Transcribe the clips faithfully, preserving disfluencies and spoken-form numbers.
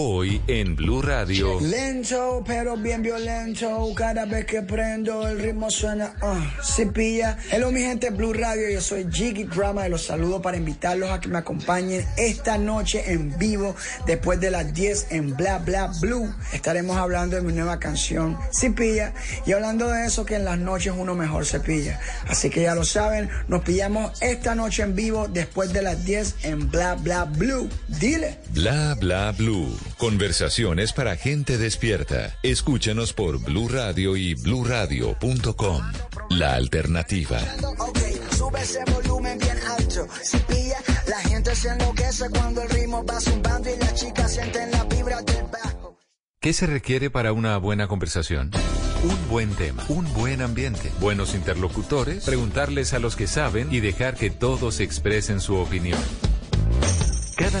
Hoy en Blue Radio. Lento, pero bien violento. Cada vez que prendo, el ritmo suena. Uh, se pilla. Hello, mi gente, Blue Radio. Yo soy Jiggy Drama y los saludo para invitarlos a que me acompañen esta noche en vivo, después de las diez en Bla Bla Blue. Estaremos hablando de mi nueva canción, Se Pilla. Y hablando de eso, que en las noches uno mejor se pilla. Así que ya lo saben, nos pillamos esta noche en vivo, después de las diez en Bla Bla Blue. Dile. Bla Bla Blue. Conversaciones para gente despierta. Escúchanos por Blue Radio y blue radio punto com. La alternativa. Ok, sube ese volumen bien alto. Si pilla, la gente se enloquece cuando el ritmo va zumbando y las chicas sienten la vibra del bajo. ¿Qué se requiere para una buena conversación? Un buen tema, un buen ambiente, buenos interlocutores, preguntarles a los que saben y dejar que todos expresen su opinión. Cada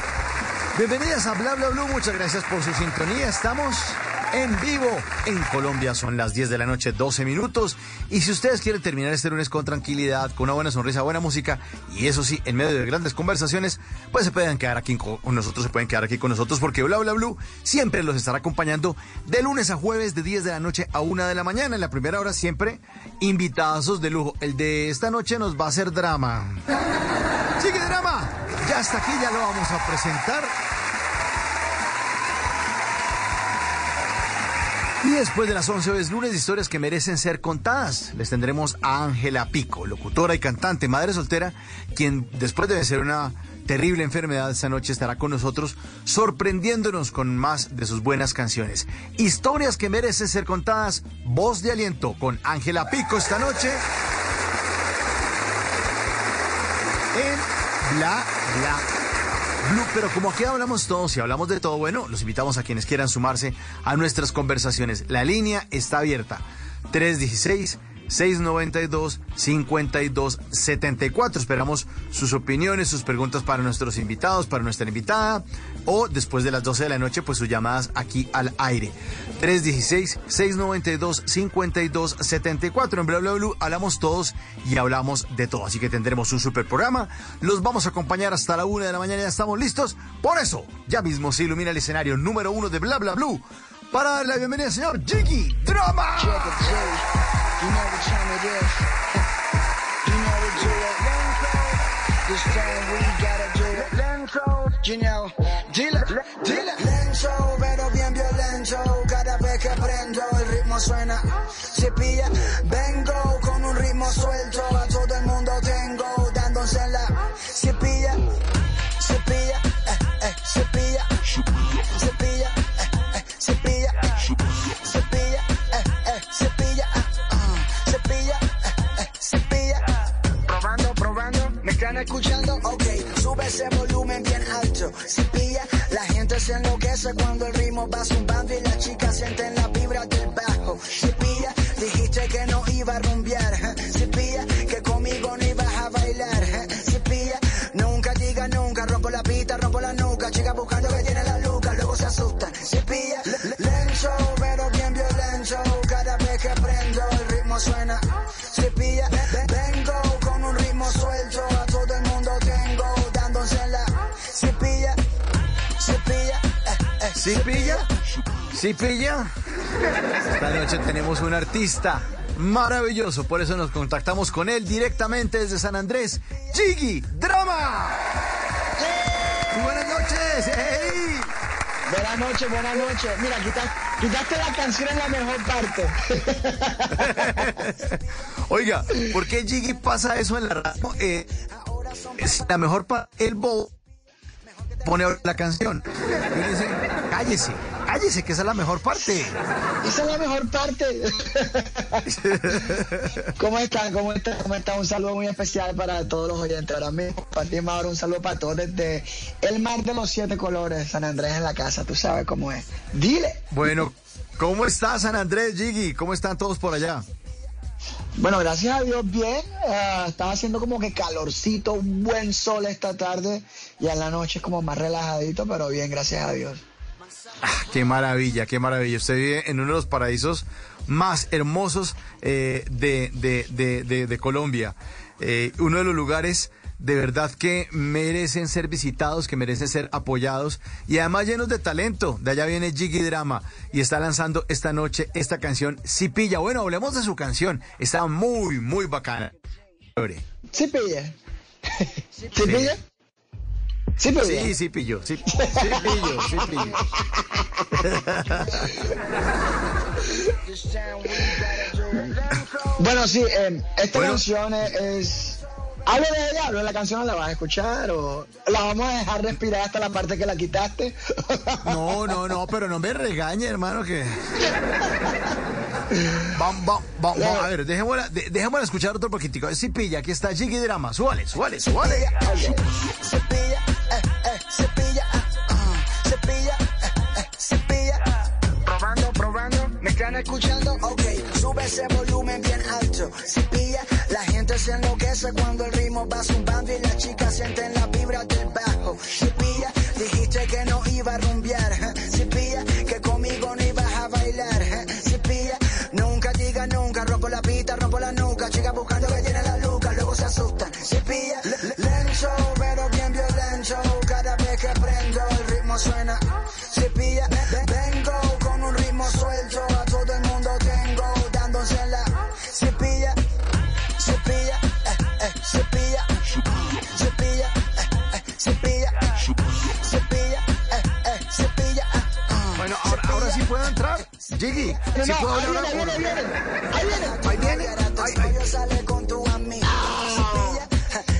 Bienvenidas a Bla Bla Blue, muchas gracias por su sintonía. Estamos en vivo en Colombia, son las diez de la noche, doce minutos. Y si ustedes quieren terminar este lunes con tranquilidad, con una buena sonrisa, buena música, y eso sí, en medio de grandes conversaciones, pues se pueden quedar aquí con nosotros, se pueden quedar aquí con nosotros, porque Bla Bla Blue siempre los estará acompañando de lunes a jueves, de diez de la noche a una de la mañana. En la primera hora siempre invitazos de lujo. El de esta noche nos va a hacer drama. ¡Sigue drama! Ya está aquí, ya lo vamos a presentar. Y después de las once es lunes de historias que merecen ser contadas. Les tendremos a Ángela Pico, locutora y cantante, madre soltera, quien después de ser una terrible enfermedad esta noche estará con nosotros sorprendiéndonos con más de sus buenas canciones. Historias que merecen ser contadas, voz de aliento con Ángela Pico esta noche en Bla Bla Blue. Pero como aquí hablamos todos y hablamos de todo, bueno, los invitamos a quienes quieran sumarse a nuestras conversaciones. La línea está abierta. tres uno seis, seis nueve dos, cinco dos siete cuatro. Esperamos sus opiniones, sus preguntas para nuestros invitados, para nuestra invitada, o después de las doce de la noche, pues sus llamadas aquí al aire. tres uno seis, seis nueve dos, cinco dos siete cuatro. En Bla Bla Blue hablamos todos y hablamos de todo, así que tendremos un super programa. Los vamos a acompañar hasta la una de la mañana, ya estamos listos. Por eso, ya mismo se ilumina el escenario número uno de Bla Bla Blue para darle la bienvenida al señor Jiggy Drama. You know what time it is. You know we do it lento. This time we gotta do it lento. You know, dile, dile. Lento, pero bien violento. Cada vez que prendo el ritmo suena. Se pilla, vengo con un ritmo suelto. A todo el mundo tengo dándosela. Se pilla, se pilla, eh, eh, se pilla, se pilla, eh, eh, se pilla, se pilla, eh, eh, se pilla. ¿Están escuchando? Ok, sube ese volumen bien alto. Si pilla, la gente se enloquece cuando el ritmo va zumbando y las chicas sienten la vibra del bajo. Si pilla, dijiste que no iba a rumbear. Si pilla, que conmigo no ibas a bailar. Si pilla, nunca diga nunca. Rompo la pista, rompo la nuca. Chica buscando que tiene la luca, luego se asustan. Si pilla, lento, pero bien violento. Cada vez que prendo el ritmo suena. Si pilla, vengo con un ritmo suelto. ¿Sí pilla? ¿Sí pilla? Esta noche tenemos un artista maravilloso, por eso nos contactamos con él directamente desde San Andrés, Jiggy Drama. ¡Hey! Buenas noches. ¡Hey! Buenas noches, buenas noches. Mira, quitaste la canción en la mejor parte. Oiga, ¿por qué Jiggy pasa eso en la radio? Eh, es la mejor parte, el bobo. Pone la canción y dice, cállese, cállese, que esa es la mejor parte. Esa es la mejor parte. ¿Cómo están? ¿Cómo están? ¿Cómo están? Un saludo muy especial para todos los oyentes. Ahora mismo, para ti, Mauro, un saludo para todos desde el mar de los siete colores, San Andrés en la casa, tú sabes cómo es. Dile. Bueno, ¿cómo está San Andrés, Jiggy? ¿Cómo están todos por allá? Bueno, gracias a Dios, bien. Uh, estaba haciendo como que calorcito, un buen sol esta tarde, y en la noche es como más relajadito, pero bien, gracias a Dios. Ah, qué maravilla, qué maravilla. Usted vive en uno de los paraísos más hermosos eh, de, de, de, de, de Colombia. Eh, uno de los lugares de verdad que merecen ser visitados, que merecen ser apoyados, y además llenos de talento. De allá viene Jiggy Drama y está lanzando esta noche esta canción, Si Pilla. Bueno, hablemos de su canción, está muy, muy bacana. Si pilla. Si pilla. Sí, pero sí, sí pilló, sí, sí pilló, sí pilló. Bueno, sí, eh, esta bueno. canción es, es... Hablo de ella, hablo de la canción, ¿la vas a escuchar o la vamos a dejar respirar hasta la parte que la quitaste? No, no, no, pero no me regañe, hermano, que... Vamos, vamos, vamos, vamos, a ver, dejémosla, de, dejémosla escuchar otro poquitico. A ver si pilla, aquí está Jiggy Drama, súbale, súbale, súbale. Se pilla, eh, eh, se pilla, eh, se pilla, eh, eh, se pilla. Probando, probando, me están escuchando, ok, sube ese volumen bien alto. Se pilla, la gente se enloquece cuando el ritmo va zumbando y las chicas sienten la vibra del bajo. Se pilla, dijiste que no iba a rumbear, ¿eh? Se pilla, que conmigo no ibas a bailar, ¿eh? Se pilla. Nunca diga nunca, rompo la pista, rompo la nuca. Chicas buscando que tienen la luca, luego se asustan. Si pilla, lento, pero bien violento. Cada vez que prendo, el ritmo suena. Si pilla, vengo con un ritmo suelto. A todo el mundo tengo, dándosela. Si pilla, si pilla, eh, eh, si pilla. Si pilla, eh, eh, si pilla. Si pilla, eh, eh, si pilla. Bueno, ahora, ahora sí puedo entrar. Jiggy, no, si no, puedo hablar. Ahí viene, ahí viene, ahí viene. Ahí viene, ahí viene. Sale con tu amigo.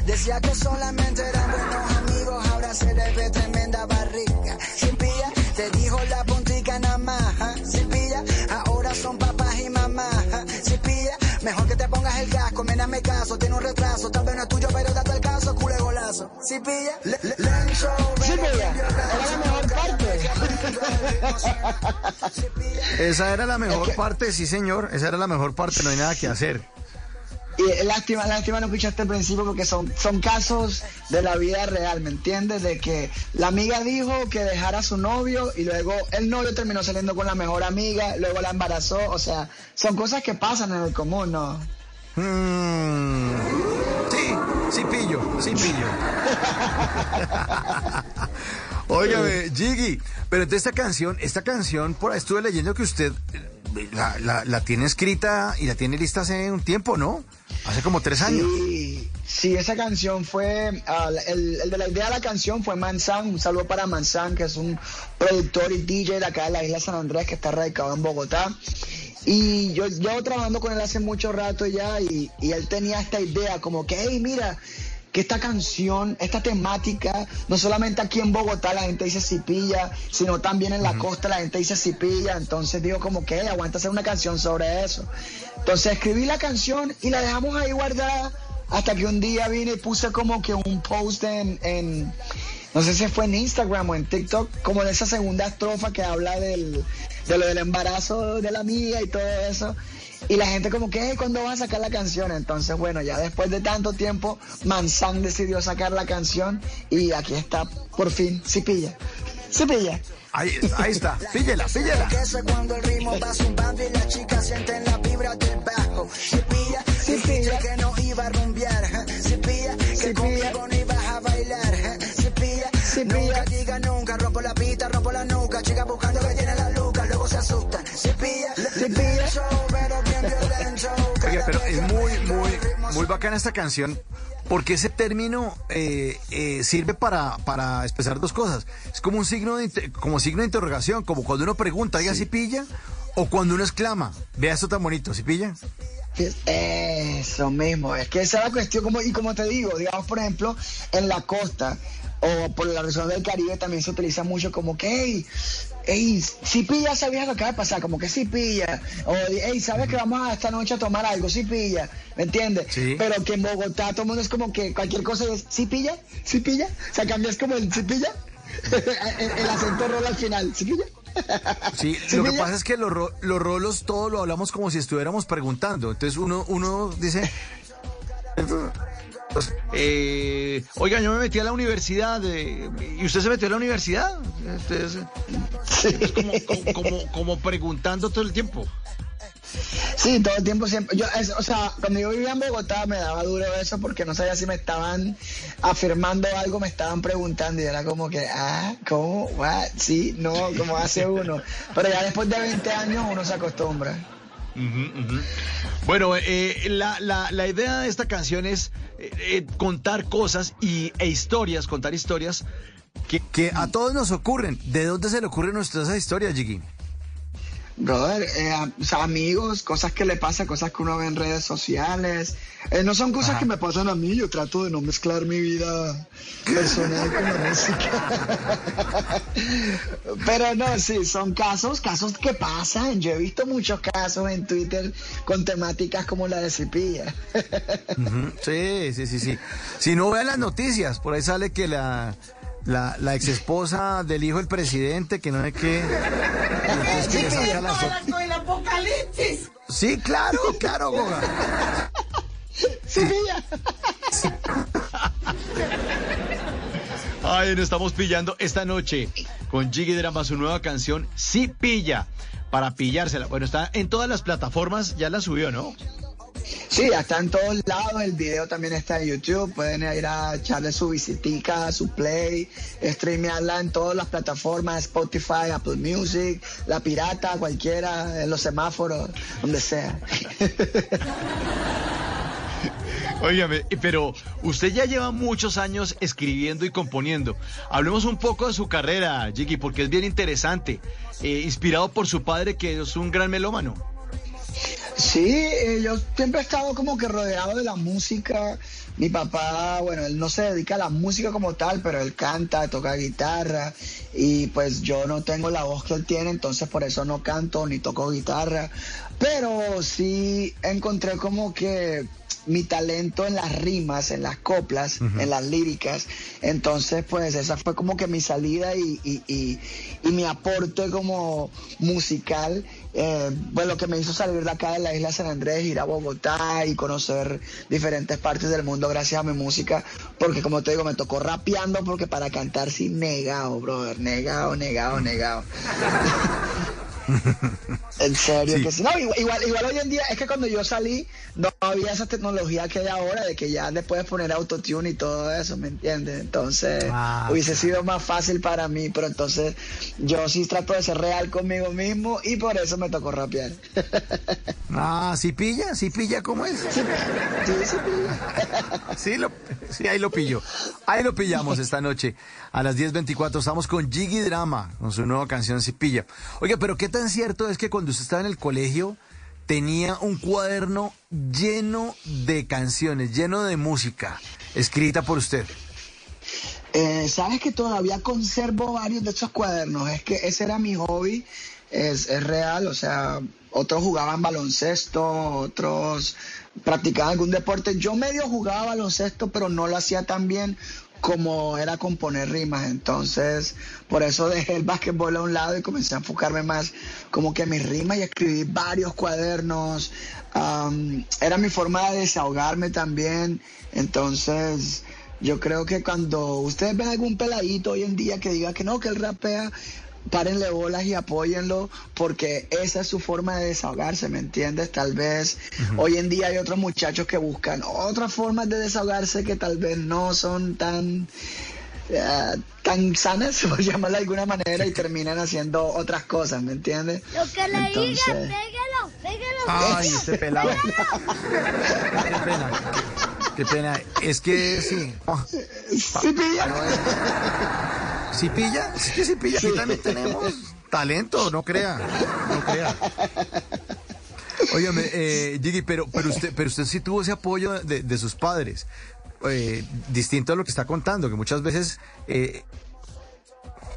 Decía que solamente eran buenos amigos, ahora se le ve tremenda barriga. Sin pilla, te dijo la puntica nada más. Sin pilla, ahora son papás y mamás. Sin pilla, mejor que te pongas el casco, mename caso, tiene un retraso, tal vez no es tuyo, pero date el caso, culo de golazo. Sin pilla, lencho, sin pilla, era la mejor parte. Esa era la mejor es que... parte, sí señor, esa era la mejor parte, no hay nada que hacer. Y lástima, lástima no escuchaste al principio porque son, son casos de la vida real, ¿me entiendes? De que la amiga dijo que dejara a su novio y luego el novio terminó saliendo con la mejor amiga, luego la embarazó, o sea, son cosas que pasan en el común, ¿no? Mm. Sí, sí pillo, sí pillo. Óigame, Jiggy, pero entonces esta canción, esta canción, por ahí estuve leyendo que usted la, la, la tiene escrita y la tiene lista hace un tiempo, ¿no? Hace como tres años. Sí, sí, esa canción fue, uh, el, el de la idea de la canción fue Manzán, un saludo para Manzán, que es un productor y D J de acá de la isla San Andrés, que está radicado en Bogotá. Y yo llevo trabajando con él hace mucho rato ya, y, y él tenía esta idea, como que, hey, mira... que esta canción, esta temática, no solamente aquí en Bogotá la gente dice si pilla, sino también en la costa la gente dice si pilla, entonces digo como que aguanta hacer una canción sobre eso. Entonces escribí la canción y la dejamos ahí guardada hasta que un día vine y puse como que un post en, en no sé si fue en Instagram o en TikTok, como de esa segunda estrofa que habla del, de lo del embarazo de la amiga y todo eso. Y la gente como que, ¿cuándo vas a sacar la canción? Entonces, bueno, ya después de tanto tiempo, Manzán decidió sacar la canción y aquí está, por fin, si pilla, si pilla. Ahí, ahí está, píllela, píllela. Cuando el ritmo va zumbando y las chicas sienten la vibra del bajo. Si pilla, si pilla, que no iba a rumbear. Si pilla, que conmigo no ibas a bailar. Si pilla, nunca diga nunca, rompo la pista, rompo la nuca. Chicas buscando que tiene la luca, luego se asustan. Si pilla, si pilla. Oiga, pero es muy, muy, muy bacana esta canción porque ese término eh, eh, sirve para, para expresar dos cosas. Es como un signo de, como signo de interrogación, como cuando uno pregunta, oiga, sí. ¿Si pilla? O cuando uno exclama, vea esto tan bonito, ¿si pilla? Eso mismo, es que esa es la cuestión, como, y como te digo, digamos, por ejemplo, en la costa, o por la región del Caribe también se utiliza mucho como que, hey, hey, si pilla esa vieja que acaba de pasar, como que si pilla, o hey, sabes que vamos a esta noche a tomar algo, si pilla, ¿me entiendes? Sí. Pero que en Bogotá todo el mundo es como que cualquier cosa es, si pilla, si pilla, o sea, cambias como el si pilla, el, el acento rola al final, si pilla. Sí, lo que pasa es que los, ro los rolos todo lo hablamos como si estuviéramos preguntando, entonces uno, uno dice... Eh, oiga, yo me metí a la universidad eh, y usted se metió a la universidad. Entonces, sí. Es como, como, como, como preguntando todo el tiempo. Sí, todo el tiempo siempre. Yo, es, o sea, cuando yo vivía en Bogotá me daba duro eso porque no sabía si me estaban afirmando algo, me estaban preguntando y era como que, ah, ¿cómo? ¿What? Sí, no, como hace uno. Pero ya después de veinte años uno se acostumbra. Uh -huh, uh -huh. Bueno, eh, la, la, la idea de esta canción es eh, eh, contar cosas y, e historias, contar historias que, que a todos nos ocurren. ¿De dónde se le ocurren nuestras historias, Jiggy? Brother, eh, o sea, amigos, cosas que le pasan, cosas que uno ve en redes sociales. Eh, no son cosas Ajá. que me pasan a mí, yo trato de no mezclar mi vida personal con la música. Pero no, sí, son casos, casos que pasan. Yo he visto muchos casos en Twitter con temáticas como la de Cepilla. uh-huh. Sí, sí, sí, sí. Si no, vean las noticias, por ahí sale que la... La, la ex esposa del hijo del presidente, que no sé qué. Sí, que con el apocalipsis. Sí, claro, claro, Goga. Sí, mía. Ay, nos estamos pillando esta noche con Jiggy Drama, su nueva canción, Sí Pilla, para pillársela. Bueno, está en todas las plataformas, ya la subió, ¿no? Sí, ya está en todos lados, el video también está en YouTube, pueden ir a echarle su visitica, su play, streamearla en todas las plataformas, Spotify, Apple Music, La Pirata, cualquiera, en los semáforos, donde sea. Óigame, pero usted ya lleva muchos años escribiendo y componiendo. Hablemos un poco de su carrera, Jiggy, porque es bien interesante, eh, inspirado por su padre, que es un gran melómano. Sí, eh, yo siempre he estado como que rodeado de la música. Mi papá, bueno, él no se dedica a la música como tal, pero él canta, toca guitarra y pues yo no tengo la voz que él tiene, entonces por eso no canto ni toco guitarra. Pero sí encontré como que mi talento en las rimas, en las coplas, uh-huh. en las líricas. Entonces, pues, esa fue como que mi salida y, y, y, y mi aporte como musical. Eh, pues lo que me hizo salir de acá de la isla San Andrés, ir a Bogotá y conocer diferentes partes del mundo gracias a mi música, porque como te digo, me tocó rapeando, porque para cantar sí, negado, brother, negado, negado, negado. En serio, sí. Que sí. No, igual, igual hoy en día, es que cuando yo salí no había esa tecnología que hay ahora, de que ya le puedes poner autotune y todo eso, ¿me entiendes? Entonces ah, hubiese sido más fácil para mí, pero entonces yo sí trato de ser real conmigo mismo y por eso me tocó rapear. Ah, ¿sí pilla? ¿Sí pilla cómo es? Sí, sí, sí pilla. Sí, lo, sí, ahí lo pilló. Ahí lo pillamos esta noche. A las diez veinticuatro estamos con Jiggy Drama, con su nueva canción Sí Pilla. Oiga, pero ¿qué tan cierto es que cuando usted estaba en el colegio tenía un cuaderno lleno de canciones, lleno de música, escrita por usted? Eh, Sabes que todavía conservo varios de esos cuadernos, es que ese era mi hobby, es, es real, o sea, otros jugaban baloncesto, otros practicaban algún deporte. Yo medio jugaba baloncesto, pero no lo hacía tan bien como era componer rimas, entonces por eso dejé el básquetbol a un lado y comencé a enfocarme más como que en mis rimas y escribí varios cuadernos. Um, era mi forma de desahogarme también, entonces yo creo que cuando ustedes ven algún peladito hoy en día que diga que no, que él rapea, párenle bolas y apóyenlo, porque esa es su forma de desahogarse, ¿me entiendes? Tal vez uh-huh. hoy en día hay otros muchachos que buscan otras formas de desahogarse que tal vez no son tan uh, tan sanas, por llamarla de alguna manera, y terminan haciendo otras cosas, ¿me entiendes? Lo que le Entonces... digan, pégalo, pégalo. Ay, este pelado. Qué pena. Qué pena. Es que sí. Oh. Sí, Si pilla, es que si pilla, aquí también tenemos talento, no crea, no crea. Óyeme, eh, Jiggy, pero, pero, usted, pero usted sí tuvo ese apoyo de, de sus padres. eh, distinto a lo que está contando, que muchas veces eh,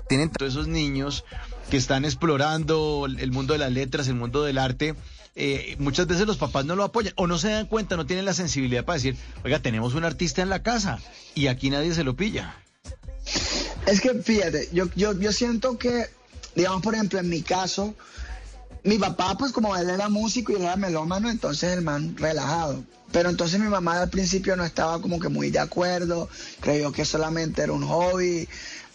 tienen todos esos niños que están explorando el mundo de las letras, el mundo del arte. Eh, muchas veces los papás no lo apoyan o no se dan cuenta, no tienen la sensibilidad para decir, oiga, tenemos un artista en la casa y aquí nadie se lo pilla. Es que fíjate, yo, yo, yo siento que, digamos, por ejemplo, en mi caso, mi papá, pues como él era músico y él era melómano, entonces el man relajado. Pero entonces mi mamá al principio no estaba como que muy de acuerdo, creyó que solamente era un hobby,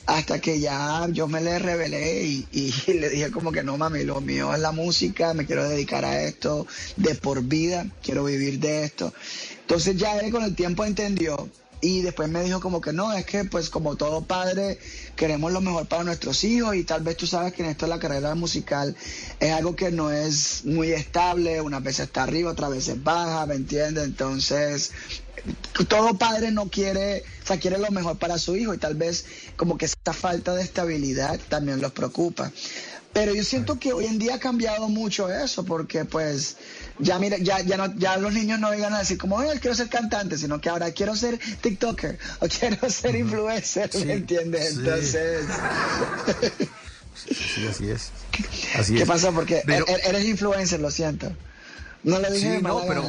hasta que ya yo me le rebelé y, y, y le dije como que no, mami, lo mío es la música, me quiero dedicar a esto de por vida, quiero vivir de esto. Entonces ya él con el tiempo entendió. Y después me dijo como que no, es que pues como todo padre queremos lo mejor para nuestros hijos y tal vez tú sabes que en esto la carrera musical es algo que no es muy estable, unas veces está arriba, otras veces baja, ¿me entiendes? Entonces todo padre no quiere, o sea, quiere lo mejor para su hijo y tal vez como que esta falta de estabilidad también los preocupa. Pero yo siento que hoy en día ha cambiado mucho eso, porque pues ya mira, ya ya no, ya los niños no llegan a decir como, oye, quiero ser cantante, sino que ahora quiero ser TikToker o quiero ser influencer, sí, ¿me entiendes? Sí. Entonces... Sí, sí, así es. Así ¿Qué es. pasó? Porque pero... eres influencer, lo siento. No le dije sí, no, pero...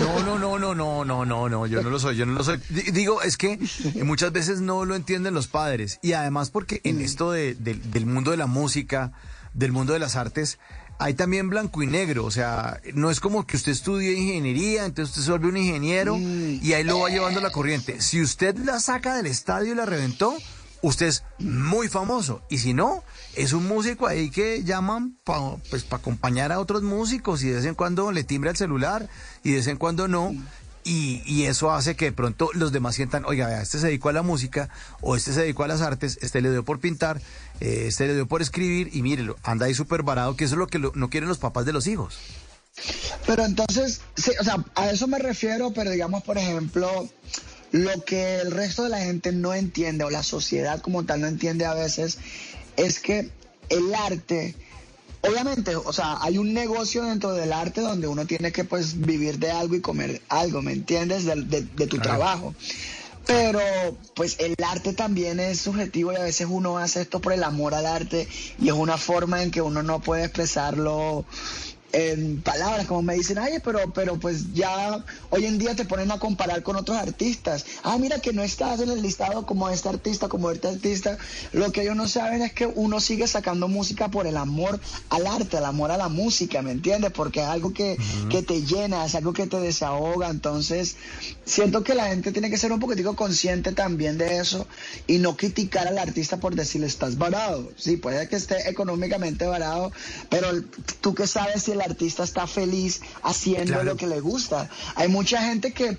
No, no, no, no, no, no, no, no, yo no lo soy, yo no lo soy. Digo, es que muchas veces no lo entienden los padres y además porque en esto de, de, del mundo de la música, del mundo de las artes, hay también blanco y negro, o sea, no es como que usted estudie ingeniería, entonces usted se vuelve un ingeniero y ahí lo va llevando la corriente. Si usted la saca del estadio y la reventó, usted es muy famoso y si no, es un músico ahí que llaman para pues, pa acompañar a otros músicos y de vez en cuando le timbra el celular y de vez en cuando no y, y eso hace que de pronto los demás sientan, oiga, este se dedicó a la música o este se dedicó a las artes, este le dio por pintar, eh, este le dio por escribir y mírelo, anda ahí súper varado, que eso es lo que lo, no quieren los papás de los hijos. Pero entonces, sí, o sea, a eso me refiero, pero digamos, por ejemplo... Lo que el resto de la gente no entiende, o la sociedad como tal no entiende a veces, es que el arte, obviamente, o sea, hay un negocio dentro del arte donde uno tiene que pues vivir de algo y comer algo, ¿me entiendes? De, de, de tu claro. trabajo. Pero pues el arte también es subjetivo y a veces uno hace esto por el amor al arte y es una forma en que uno no puede expresarlo... en palabras, como me dicen, ay, pero pero pues ya hoy en día te ponen a comparar con otros artistas. Ah, mira que no estás en el listado como este artista, como este artista. Lo que ellos no saben es que uno sigue sacando música por el amor al arte, el amor a la música, ¿me entiendes? Porque es algo que, uh-huh. que te llena, es algo que te desahoga. Entonces, siento que la gente tiene que ser un poquitico consciente también de eso y no criticar al artista por decirle, estás varado. Sí, puede que esté económicamente varado, pero tú que sabes si el artista está feliz haciendo claro. lo que le gusta. Hay mucha gente que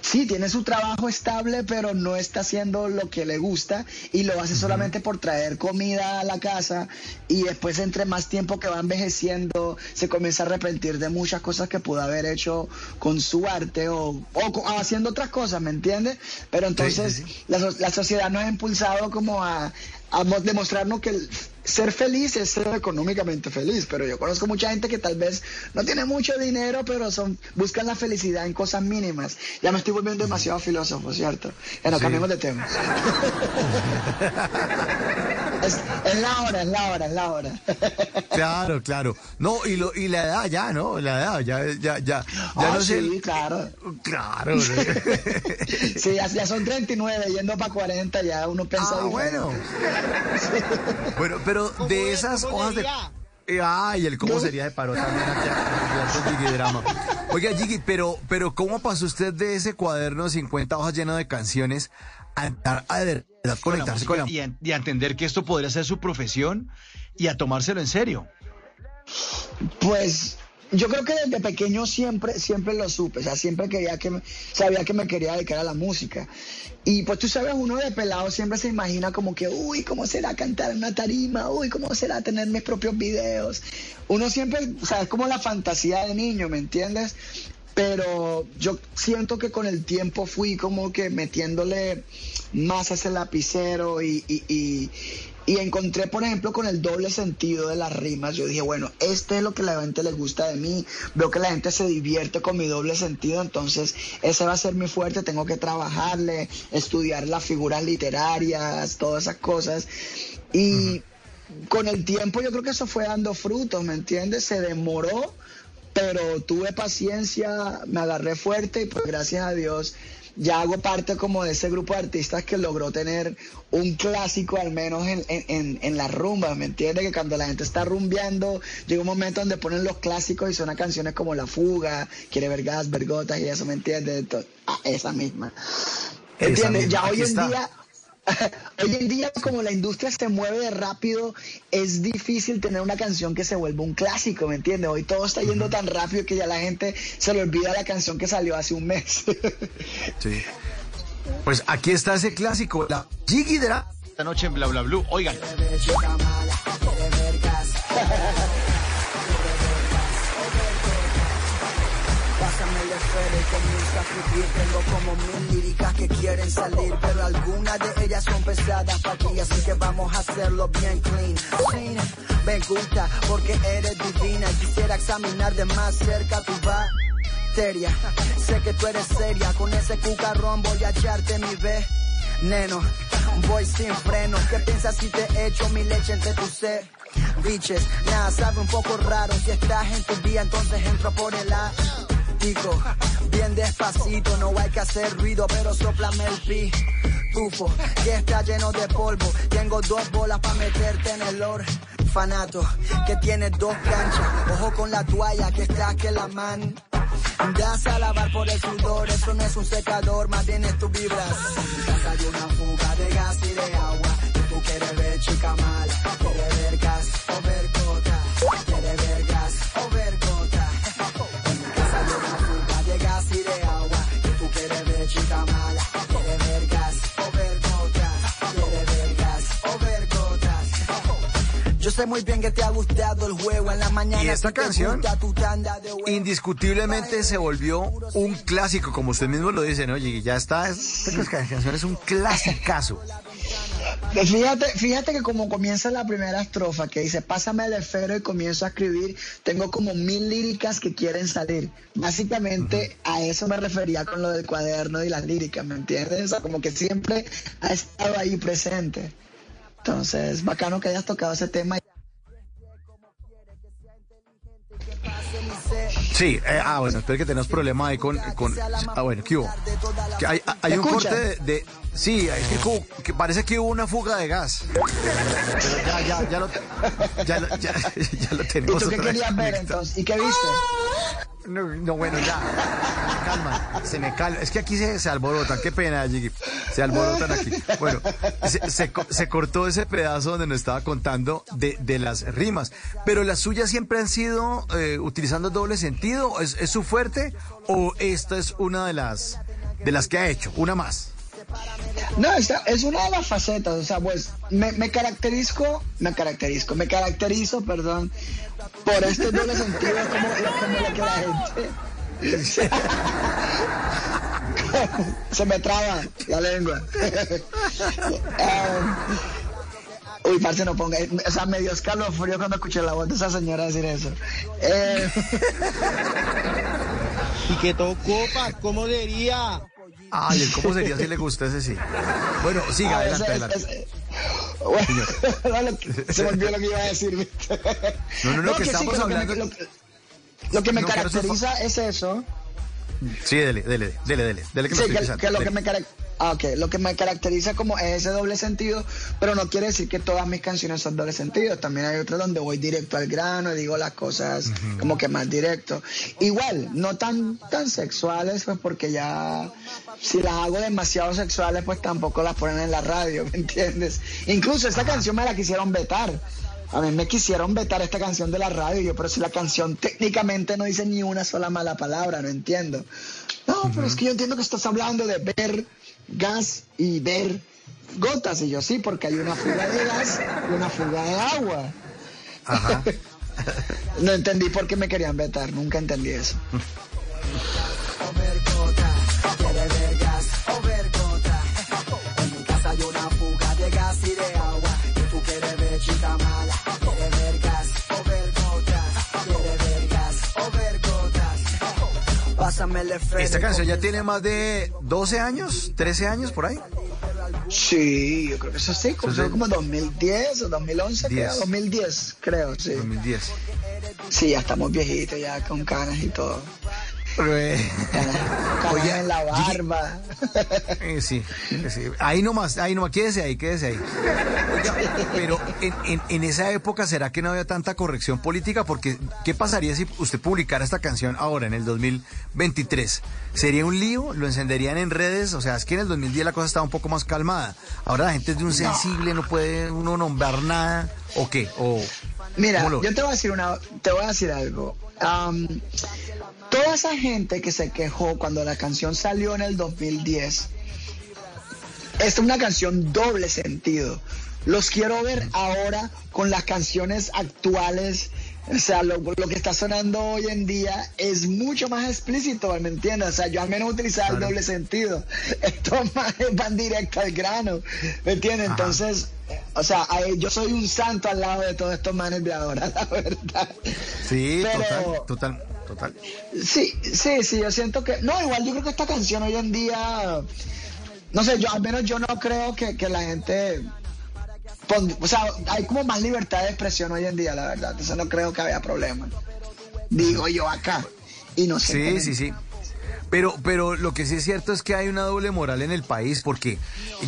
sí tiene su trabajo estable, pero no está haciendo lo que le gusta y lo hace uh-huh. solamente por traer comida a la casa y después entre más tiempo que va envejeciendo se comienza a arrepentir de muchas cosas que pudo haber hecho con su arte o, o haciendo otras cosas, ¿me entiendes? Pero entonces sí, sí, sí. La, la sociedad nos ha impulsado como a a demostrarnos que ser feliz es ser económicamente feliz, pero yo conozco mucha gente que tal vez no tiene mucho dinero, pero son buscan la felicidad en cosas mínimas. Ya me estoy volviendo demasiado filósofo, ¿cierto? Bueno, sí. Cambiemos de tema. es, es la hora, es la hora, es la hora. Claro, claro. No, y lo y la edad ya, ¿no? La edad ya, ya, ya. ya oh, no sí, sé... claro. Claro. ¿no? sí, ya, ya son treinta y nueve, yendo para cuarenta, ya uno piensa... Ah, bueno. Sí. Bueno, pero de esas hojas de... Ay, el cómo sería de paro también aquí con Jiggy Drama. Oiga, Jiggy, pero, pero ¿cómo pasó usted de ese cuaderno de cincuenta hojas lleno de canciones a, a, a, a conectarse con la música? Y a, y a entender que esto podría ser su profesión y a tomárselo en serio. Pues... Yo creo que desde pequeño siempre siempre lo supe, o sea, siempre quería que sabía que me quería dedicar a la música. Y pues tú sabes, uno de pelado siempre se imagina como que, uy, ¿cómo será cantar en una tarima? Uy, ¿cómo será tener mis propios videos? Uno siempre, o sea, es como la fantasía de niño, ¿me entiendes? Pero yo siento que con el tiempo fui como que metiéndole más a ese lapicero y... y, y Y encontré, por ejemplo, con el doble sentido de las rimas, yo dije, bueno, este es lo que la gente le gusta de mí, veo que la gente se divierte con mi doble sentido, entonces ese va a ser mi fuerte, tengo que trabajarle, estudiar las figuras literarias, todas esas cosas. Y uh-huh. con el tiempo yo creo que eso fue dando frutos, ¿me entiendes? Se demoró, pero tuve paciencia, me agarré fuerte y pues gracias a Dios... ya hago parte como de ese grupo de artistas que logró tener un clásico al menos en, en, en, en las rumbas, ¿me entiendes? Que cuando la gente está rumbeando, llega un momento donde ponen los clásicos y suenan canciones como La Fuga, Quiere Vergas, Vergotas y eso, ¿me entiendes? Entonces, ah, esa misma. ¿Entiendes? Esa misma. Ya hoy en está. día... Hoy en día, como la industria se mueve de rápido, es difícil tener una canción que se vuelva un clásico, ¿me entiendes? Hoy todo está yendo tan rápido que ya la gente se le olvida la canción que salió hace un mes. Sí. Pues aquí está ese clásico, la Jiggy Drama. Esta noche en Bla Bla Blue, oigan. Con mis sacrificios tengo como mil líricas que quieren salir, pero algunas de ellas son pesadas para ti, así que vamos a hacerlo bien clean. Clean, me gusta porque eres divina, quisiera examinar de más cerca tu bacteria. Sé que tú eres seria, con ese cucarrón voy a echarte mi veneno. Voy sin freno, ¿qué piensas si te echo mi leche entre tu sed? Biches, nada, sabe un poco raro, si estás en tu vía entonces entro por el A. Bien despacito, no hay que hacer ruido, pero soplame el pi. Tufo, que está lleno de polvo. Tengo dos bolas para meterte en el orfanato, que tiene dos canchas. Ojo con la toalla, que está que la man. Das a lavar por el sudor, eso no es un secador, más bien es tu vibras. En mi casa hay una fuga de gas y de agua. Si tú quieres ver chica mala, quieres ver gas o ver gota, quieres ver gas o ver gota. Y de agua, que tú quieres ver chica mala, quieres ver gas o ver gotas, quieres ver gas o ver gotas. Yo sé muy bien que te ha gustado el juego en la mañana. Y esta canción indiscutiblemente se volvió un clásico, como usted mismo lo dice, ¿no? Y ya está, esta canción es un clasicazo. Fíjate, fíjate que como comienza la primera estrofa que dice pásame el esfero y comienzo a escribir, tengo como mil líricas que quieren salir. Básicamente uh-huh. a eso me refería con lo del cuaderno y las líricas, ¿me entiendes? O sea, como que siempre ha estado ahí presente. Entonces, bacano que hayas tocado ese tema. Sí, eh, ah bueno, espero que tenemos problema ahí con, con ah bueno, ¿qué hubo? Que hay, hay un escucha? corte de, de sí, es que, que parece que hubo una fuga de gas. Pero ya, ya, ya lo, ya, ya, ya, ya lo tenemos. ¿Y tú qué querías ver entonces? ¿Y qué viste? No, no, bueno, ya, se me calman, se me calman, es que aquí se, se alborotan, qué pena, Jiggy, se alborotan aquí. Bueno, se, se, se cortó ese pedazo donde nos estaba contando de, de las rimas, pero las suyas siempre han sido eh, utilizando doble sentido, ¿es, es su fuerte o esta es una de las, de las que ha hecho, una más? No, esta es una de las facetas, o sea, pues, me, me caracterizo, me caracterizo, me caracterizo, perdón, por estos dobles sentidos como, como la que la gente... Se, se me traba la lengua. um, uy, parce, no ponga... O sea, me dio escalofrío cuando escuché la voz de esa señora decir eso. Eh, y que todo copas, ¿cómo diría? Ay, el cómo sería si le gusta ese sí. Bueno, siga, adelante, adelante. Bueno, no, se me olvidó lo que iba a decir. No, no, no, no que, que estamos sí, que hablando... Lo que, lo que, lo que me no, caracteriza no, es eso. Sí, dele, dele, dele, dele. dele que sí, que, que lo dele. que me caracteriza... Ah, ok, lo que me caracteriza como es ese doble sentido, pero no quiere decir que todas mis canciones son doble sentido, también hay otras donde voy directo al grano y digo las cosas uh-huh. como que más directo. Igual, no tan, tan sexuales, pues porque ya si las hago demasiado sexuales, pues tampoco las ponen en la radio, ¿me entiendes? Incluso esta canción me la quisieron vetar. A mí me quisieron vetar esta canción de la radio, yo, pero si la canción técnicamente no dice ni una sola mala palabra, no entiendo. No, uh-huh. pero es que yo entiendo que estás hablando de ver gas y ver gotas, y yo sí, porque hay una fuga de gas y una fuga de agua. Ajá. No entendí por qué me querían vetar, nunca entendí eso. Esta canción ya tiene más de doce años, trece años por ahí. Sí, yo creo que eso sí, como, entonces, como dos mil diez o dos mil once, creo, dos mil diez, creo, sí. dos mil diez. Sí, ya estamos viejitos, ya con canas y todo. Canas, oye, en la barba. Eh, sí, sí, ahí nomás, ahí nomás, quédese ahí, quédese ahí. Oiga, pero en, en, en esa época, ¿será que no había tanta corrección política? Porque, ¿qué pasaría si usted publicara esta canción ahora, en el dos mil veintitrés? ¿Sería un lío? ¿Lo encenderían en redes? O sea, es que en el dos mil diez la cosa estaba un poco más calmada. Ahora la gente es de un sensible, no puede uno nombrar nada, ¿o qué? O... Mira, yo te voy a decir una, te voy a decir algo. Um, toda esa gente que se quejó cuando la canción salió en el dos mil diez, es una canción doble sentido. Los quiero ver ahora con las canciones actuales. O sea, lo, lo que está sonando hoy en día es mucho más explícito, ¿me entiendes? O sea, yo al menos utilizaba claro. el doble sentido. Estos más van directo al grano, ¿me entiendes? Ajá. Entonces, o sea, yo soy un santo al lado de todos estos manes de ahora, la verdad. Sí, pero, total, total, total. Sí, sí, sí, yo siento que... No, igual yo creo que esta canción hoy en día... No sé, yo al menos yo no creo que, que la gente... O sea, hay como más libertad de expresión hoy en día, la verdad. Entonces no creo que haya problema. Digo yo acá. Y no sé. Sí, tener... sí, sí. Pero, pero lo que sí es cierto es que hay una doble moral en el país, porque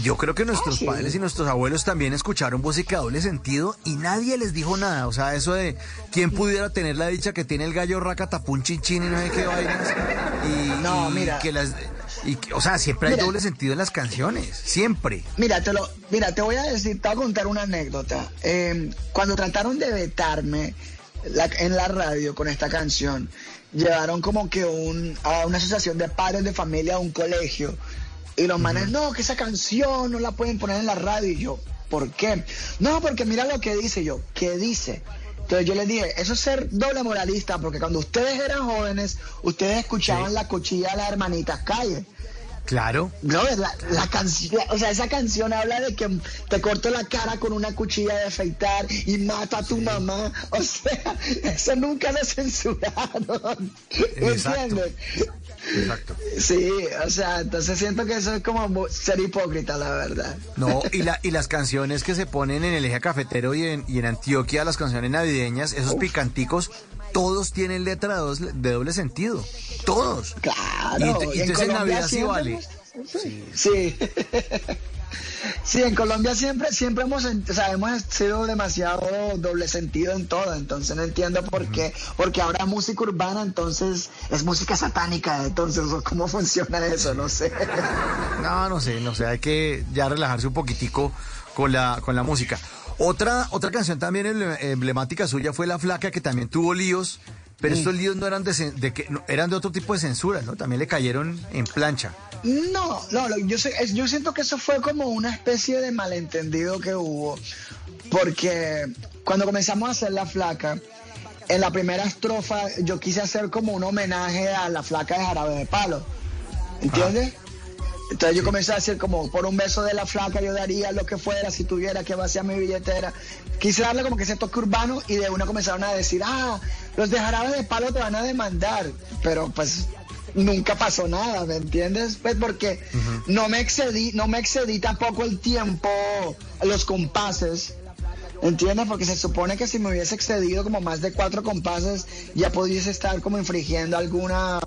yo creo que nuestros ah, sí. padres y nuestros abuelos también escucharon música doble sentido y nadie les dijo nada. O sea, eso de quién pudiera tener la dicha que tiene el gallo raca, tapun, chin, chin y no sé qué vainas. Y, no, y mira. Que las... Y, o sea, siempre hay mira, doble sentido en las canciones, siempre. Mira, te, lo, mira, te voy a decir, te voy a contar una anécdota. Eh, cuando trataron de vetarme la, en la radio con esta canción, llevaron como que un, a una asociación de padres de familia a un colegio. Y los uh-huh. manes, no, que esa canción no la pueden poner en la radio. Y yo, ¿por qué? No, porque mira lo que dice. Yo, ¿qué dice? Entonces yo les dije, eso es ser doble moralista, porque cuando ustedes eran jóvenes, ustedes escuchaban sí. la cuchilla de las hermanitas Calle. Claro. No, la, la canción, o sea, esa canción habla de que te corto la cara con una cuchilla de afeitar y mato a tu sí. mamá. O sea, eso nunca lo censuraron. Exacto. ¿Entiendes? Exacto. Sí, o sea, entonces siento que eso es como ser hipócrita, la verdad. No, y, la, y las canciones que se ponen en el eje cafetero y en, y en Antioquia, las canciones navideñas, esos Uf. picanticos, todos tienen letra de doble sentido. Todos. Claro. Y, y entonces en Navidad sí vale. Sí. Sí. Sí, en Colombia siempre, siempre hemos, o sea, hemos sido demasiado doble sentido en todo, entonces no entiendo por uh-huh. qué, porque ahora música urbana, entonces es música satánica, entonces ¿cómo funciona eso? No sé. No, no sé, no sé, hay que ya relajarse un poquitico con la, con la música. Otra, otra canción también emblemática suya fue La Flaca, que también tuvo líos, pero sí. estos líos no eran de, de que, no, eran de otro tipo de censura, ¿no? También le cayeron en plancha. No, no, yo, yo siento que eso fue como una especie de malentendido que hubo, porque cuando comenzamos a hacer La Flaca, en la primera estrofa yo quise hacer como un homenaje a La Flaca de Jarabe de Palo, ¿entiendes? Ah. Entonces yo comencé a decir como, por un beso de la flaca yo daría lo que fuera, si tuviera que vaciar mi billetera. Quise darle como que ese toque urbano y de una comenzaron a decir, ah, los de Jarabe de Palo te van a demandar. Pero pues nunca pasó nada, ¿me entiendes? Pues porque uh-huh. no me excedí, no me excedí tampoco el tiempo, los compases. ¿Entiendes? Porque se supone que si me hubiese excedido como más de cuatro compases, ya pudiese estar como infringiendo alguna,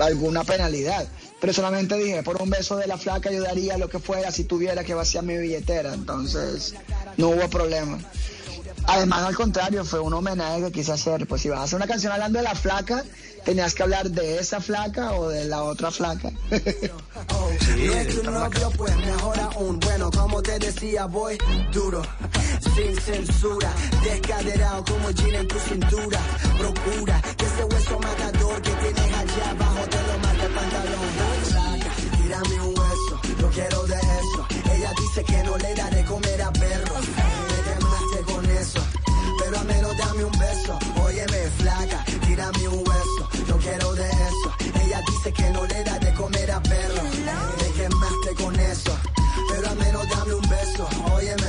alguna penalidad. Pero solamente dije, por un beso de la flaca yo daría lo que fuera si tuviera que vaciar mi billetera. Entonces, no hubo problema. Además, al contrario, fue un homenaje que quise hacer. Pues si vas a hacer una canción hablando de la flaca, tenías que hablar de esa flaca o de la otra flaca. Sí, no es que un novio, pues mejor aún. Bueno, como te decía, voy duro, sin censura, descaderado como jean en tu cintura. Procura que ese hueso matador que tienes allá abajo te lo mate el pantalón. Tírame un hueso, no quiero de eso. Ella dice que no le daré comer a perros. Pero a menos dame un beso, óyeme flaca, tírame un hueso, yo quiero de eso. Ella dice que no le da de comer a perro, me quemaste con eso. Pero a menos dame un beso, óyeme,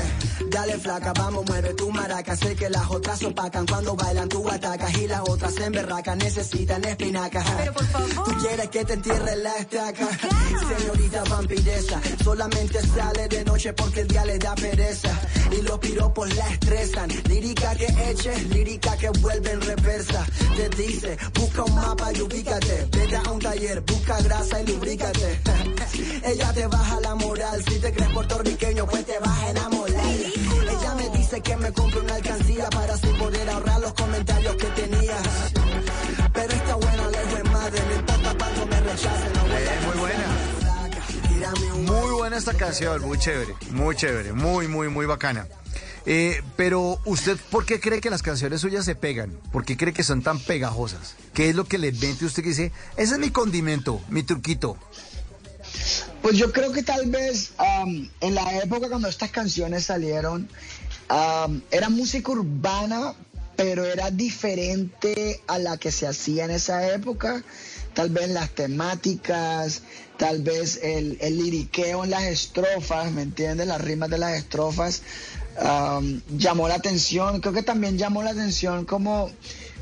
dale. dale flaca, vamos, mueve tu maraca. Sé que las otras opacan cuando bailan tú atacas y las otras en berraca necesitan espinacas. Pero por favor, tú quieres que te entierre la estaca. Claro. Señorita vampiresa, solamente sale de noche porque el día le da pereza. Y los piropos la estresan. Lírica que eches, lírica que vuelve en reversa. Te dice, busca un mapa y ubícate. Vete a un taller, busca grasa y lubrícate. Ella te baja la moral. Si te crees puertorriqueño, pues te vas a enamorar. ¡Ridículo! Ella me dice que me compre una alcancía para así poder ahorrar los comentarios que tenía. Pero esta buena lejos es madre, no importa cuando me rechacen. No eh, muy buena. Muy buena esta canción, muy chévere, muy chévere, muy, muy, muy bacana. Eh, pero, ¿usted por qué cree que las canciones suyas se pegan? ¿Por qué cree que son tan pegajosas? ¿Qué es lo que le mete usted que dice, ese es mi condimento, mi truquito? Pues yo creo que tal vez um, en la época cuando estas canciones salieron, um, era música urbana, pero era diferente a la que se hacía en esa época. Tal vez las temáticas, tal vez el, el liriqueo en las estrofas, ¿me entiendes? Las rimas de las estrofas um, llamó la atención. Creo que también llamó la atención como...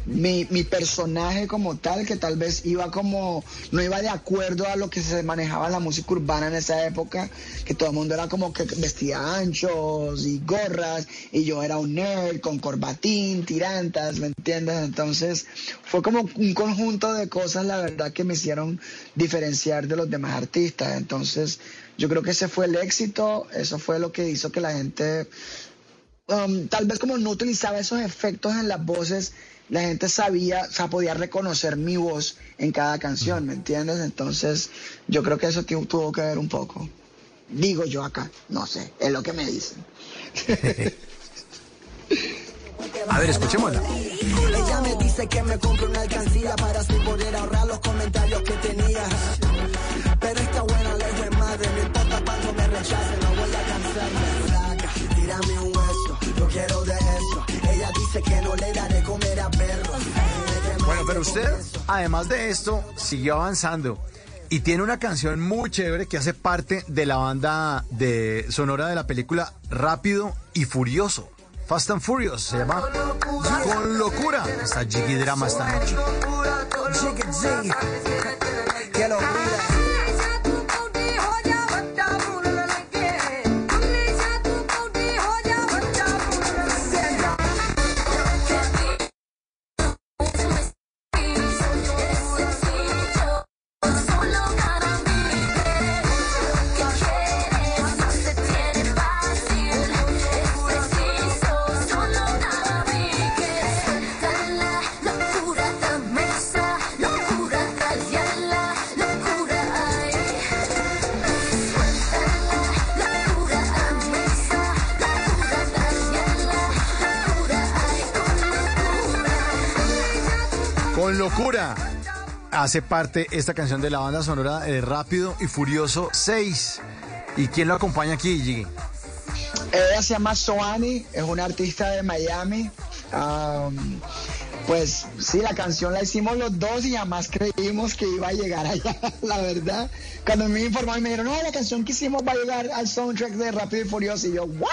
Mi, mi personaje como tal, que tal vez iba como, no iba de acuerdo a lo que se manejaba la música urbana en esa época, que todo el mundo era como que vestía anchos y gorras, y yo era un nerd con corbatín, tirantas, ¿me entiendes? Entonces fue como un conjunto de cosas, la verdad, que me hicieron diferenciar de los demás artistas. Entonces yo creo que ese fue el éxito, eso fue lo que hizo que la gente, um, tal vez como no utilizaba esos efectos en las voces, la gente sabía, o sea, podía reconocer mi voz en cada canción, ¿me entiendes? Entonces, yo creo que eso tuvo que ver un poco. Digo yo acá, no sé, es lo que me dicen. A ver, escuchémosla. Ella me dice que me compre una alcancía para así poder ahorrar los comentarios que tenía. Pero esta buena ley es madre, no importa cuando me rechacen, no voy a cansarme. Flaca, tírame un hueso, yo quiero de eso. Ella dice que no le daré comer a perros. Bueno, pero usted, además de esto, siguió avanzando y tiene una canción muy chévere que hace parte de la banda de sonora de la película Rápido y Furioso. Fast and Furious se llama Con Locura. Está Jiggy Drama esta noche. Que lo mira. Locura. Hace parte esta canción de la banda sonora de Rápido y Furioso seis. ¿Y quién lo acompaña aquí, Jiggy? Ella se llama Soani, es una artista de Miami. Um, pues sí, la canción la hicimos los dos y jamás creímos que iba a llegar allá, la verdad. Cuando me informaron, me dijeron, no, la canción que hicimos va a llegar al soundtrack de Rápido y Furioso. Y yo, ¿what?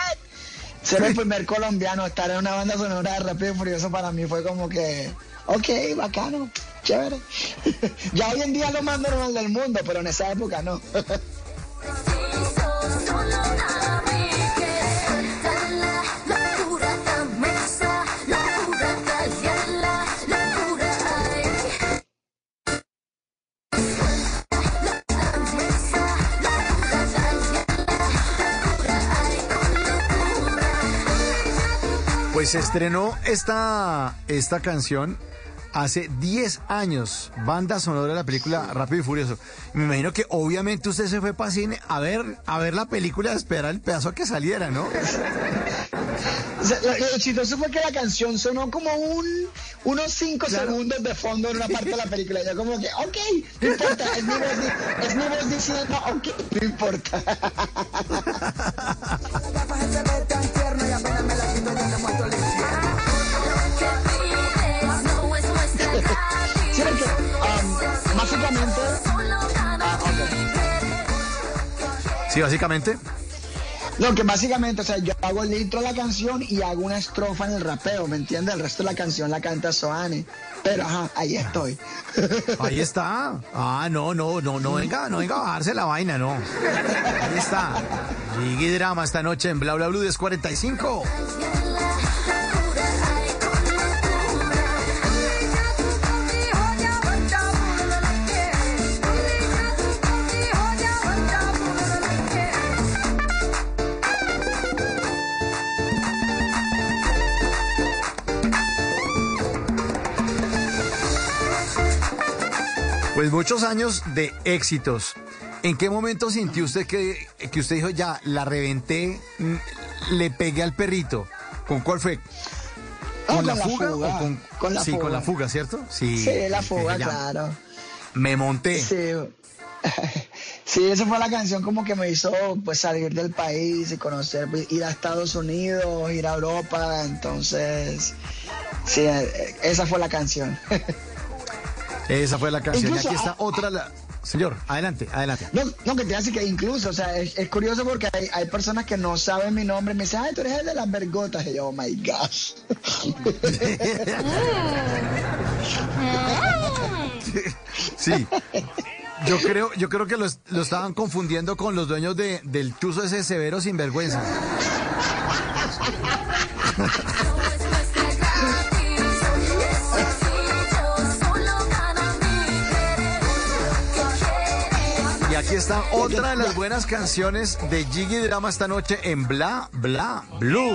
Ser el primer colombiano, estar en una banda sonora de Rápido y Furioso para mí fue como que... Ok, bacano, chévere. Ya hoy en día lo más normal del mundo, pero en esa época no. Pues se estrenó esta, esta canción hace diez años, banda sonora de la película Rápido y Furioso. Me imagino que obviamente usted se fue para cine a ver, a ver la película, a esperar el pedazo a que saliera, ¿no? Lo chistoso fue que la canción sonó como un, unos cinco claro. segundos de fondo en una parte de la película. Yo como que, ok, no importa, es mi voz, es mi voz diciendo, ok, no importa. Básicamente, ah, okay. Sí, básicamente. No, que básicamente, o sea, yo hago el intro de la canción y hago una estrofa en el rapeo, ¿me entiendes? El resto de la canción la canta Soani, pero ajá, ahí estoy. Ahí está. Ah, no, no, no, no venga, no venga a bajarse la vaina, no. Ahí está. Jiggy Drama esta noche en Bla Bla Blue diez cuarenta y cinco. Pues muchos años de éxitos. ¿En qué momento sintió usted que, que usted dijo, ya, la reventé, le pegué al perrito? ¿Con cuál fue? ¿Con, oh, con la, la fuga? fuga. ¿O con, con la sí, fuga. Con la fuga, ¿cierto? Sí, sí la fuga, ya. Claro. Me monté. Sí. Sí, esa fue la canción como que me hizo pues salir del país y conocer, ir a Estados Unidos, ir a Europa. Entonces, sí, esa fue la canción. Esa fue la canción. Incluso, y aquí está otra. La... Señor, adelante, adelante. No, no, que te hace que incluso, o sea, es, es curioso porque hay, hay personas que no saben mi nombre y me dicen, ay, tú eres el de las vergotas. Y yo, oh my gosh. Sí. Yo creo, yo creo que los, lo estaban confundiendo con los dueños de, del chuzo ese severo sinvergüenza. Aquí está otra de las buenas canciones de Jiggy Drama esta noche en Bla Bla Blue.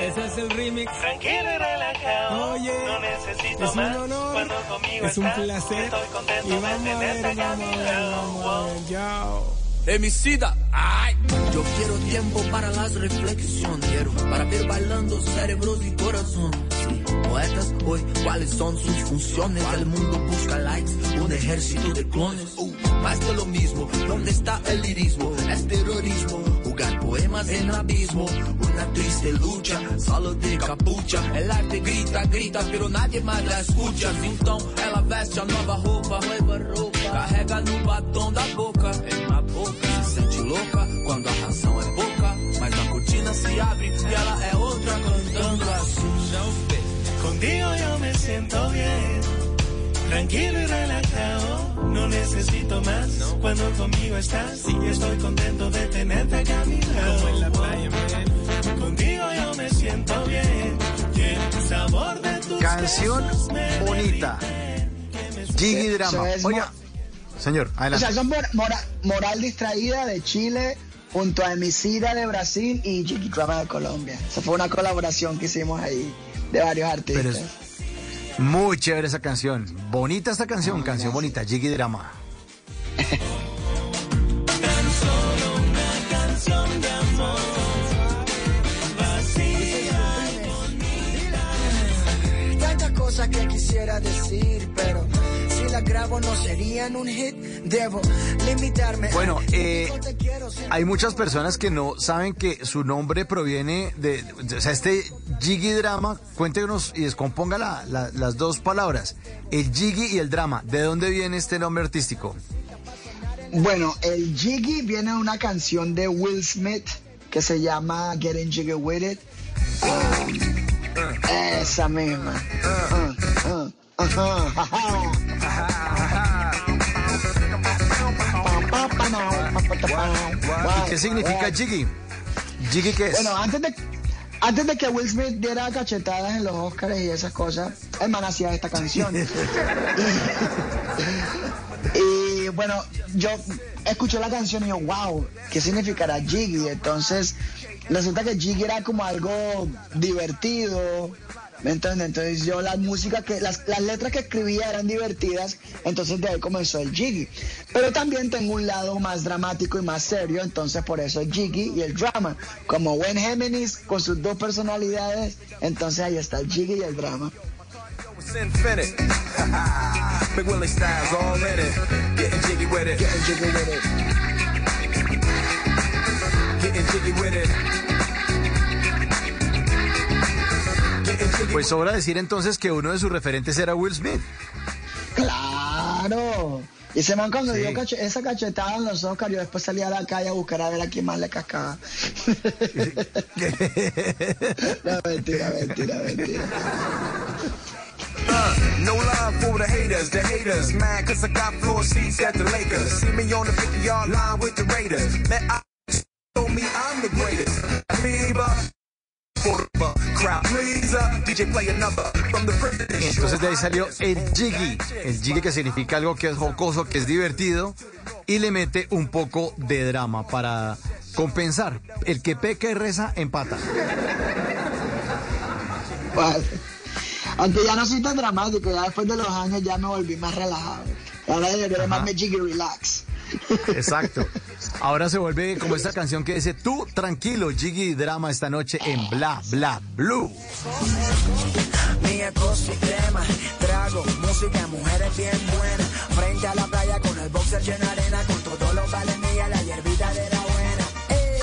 Ese es el remix. Tranquilo y relajado. Oye, no necesito es más. Un honor, es un placer. Estoy contento de tenerte acá a mi lado. Emicida. Ay. Yo quiero tiempo para las reflexiones, quiero para ver bailando cerebros y corazón. Poetas hoy, ¿cuáles son sus funciones? El mundo busca likes, un ejército de clones. Uh, más de lo mismo, ¿dónde está el lirismo? Es terrorismo, jugar poemas en el abismo. Una triste lucha, solo de capucha. El arte grita, grita, pero nadie más la escucha. Então ela veste a nova roupa, nueva ropa. Carrega no batom da boca, en la boca. Se sente louca quando a razão é pouca, mas a cortina se abre y ela é outra cantando assim. Contigo yo me siento bien, tranquilo y relajado, no necesito más, no. Cuando conmigo estás, sí, estoy contento de tenerte acá a mi lado. Contigo yo me siento bien, el sabor de tus canción besos me bonita, Jiggy Drama. Oiga, señor, adelante. O sea, son mora, mora, Moral Distraída de Chile, junto a Emicida de Brasil y Jiggy Drama de Colombia. O sea, fue una colaboración que hicimos ahí. De varios artistas. Pero muy chévere esa canción. Bonita esta canción, oh, canción gracias. Bonita, Jiggy Drama. Tan solo una canción de amor. Vacía conmigo. Tantas cosas que quisiera decir, pero si las grabo no serían un hit. Debo limitarme. Bueno, eh, hay muchas personas que no saben que su nombre proviene de. O sea, este. Jiggy Drama, cuéntenos y descomponga la, la, las dos palabras, el Jiggy y el Drama. ¿De dónde viene este nombre artístico? Bueno, el Jiggy viene de una canción de Will Smith que se llama Getting Jiggy With It. Uh, esa misma. Uh, uh, uh, uh. ¿Qué significa Jiggy? ¿Jiggy qué es? Bueno, antes de... Antes de que Will Smith diera cachetadas en los Oscars y esas cosas, el man hacía esta canción. y, y bueno, yo escuché la canción y yo, wow, ¿qué significará Jiggy? Entonces, resulta que Jiggy era como algo divertido, ¿me entiendes? Entonces yo la música que, las, las letras que escribía eran divertidas, entonces de ahí comenzó el Jiggy. Pero también tengo un lado más dramático y más serio, entonces por eso el Jiggy y el Drama. Como buen Géminis con sus dos personalidades, entonces ahí está el Jiggy y el Drama. Pues sobra decir entonces que uno de sus referentes era Will Smith. Claro, Y ese man cuando sí. dio cachet, esa cachetada en los Oscar, yo después salí a la calle a buscar a ver a quién más le cascaba. No, mentira, mentira, mentira. No love for the haters, the haters, man, cause I got floor seats at the Lakers. See me on the fifty-yard line with the Raiders. Man, I told me I'm the greatest. Entonces de ahí salió el Jiggy, el Jiggy que significa algo que es jocoso, que es divertido, y le mete un poco de drama para compensar. El que peca y reza, empata. Vale. Aunque ya no soy tan dramático, ya después de los años ya me volví más relajado. Ahora debería llamarme Jiggy Relax. Exacto. Ahora se vuelve como esta canción que dice: tú tranquilo, Jiggy Drama, esta noche en Bla Bla Blue. Mía costa y crema, trago, música, mujeres bien buenas. Frente a la playa con el boxer lleno de arena, con todos los vales mía, la hierbita de la buena. Ey,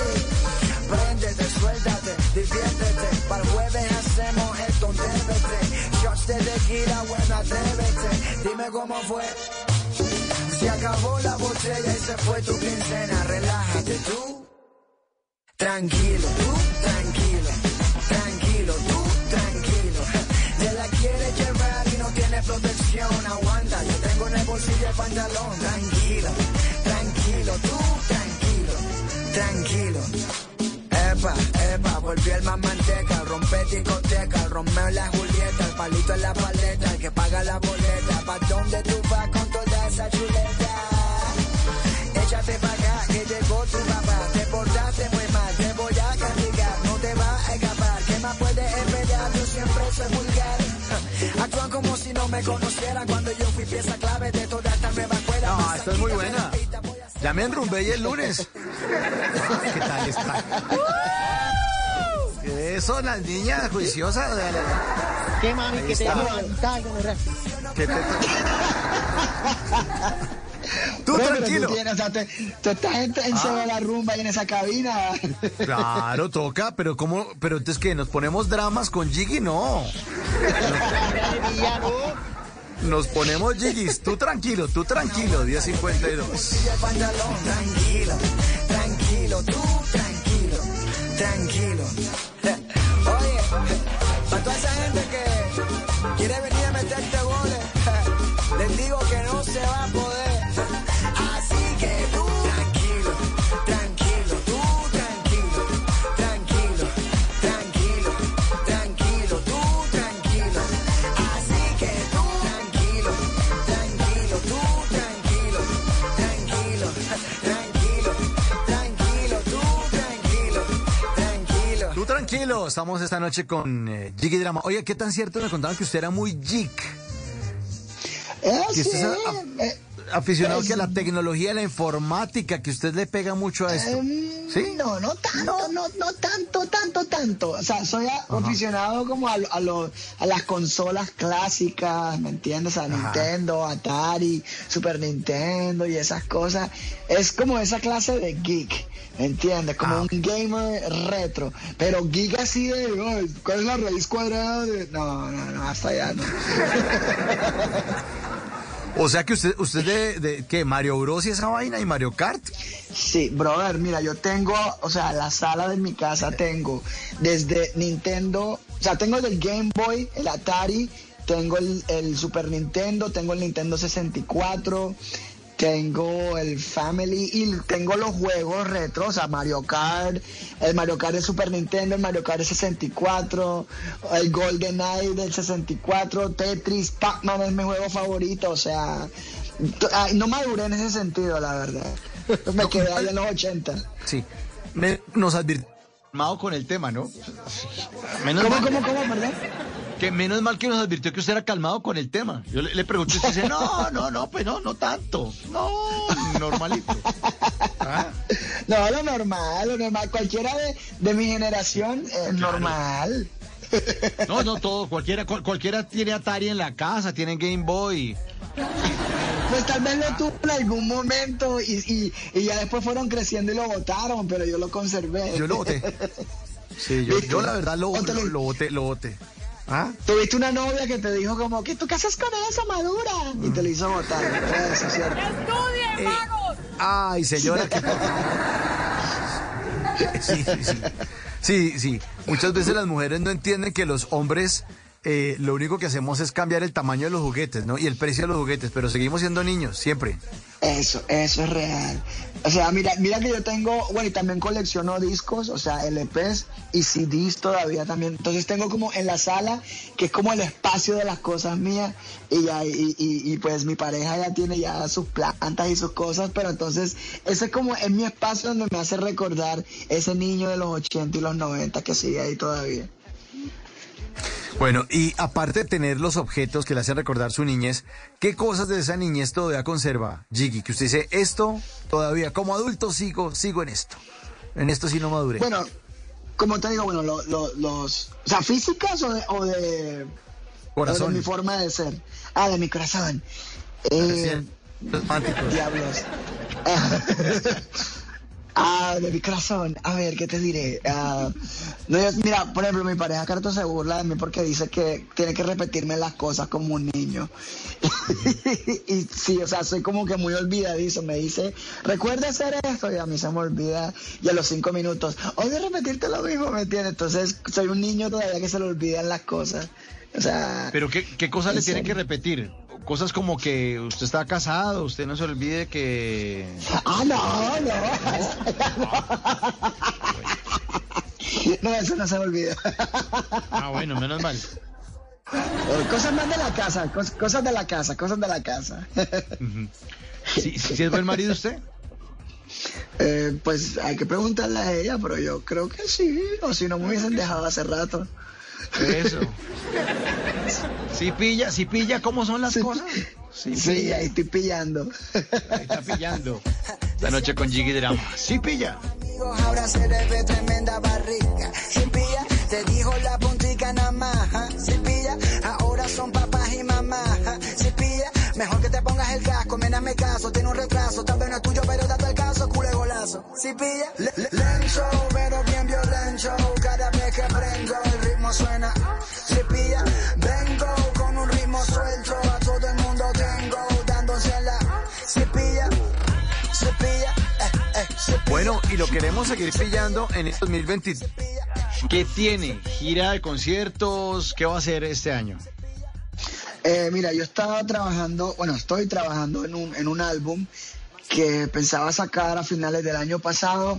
préndete, suéltate, diviértete. Para el jueves hacemos el tontébete. Shots de tequila, bueno, atrévete. Dime cómo fue. Se acabó la botella y se fue tu quincena. Relájate tú, tranquilo, tú, tranquilo, tranquilo, tú, tranquilo. Te la quieres llevar y no tiene protección. Aguanta, yo tengo en el bolsillo el pantalón. Tranquilo, tranquilo, tú, tranquilo, tranquilo. Epa, epa, volvió el más manteca. Rompe discoteca, el Romeo y la Julieta. El palito en la paleta, el que paga la boleta. ¿Pa' dónde tú vas con todo? Esa chuleta, échate para acá que llegó tu papá. Te portaste muy mal, te voy a castigar. No te vas a escapar, ¿qué más puedes esperar? Yo siempre soy vulgar. Actúan como si no me conocieran cuando yo fui pieza clave de toda esta nueva escuela. No, esta es muy buena. Ya me enrumbé y el lunes. ¿Qué tal está? Eso, las niñas juiciosas. ¿Qué, mami? Que te levantas con el resto. ¿Qué te Tú pero, tranquilo. Pero tú tienes, o sea, te, te estás en, en ah. sobre la rumba y en esa cabina. Claro, toca, pero ¿cómo? Pero entonces, ¿qué? ¿Nos ponemos dramas con Jiggy? No. Nos ponemos Jiggys. Tú tranquilo, tú tranquilo. diez cincuenta y dos. Tranquilo, tranquilo, tú tranquilo, tranquilo. Oye, para toda esa gente que quiere venir a meterte goles, les digo que no se va a poder. Así que tú, tranquilo, tranquilo, tú, tranquilo, tranquilo, tranquilo, tranquilo, tú, tranquilo. Así que tú, tranquilo, tranquilo, tú, tranquilo, tranquilo, tranquilo, tranquilo, tú, tranquilo, tranquilo. Tú, tranquilo. Estamos esta noche con eh, Jiggy Drama. Oye, ¿qué tan cierto me contaban que usted era muy geek? Eh, que usted sí, es a, aficionado eh, que a la tecnología, a la informática, que usted le pega mucho a esto. Eh, ¿Sí? No, no tanto, no, no tanto, tanto, tanto. O sea, soy Ajá. aficionado como a, a, lo, a las consolas clásicas, ¿me entiendes? A Nintendo, Atari, Super Nintendo y esas cosas. Es como esa clase de geek, ¿me entiendes? Como ah. un gamer retro. Pero geek así de, oh, ¿cuál es la raíz cuadrada? De... No, no, no, hasta allá no. O sea que usted, usted de, de ¿qué? Mario Bros y esa vaina y Mario Kart. Sí, brother, mira, yo tengo, o sea, la sala de mi casa tengo desde Nintendo, o sea, tengo del Game Boy, el Atari, tengo el, el Super Nintendo, tengo el Nintendo sesenta y cuatro, tengo el Family y tengo los juegos retro, o sea, Mario Kart, el Mario Kart de Super Nintendo, el Mario Kart de sesenta y cuatro, el GoldenEye del sesenta y cuatro, Tetris, Pac-Man es mi juego favorito, o sea, no maduré en ese sentido, la verdad. Me quedé ahí en los ochenta. Sí, me, nos advirtió con el tema, ¿no? Menos ¿Cómo, mal, cómo, cómo, perdón? Que menos mal que nos advirtió que usted era calmado con el tema. Yo le, le pregunté y usted dice, no, no, no, pues no, no tanto. No, normalito. ¿Ah? No, lo normal, lo normal. Cualquiera de, de mi generación es claro. normal. No, no todo, cualquiera, cual, cualquiera tiene Atari en la casa, tiene Game Boy. Pues tal vez lo tuve en algún momento y, y, y ya después fueron creciendo y lo botaron, pero yo lo conservé. Yo lo boté. Sí, yo, yo la verdad lo, lo, lo boté, lo boté. ¿Ah? Tuviste una novia que te dijo como que tú casas con esa madura y te lo hizo votar. Eso es cierto. ¡Estudien, vagos! Eh, ay, señora. Que... Sí, sí, sí. Sí, sí. Muchas veces las mujeres no entienden que los hombres... Eh, lo único que hacemos es cambiar el tamaño de los juguetes, ¿no? Y el precio de los juguetes, pero seguimos siendo niños, siempre. Eso, eso es real. O sea, mira, mira que yo tengo, bueno, y también colecciono discos, o sea, L Pes y C Des todavía también. Entonces tengo como en la sala, que es como el espacio de las cosas mías, y, ya, y, y, y pues mi pareja ya tiene ya sus plantas y sus cosas, pero entonces ese es como en mi espacio donde me hace recordar ese niño de los ochenta y los noventa que sigue ahí todavía. Bueno, y aparte de tener los objetos que le hacen recordar su niñez, ¿qué cosas de esa niñez todavía conserva, Jiggy? Que usted dice, esto todavía, como adulto sigo sigo en esto, en esto sí no maduré. Bueno, como te digo, bueno, lo, lo, los... O sea, ¿físicas o de...? O de corazón. O de mi forma de ser. Ah, de mi corazón. Eh, los diablos. Ah, de mi corazón. A ver, ¿qué te diré? Uh, no, yo, mira, por ejemplo, mi pareja Carto se burla de mí porque dice que tiene que repetirme las cosas como un niño. Y sí, o sea, soy como que muy olvidadizo. Me dice, recuerda hacer esto. Y a mí se me olvida. Y a los cinco minutos, odio repetirte lo mismo, ¿me entiendes? Entonces, soy un niño todavía que se le olvidan las cosas. O sea... ¿Pero qué, qué cosas le tienen que repetir? Cosas como que usted está casado, usted no se olvide que... Ah, no, no. No, eso no se me olvida. Ah, bueno, menos mal. Eh, cosas más de la casa, cos, cosas de la casa, cosas de la casa. ¿Sí, sí es buen marido usted? Eh, pues hay que preguntarle a ella, pero yo creo que sí, o si no me hubiesen dejado hace rato. Eso. Si pilla, si pilla, ¿cómo son las sí, cosas? Sí, sí, ahí estoy pillando. Ahí está pillando. Esta noche con Jiggy Drama. Sí, pilla. Ahora se le ve tremenda barriga. Si pilla, te dijo la puntica nada más. Si pilla, ahora son papás y mamás. Si pilla, mejor que te pongas el casco. Méname caso, tiene un retraso. Tal vez no es tuyo, pero date el caso, culo de golazo. Si pilla, lencho, pero bien violento. Cada vez que prendo el ritmo suena. Si pilla, vengo con un ritmo suelto. A todo el mundo tengo dándosela. Si pilla, si pilla, eh, eh, si pilla. Bueno, y lo queremos seguir pillando en el dos mil veinte. ¿Qué tiene? ¿Gira de conciertos? ¿Qué va a hacer este año? Eh, mira, yo estaba trabajando, bueno, estoy trabajando en un, en un álbum que pensaba sacar a finales del año pasado,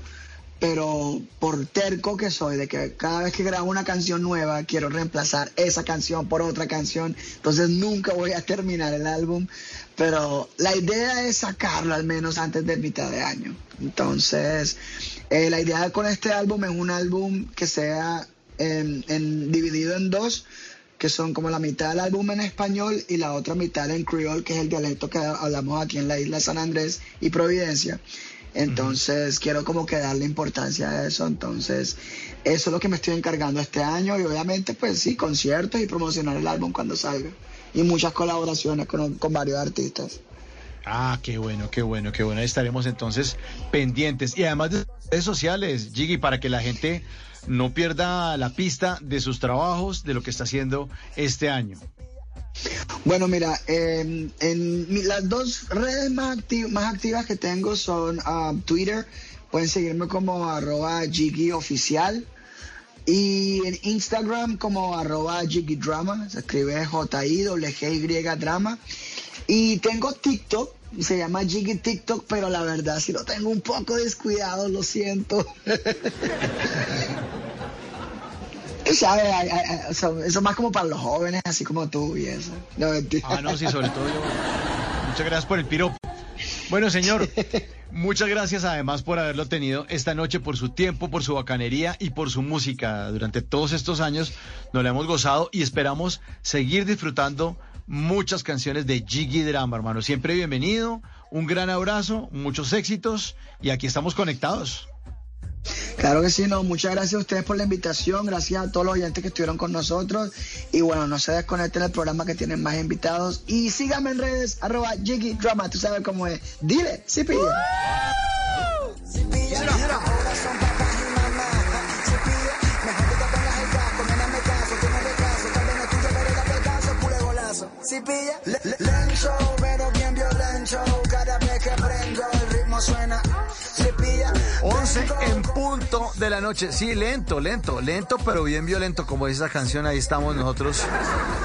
pero por terco que soy, de que cada vez que grabo una canción nueva, quiero reemplazar esa canción por otra canción, entonces nunca voy a terminar el álbum, pero la idea es sacarlo al menos antes de mitad de año. Entonces, eh, la idea con este álbum es un álbum que sea en, en, dividido en dos, que son como la mitad del álbum en español y la otra mitad en creol, que es el dialecto que hablamos aquí en la isla San Andrés y Providencia. Entonces, uh-huh. quiero como que darle importancia a eso. Entonces, eso es lo que me estoy encargando este año. Y obviamente, pues sí, conciertos y promocionar el álbum cuando salga. Y muchas colaboraciones con, con varios artistas. Ah, qué bueno, qué bueno, qué bueno. Ahí estaremos entonces pendientes. Y además de redes sociales, Jiggy, para que la gente... no pierda la pista de sus trabajos, de lo que está haciendo este año. Bueno, mira, eh, en mi, las dos redes más, activ- más activas que tengo son uh, Twitter. Pueden seguirme como arroba Jiggy Oficial. Y en Instagram como arroba Jiggy Drama. Se escribe J I G G Y Drama. Y tengo TikTok. Se llama Jiggy TikTok, pero la verdad si lo tengo un poco descuidado, lo siento. ¿Sabes? Eso es más como para los jóvenes, así como tú y eso. No, mentira. Ah, no, sí, sobre todo yo. Muchas gracias por el piropo. Bueno, señor, muchas gracias además por haberlo tenido esta noche, por su tiempo, por su bacanería y por su música. Durante todos estos años nos la hemos gozado y esperamos seguir disfrutando muchas canciones de Jiggy Drama, hermano. Siempre bienvenido, un gran abrazo, muchos éxitos y aquí estamos conectados. Claro que sí, no, muchas gracias a ustedes por la invitación, gracias a todos los oyentes que estuvieron con nosotros y bueno, no se desconecten del programa que tienen más invitados y síganme en redes, arroba Jiggy Drama, tú sabes cómo es. Dile, si pilla. si pilla, le, le, lencho, pero bien violento, cada vez que prendo el ritmo suena, si pilla. once en punto de la noche, sí, lento, lento, lento, pero bien violento, como dice esa canción, ahí estamos nosotros.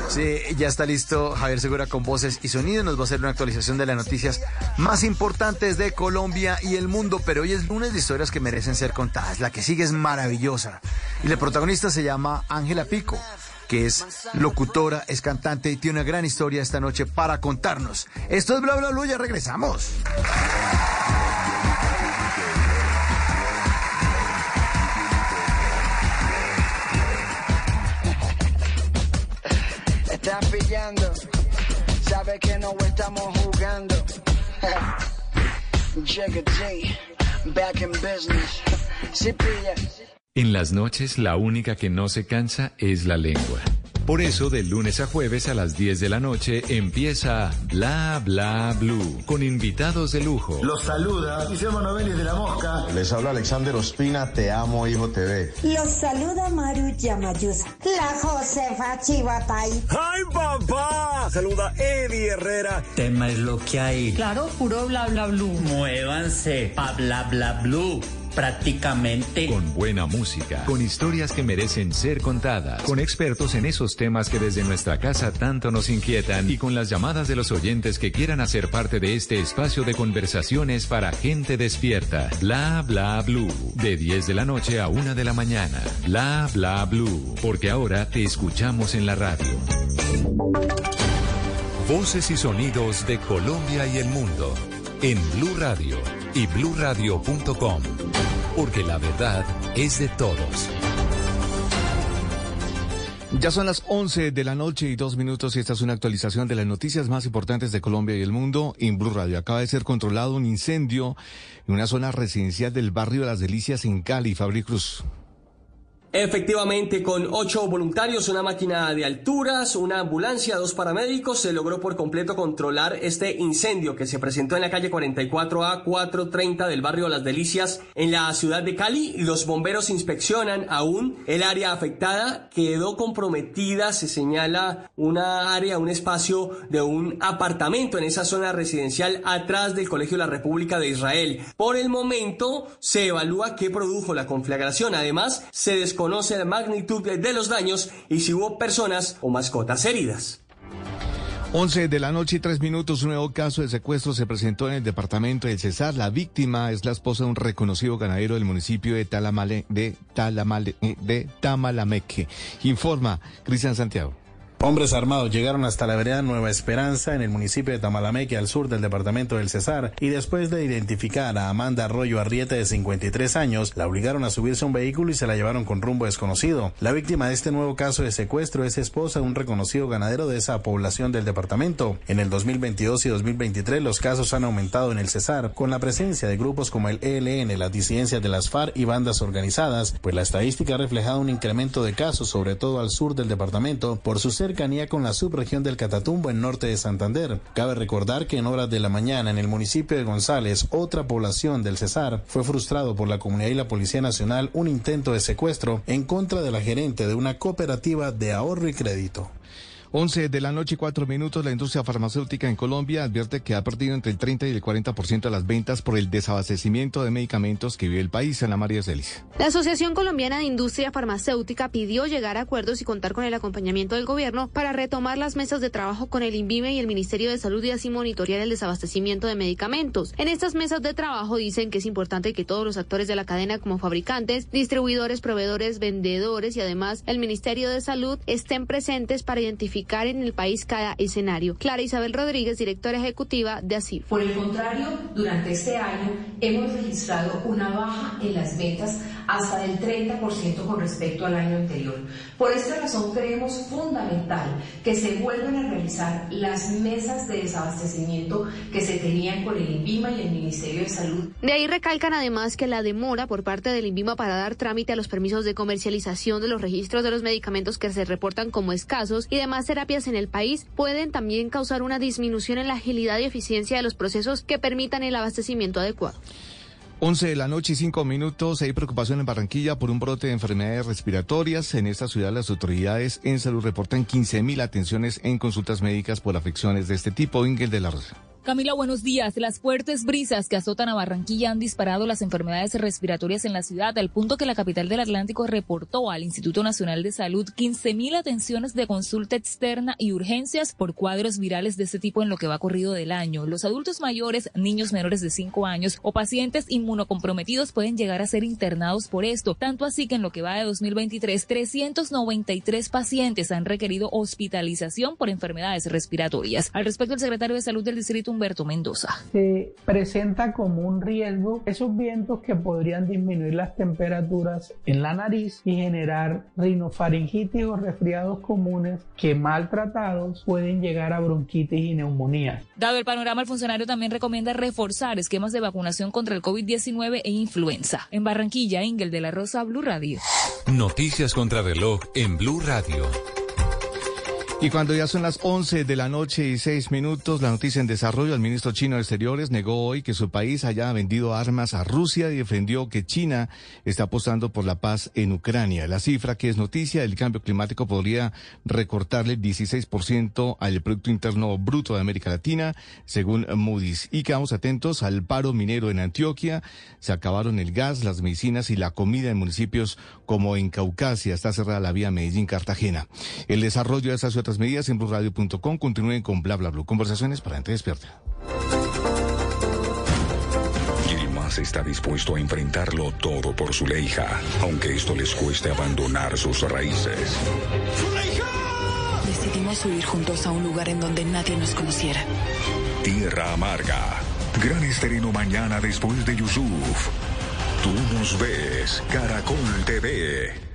Sí, ya está listo Javier Segura con voces y sonidos, nos va a hacer una actualización de las noticias más importantes de Colombia y el mundo, pero hoy es lunes de historias que merecen ser contadas, la que sigue es maravillosa, y la protagonista se llama Ángela Pico, que es locutora, es cantante y tiene una gran historia esta noche para contarnos. Esto es Bla Bla Blue, ya regresamos. Estás pillando, sabes que no estamos jugando. Back in business. Si pilla. En las noches, la única que no se cansa es la lengua. Por eso, de lunes a jueves a las diez de la noche, empieza Bla Bla Blue, con invitados de lujo. Los saluda Guillermo Novelis de La Mosca. Les habla Alexander Ospina, Te Amo Hijo T V. Los saluda Maru Yamayusa, la Josefa Chivatay. ¡Ay, papá! Saluda Eddie Herrera. Tema es lo que hay. Claro, puro Bla Bla Blue. Muévanse pa' Bla Bla Blue. Prácticamente. Con buena música, con historias que merecen ser contadas, con expertos en esos temas que desde nuestra casa tanto nos inquietan y con las llamadas de los oyentes que quieran hacer parte de este espacio de conversaciones para gente despierta. Bla Bla Blue, de diez de la noche a una de la mañana. Bla Bla Blue, porque ahora te escuchamos en la radio. Voces y sonidos de Colombia y el mundo en Blue Radio y blue radio punto com, porque la verdad es de todos. Ya son las once de la noche y dos minutos y esta es una actualización de las noticias más importantes de Colombia y el mundo en Blue Radio. Acaba de ser controlado un incendio en una zona residencial del barrio Las Delicias en Cali, Fabri Cruz. Efectivamente, con ocho voluntarios, una máquina de alturas, una ambulancia, dos paramédicos, se logró por completo controlar este incendio que se presentó en la calle cuarenta y cuatro A, cuatrocientos treinta del barrio Las Delicias en la ciudad de Cali. Los bomberos inspeccionan aún el área afectada, quedó comprometida, se señala una área, un espacio de un apartamento en esa zona residencial atrás del Colegio de la República de Israel. Por el momento se evalúa qué produjo la conflagración, además se desconoce Conoce la magnitud de los daños y si hubo personas o mascotas heridas. once de la noche y tres minutos, un nuevo caso de secuestro se presentó en el departamento del Cesar. La víctima es la esposa de un reconocido ganadero del municipio de, Talamale, de, Talamale, de Tamalameque. Informa Cristian Santiago. Hombres armados llegaron hasta la vereda Nueva Esperanza en el municipio de Tamalameque, al sur del departamento del Cesar, y después de identificar a Amanda Arroyo Arrieta, de cincuenta y tres años, la obligaron a subirse a un vehículo y se la llevaron con rumbo desconocido. La víctima de este nuevo caso de secuestro es esposa de un reconocido ganadero de esa población del departamento. En el dos mil veintidós y dos mil veintitrés los casos han aumentado en el Cesar, con la presencia de grupos como el E L N, las disidencias de las FARC y bandas organizadas, pues la estadística ha reflejado un incremento de casos, sobre todo al sur del departamento, por su cercanía con la subregión del Catatumbo en norte de Santander. Cabe recordar que en horas de la mañana en el municipio de González, otra población del Cesar, fue frustrado por la comunidad y la Policía Nacional un intento de secuestro en contra de la gerente de una cooperativa de ahorro y crédito. once de la noche y cuatro minutos, la industria farmacéutica en Colombia advierte que ha perdido entre el treinta y el cuarenta por ciento de las ventas por el desabastecimiento de medicamentos que vive el país. Ana María Celis. La Asociación Colombiana de Industria Farmacéutica pidió llegar a acuerdos y contar con el acompañamiento del gobierno para retomar las mesas de trabajo con el INVIME y el Ministerio de Salud y así monitorear el desabastecimiento de medicamentos. En estas mesas de trabajo dicen que es importante que todos los actores de la cadena, como fabricantes, distribuidores, proveedores, vendedores y además el Ministerio de Salud, estén presentes para identificar en el país cada escenario. Clara Isabel Rodríguez, directora ejecutiva de ASIF. Por el contrario, durante este año hemos registrado una baja en las ventas hasta del treinta por ciento con respecto al año anterior. Por esta razón creemos fundamental que se vuelvan a realizar las mesas de desabastecimiento que se tenían con el INVIMA y el Ministerio de Salud. De ahí recalcan además que la demora por parte del INVIMA para dar trámite a los permisos de comercialización de los registros de los medicamentos que se reportan como escasos y demás terapias en el país pueden también causar una disminución en la agilidad y eficiencia de los procesos que permitan el abastecimiento adecuado. once de la noche y cinco minutos, hay preocupación en Barranquilla por un brote de enfermedades respiratorias. En esta ciudad las autoridades en salud reportan quince mil atenciones en consultas médicas por afecciones de este tipo. Ingel de la Rosa. Camila, buenos días. Las fuertes brisas que azotan a Barranquilla han disparado las enfermedades respiratorias en la ciudad, al punto que la capital del Atlántico reportó al Instituto Nacional de Salud quince mil atenciones de consulta externa y urgencias por cuadros virales de este tipo en lo que va corrido del año. Los adultos mayores, niños menores de cinco años o pacientes inmunocomprometidos pueden llegar a ser internados por esto. Tanto así que en lo que va de dos mil veintitrés, trescientos noventa y tres pacientes han requerido hospitalización por enfermedades respiratorias. Al respecto, el secretario de Salud del Distrito Humberto Mendoza. Se presenta como un riesgo esos vientos que podrían disminuir las temperaturas en la nariz y generar rinofaringitis o resfriados comunes que maltratados pueden llegar a bronquitis y neumonía. Dado el panorama, el funcionario también recomienda reforzar esquemas de vacunación contra el COVID diecinueve e influenza. En Barranquilla, Ingel de la Rosa, Blue Radio. Noticias contra reloj en Blue Radio. Y cuando ya son las once de la noche y seis minutos, la noticia en desarrollo. El ministro chino de Exteriores negó hoy que su país haya vendido armas a Rusia y defendió que China está apostando por la paz en Ucrania. La cifra que es noticia, el cambio climático podría recortarle dieciséis por ciento al Producto Interno Bruto de América Latina, según Moody's. Y quedamos atentos al paro minero en Antioquia. Se acabaron el gas, las medicinas y la comida en municipios como en Caucasia. Está cerrada la vía Medellín-Cartagena. El desarrollo de esas otras medidas en blue radio punto com. Continúen con Bla Bla Blue. Conversaciones para gente despierta. Quien más está dispuesto a enfrentarlo todo por Zuleija, aunque esto les cueste abandonar sus raíces. ¡Zuleija! Decidimos huir juntos a un lugar en donde nadie nos conociera. Tierra amarga. Gran estreno mañana después de Yusuf. Tú nos ves, Caracol T V.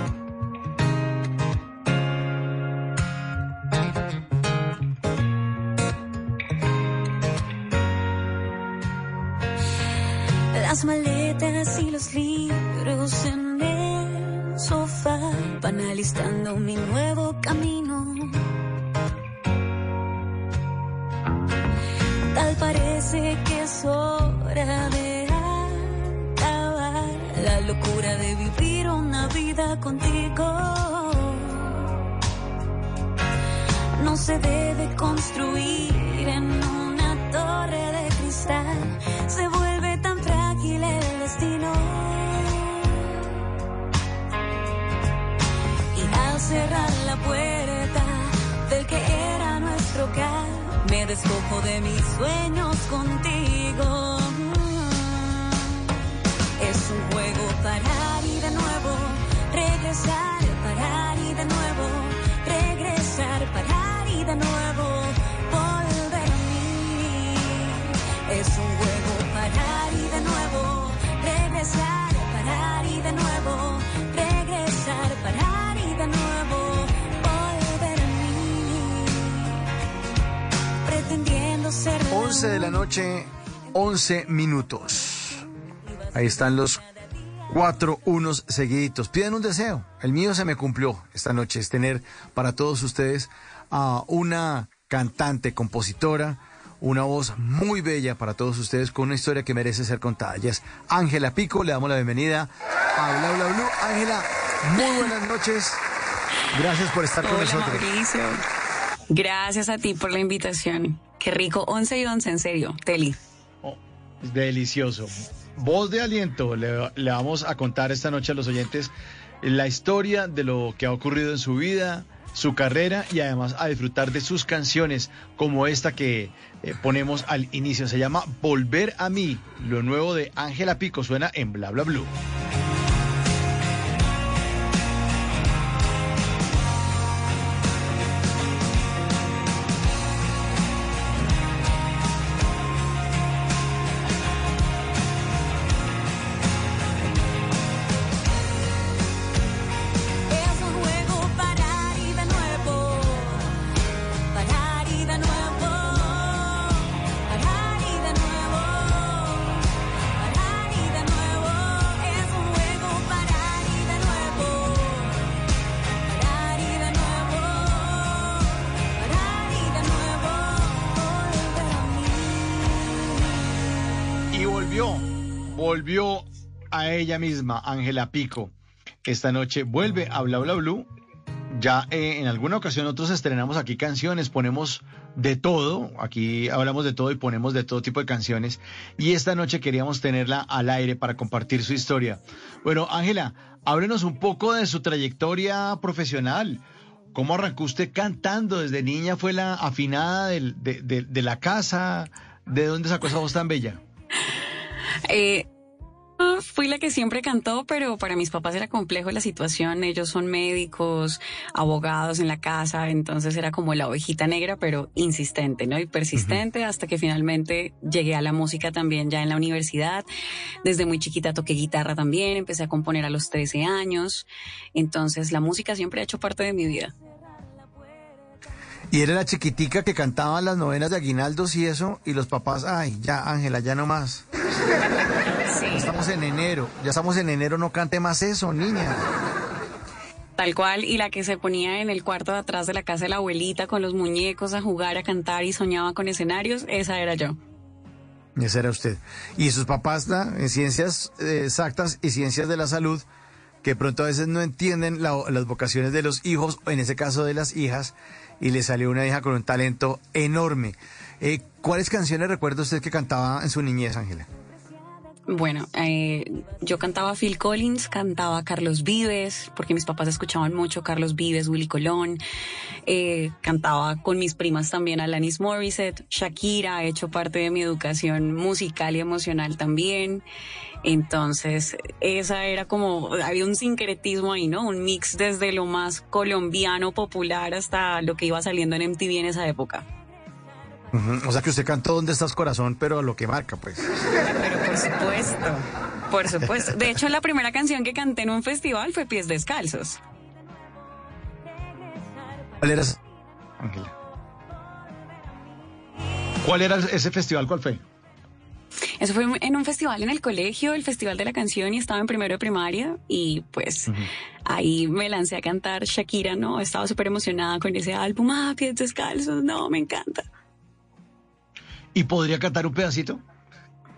libros en el sofá van alistando mi nuevo camino. Tal parece que es hora de acabar la locura de vivir una vida contigo. No se debe construir en una torre de cristal, se vuelve tan frágil el destino. Y al cerrar la puerta del que era nuestro hogar, me despojo de mis sueños contigo. Es un juego parar y de nuevo regresar, parar y de nuevo regresar, parar y de nuevo volver a mí. Es un juego parar y de nuevo regresar, parar y de nuevo regresar, parar y de nuevo. once de la noche, once minutos. Ahí están los cuatro unos seguiditos. Piden un deseo. El mío se me cumplió esta noche. Es tener para todos ustedes a una cantante, compositora, una voz muy bella para todos ustedes con una historia que merece ser contada. Ella es Ángela Pico. Le damos la bienvenida a Bla Bla Blue. Ángela, muy buenas noches. Gracias por estar Hola, con nosotros. Mauricio. Gracias a ti por la invitación. Qué rico, once y once, en serio, Teli. Oh, delicioso. Voz de aliento, le, le vamos a contar esta noche a los oyentes la historia de lo que ha ocurrido en su vida, su carrera, y además a disfrutar de sus canciones, como esta que eh, ponemos al inicio. Se llama Volver a mí, lo nuevo de Ángela Pico, suena en Bla Bla Blue. Volvió a ella misma, Ángela Pico. Esta noche vuelve a Bla Bla Blue. Ya eh, en alguna ocasión nosotros estrenamos aquí canciones, ponemos de todo. Aquí hablamos de todo y ponemos de todo tipo de canciones. Y esta noche queríamos tenerla al aire para compartir su historia. Bueno, Ángela, háblenos un poco de su trayectoria profesional. ¿Cómo arrancó usted cantando? Desde niña fue la afinada del, de, de, de la casa. ¿De dónde sacó esa voz tan bella? Eh... Fui la que siempre cantó, pero para mis papás era complejo la situación. Ellos son médicos, abogados en la casa, entonces era como la ovejita negra, pero insistente, ¿no? Y persistente, uh-huh. Hasta que finalmente llegué a la música también ya en la universidad. Desde muy chiquita toqué guitarra también, empecé a componer a los trece años. Entonces la música siempre ha hecho parte de mi vida. Y era la chiquitica que cantaba las novenas de aguinaldos y eso, y los papás, ay, ya, Ángela, ya no más. Sí. Estamos en enero, ya estamos en enero, no cante más eso, niña. Tal cual, y la que se ponía en el cuarto de atrás de la casa de la abuelita con los muñecos a jugar, a cantar y soñaba con escenarios, esa era yo. Esa era usted. Y sus papás, ¿no?, en ciencias eh, exactas y ciencias de la salud, que pronto a veces no entienden la, las vocaciones de los hijos, en ese caso de las hijas, y le salió una hija con un talento enorme. Eh, ¿Cuáles canciones recuerda usted que cantaba en su niñez, Ángela? Bueno, eh, yo cantaba Phil Collins, cantaba Carlos Vives, porque mis papás escuchaban mucho Carlos Vives, Willy Colón, eh, cantaba con mis primas también Alanis Morissette, Shakira ha hecho parte de mi educación musical y emocional también, entonces esa era como, había un sincretismo ahí, ¿no? Un mix desde lo más colombiano, popular, hasta lo que iba saliendo en M T V en esa época. Uh-huh. O sea que usted cantó ¿Dónde estás, corazón? Pero a lo que marca, pues. Pero por supuesto, por supuesto. De hecho, la primera canción que canté en un festival fue Pies Descalzos. ¿Cuál era, Ángela? ¿Cuál era ese festival? ¿Cuál fue? Eso fue en un festival en el colegio, el Festival de la Canción, y estaba en primero de primaria, y pues uh-huh. ahí me lancé a cantar Shakira, ¿no? Estaba súper emocionada con ese álbum, ah, pies descalzos, no, me encanta. ¿Y podría cantar un pedacito?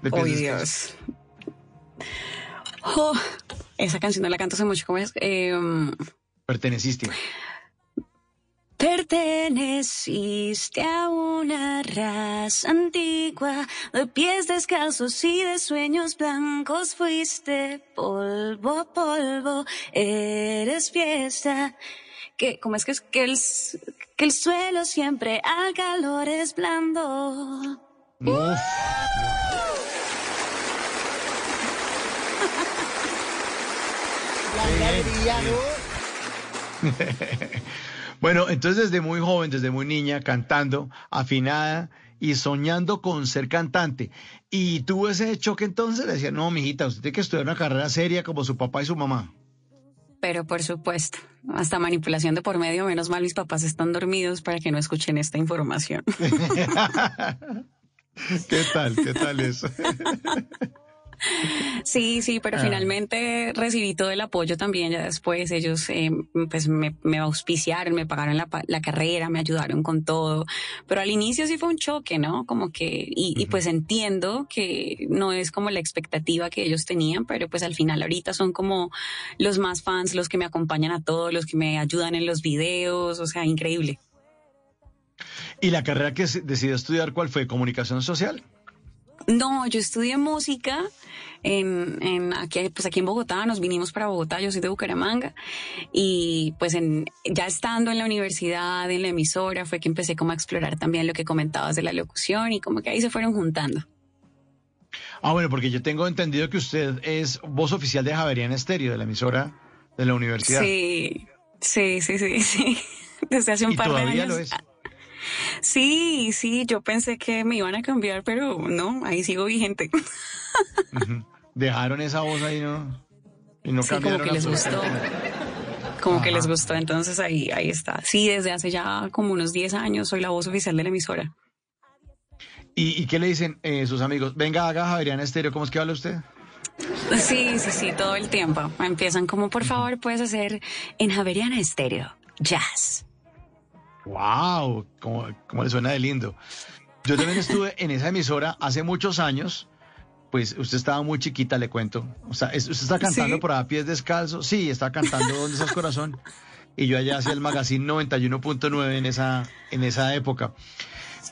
De pies oh, descalzos. Dios. Oh, esa canción no la canto hace mucho, ¿cómo es? Eh, Perteneciste. Perteneciste a una raza antigua, de pies descalzos y de sueños blancos, fuiste polvo a polvo, eres fiesta. Que, ¿cómo es que es? Que el, que el suelo siempre al calor es blando. No. La alegría, ¿no? Bueno, entonces desde muy joven, desde muy niña, cantando, afinada y soñando con ser cantante. ¿Y tuvo ese choque entonces? Le decía, no, mijita, usted tiene que estudiar una carrera seria como su papá y su mamá. Pero por supuesto, hasta manipulación de por medio, menos mal mis papás están dormidos para que no escuchen esta información. ¿Qué tal? ¿Qué tal eso? Sí, sí, pero ah. finalmente recibí todo el apoyo también. Ya después ellos eh, pues me, me auspiciaron, me pagaron la, la carrera, me ayudaron con todo. Pero al inicio sí fue un choque, ¿no? Como que, y, uh-huh. y pues entiendo que no es como la expectativa que ellos tenían, pero pues al final ahorita son como los más fans, los que me acompañan a todos, los que me ayudan en los videos, o sea, increíble. ¿Y la carrera que decidió estudiar cuál fue? ¿Comunicación social? No, yo estudié música en, en aquí, pues aquí en Bogotá, nos vinimos para Bogotá, yo soy de Bucaramanga, y pues en, ya estando en la universidad, en la emisora, fue que empecé como a explorar también lo que comentabas de la locución, y como que ahí se fueron juntando. Ah, bueno, porque yo tengo entendido que usted es voz oficial de Javeriana Estéreo, de la emisora de la universidad. Sí, sí, sí, sí, sí. Desde hace un par de años. ¿Y todavía lo es? Sí, sí, yo pensé que me iban a cambiar, pero no, ahí sigo vigente. Dejaron esa voz ahí, ¿no? Y no sí, cambiaron. Como que les gustó. Como Ajá. que les gustó, entonces ahí, ahí está. Sí, desde hace ya como unos diez años soy la voz oficial de la emisora. ¿Y, y qué le dicen eh, sus amigos? Venga, haga Javeriana Estéreo, ¿cómo es que habla usted? Sí, sí, sí, todo el tiempo. Empiezan como, por favor, puedes hacer en Javeriana Estéreo, jazz. ¡Wow! Como, como le suena de lindo. Yo también estuve en esa emisora hace muchos años. Pues usted estaba muy chiquita, le cuento. O sea, usted está cantando ¿Sí? por a pies descalzos. Sí, está cantando ¿Dónde estás, corazón? Y yo allá hacía el magazine noventa y uno punto nueve en esa, en esa época.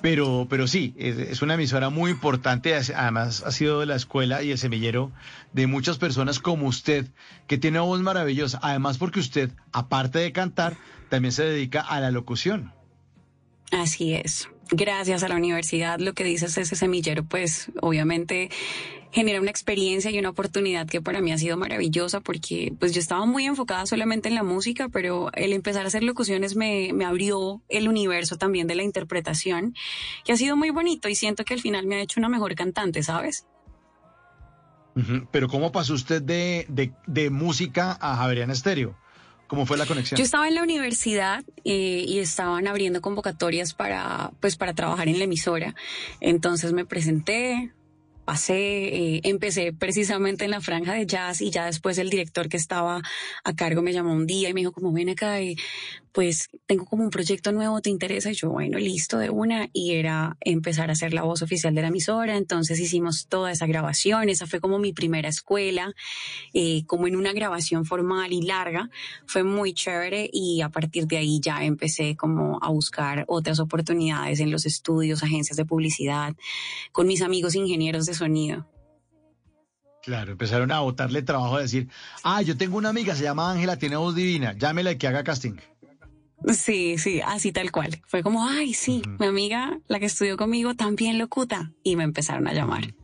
Pero, pero sí, es, es una emisora muy importante. Además, ha sido la escuela y el semillero de muchas personas como usted, que tiene una voz maravillosa. Además, porque usted, aparte de cantar, también se dedica a la locución. Así es. Gracias a la universidad, lo que dices, ese semillero, pues obviamente genera una experiencia y una oportunidad que para mí ha sido maravillosa, porque pues yo estaba muy enfocada solamente en la música, pero el empezar a hacer locuciones me, me abrió el universo también de la interpretación, que ha sido muy bonito, y siento que al final me ha hecho una mejor cantante, ¿sabes? Uh-huh. Pero ¿cómo pasó usted de, de, de música a Javeriana Estéreo? ¿Cómo fue la conexión? Yo estaba en la universidad eh, y estaban abriendo convocatorias para, pues, para trabajar en la emisora. Entonces me presenté, pasé, eh, empecé precisamente en la franja de jazz, y ya después el director que estaba a cargo me llamó un día y me dijo como, ven acá, eh, pues tengo como un proyecto nuevo, ¿te interesa? Y yo, bueno, listo, de una, y era empezar a hacer la voz oficial de la emisora. Entonces hicimos toda esa grabación, esa fue como mi primera escuela, eh, como en una grabación formal y larga, fue muy chévere, y a partir de ahí ya empecé como a buscar otras oportunidades en los estudios, agencias de publicidad, con mis amigos ingenieros de sonido. Claro, empezaron a botarle trabajo, a decir, ah, yo tengo una amiga, se llama Ángela, tiene voz divina, llámela y que haga casting. Sí, sí, así tal cual. Fue como, ay, sí, uh-huh. mi amiga, la que estudió conmigo, también locuta. Y me empezaron a llamar.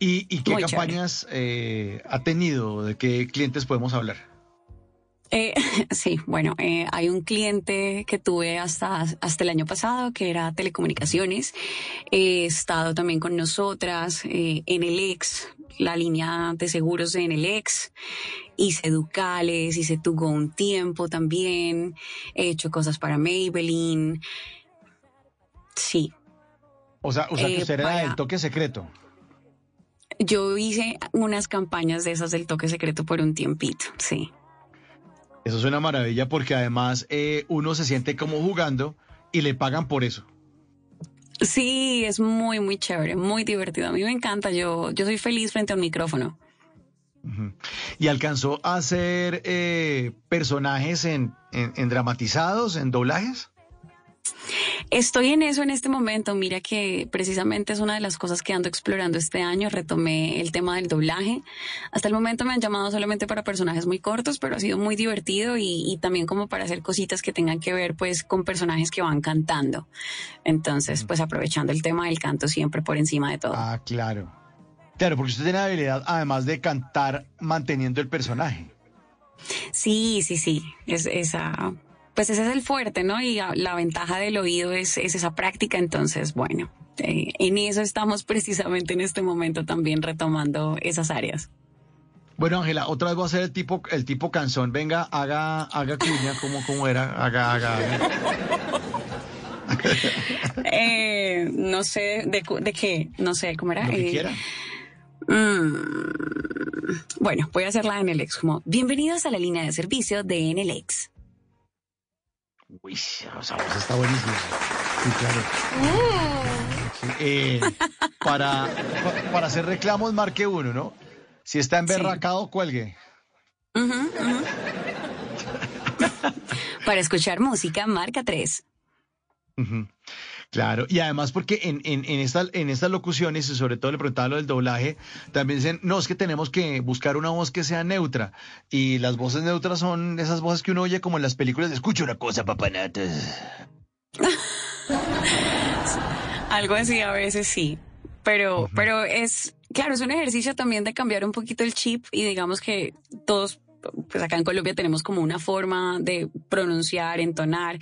¿Y, y qué Muy campañas eh, ha tenido? ¿De qué clientes podemos hablar? Eh, sí, bueno, eh, hay un cliente que tuve hasta, hasta el año pasado, que era Telecomunicaciones. He estado también con nosotras eh, en el ex, la línea de seguros en el ex. Hice Ducales, hice Tugo un tiempo también, he hecho cosas para Maybelline, sí. O sea, o sea que eh, usted era para... el toque secreto. Yo hice unas campañas de esas del toque secreto por un tiempito, sí. Eso es una maravilla porque además eh, uno se siente como jugando y le pagan por eso. Sí, es muy, muy chévere, muy divertido. A mí me encanta, yo, yo soy feliz frente a un micrófono. Uh-huh. ¿Y alcanzó a hacer eh, personajes en, en, en dramatizados, en doblajes? Estoy en eso en este momento. Mira que precisamente es una de las cosas que ando explorando este año. Retomé el tema del doblaje. Hasta el momento me han llamado solamente para personajes muy cortos, pero ha sido muy divertido y, y también como para hacer cositas que tengan que ver pues con personajes que van cantando. Entonces, pues aprovechando el tema del canto siempre por encima de todo. Ah, claro. Claro, porque usted tiene la habilidad además de cantar manteniendo el personaje. Sí, sí, sí. Es esa... Pues ese es el fuerte, ¿no? Y la ventaja del oído es, es esa práctica. Entonces, bueno, eh, en eso estamos precisamente en este momento también retomando esas áreas. Bueno, Ángela, otra vez voy a hacer el tipo, el tipo canción. Venga, haga, haga cuña, como, como era, haga, haga. haga. eh, no sé, de, ¿de qué? No sé, ¿cómo era? Lo que eh, quiera. Mmm, bueno, voy a hacerla en N L X, como, bienvenidos a la línea de servicio de N L X. Uy, o sea, vos está buenísimo. Sí, claro. Sí, eh, para, para hacer reclamos, marque uno, ¿no? Si está emberracado, sí. Cuelgue. Uh-huh, uh-huh. Para escuchar música, marca tres. Uh-huh. Claro, y además porque en, en, en, esta, en estas locuciones, y sobre todo le preguntaba lo del doblaje, también dicen, no, es que tenemos que buscar una voz que sea neutra, y las voces neutras son esas voces que uno oye como en las películas, escucha una cosa, papanatas. Algo así a veces sí, pero, uh-huh. pero es, claro, es un ejercicio también de cambiar un poquito el chip, y digamos que todos... Pues acá en Colombia tenemos como una forma de pronunciar, entonar,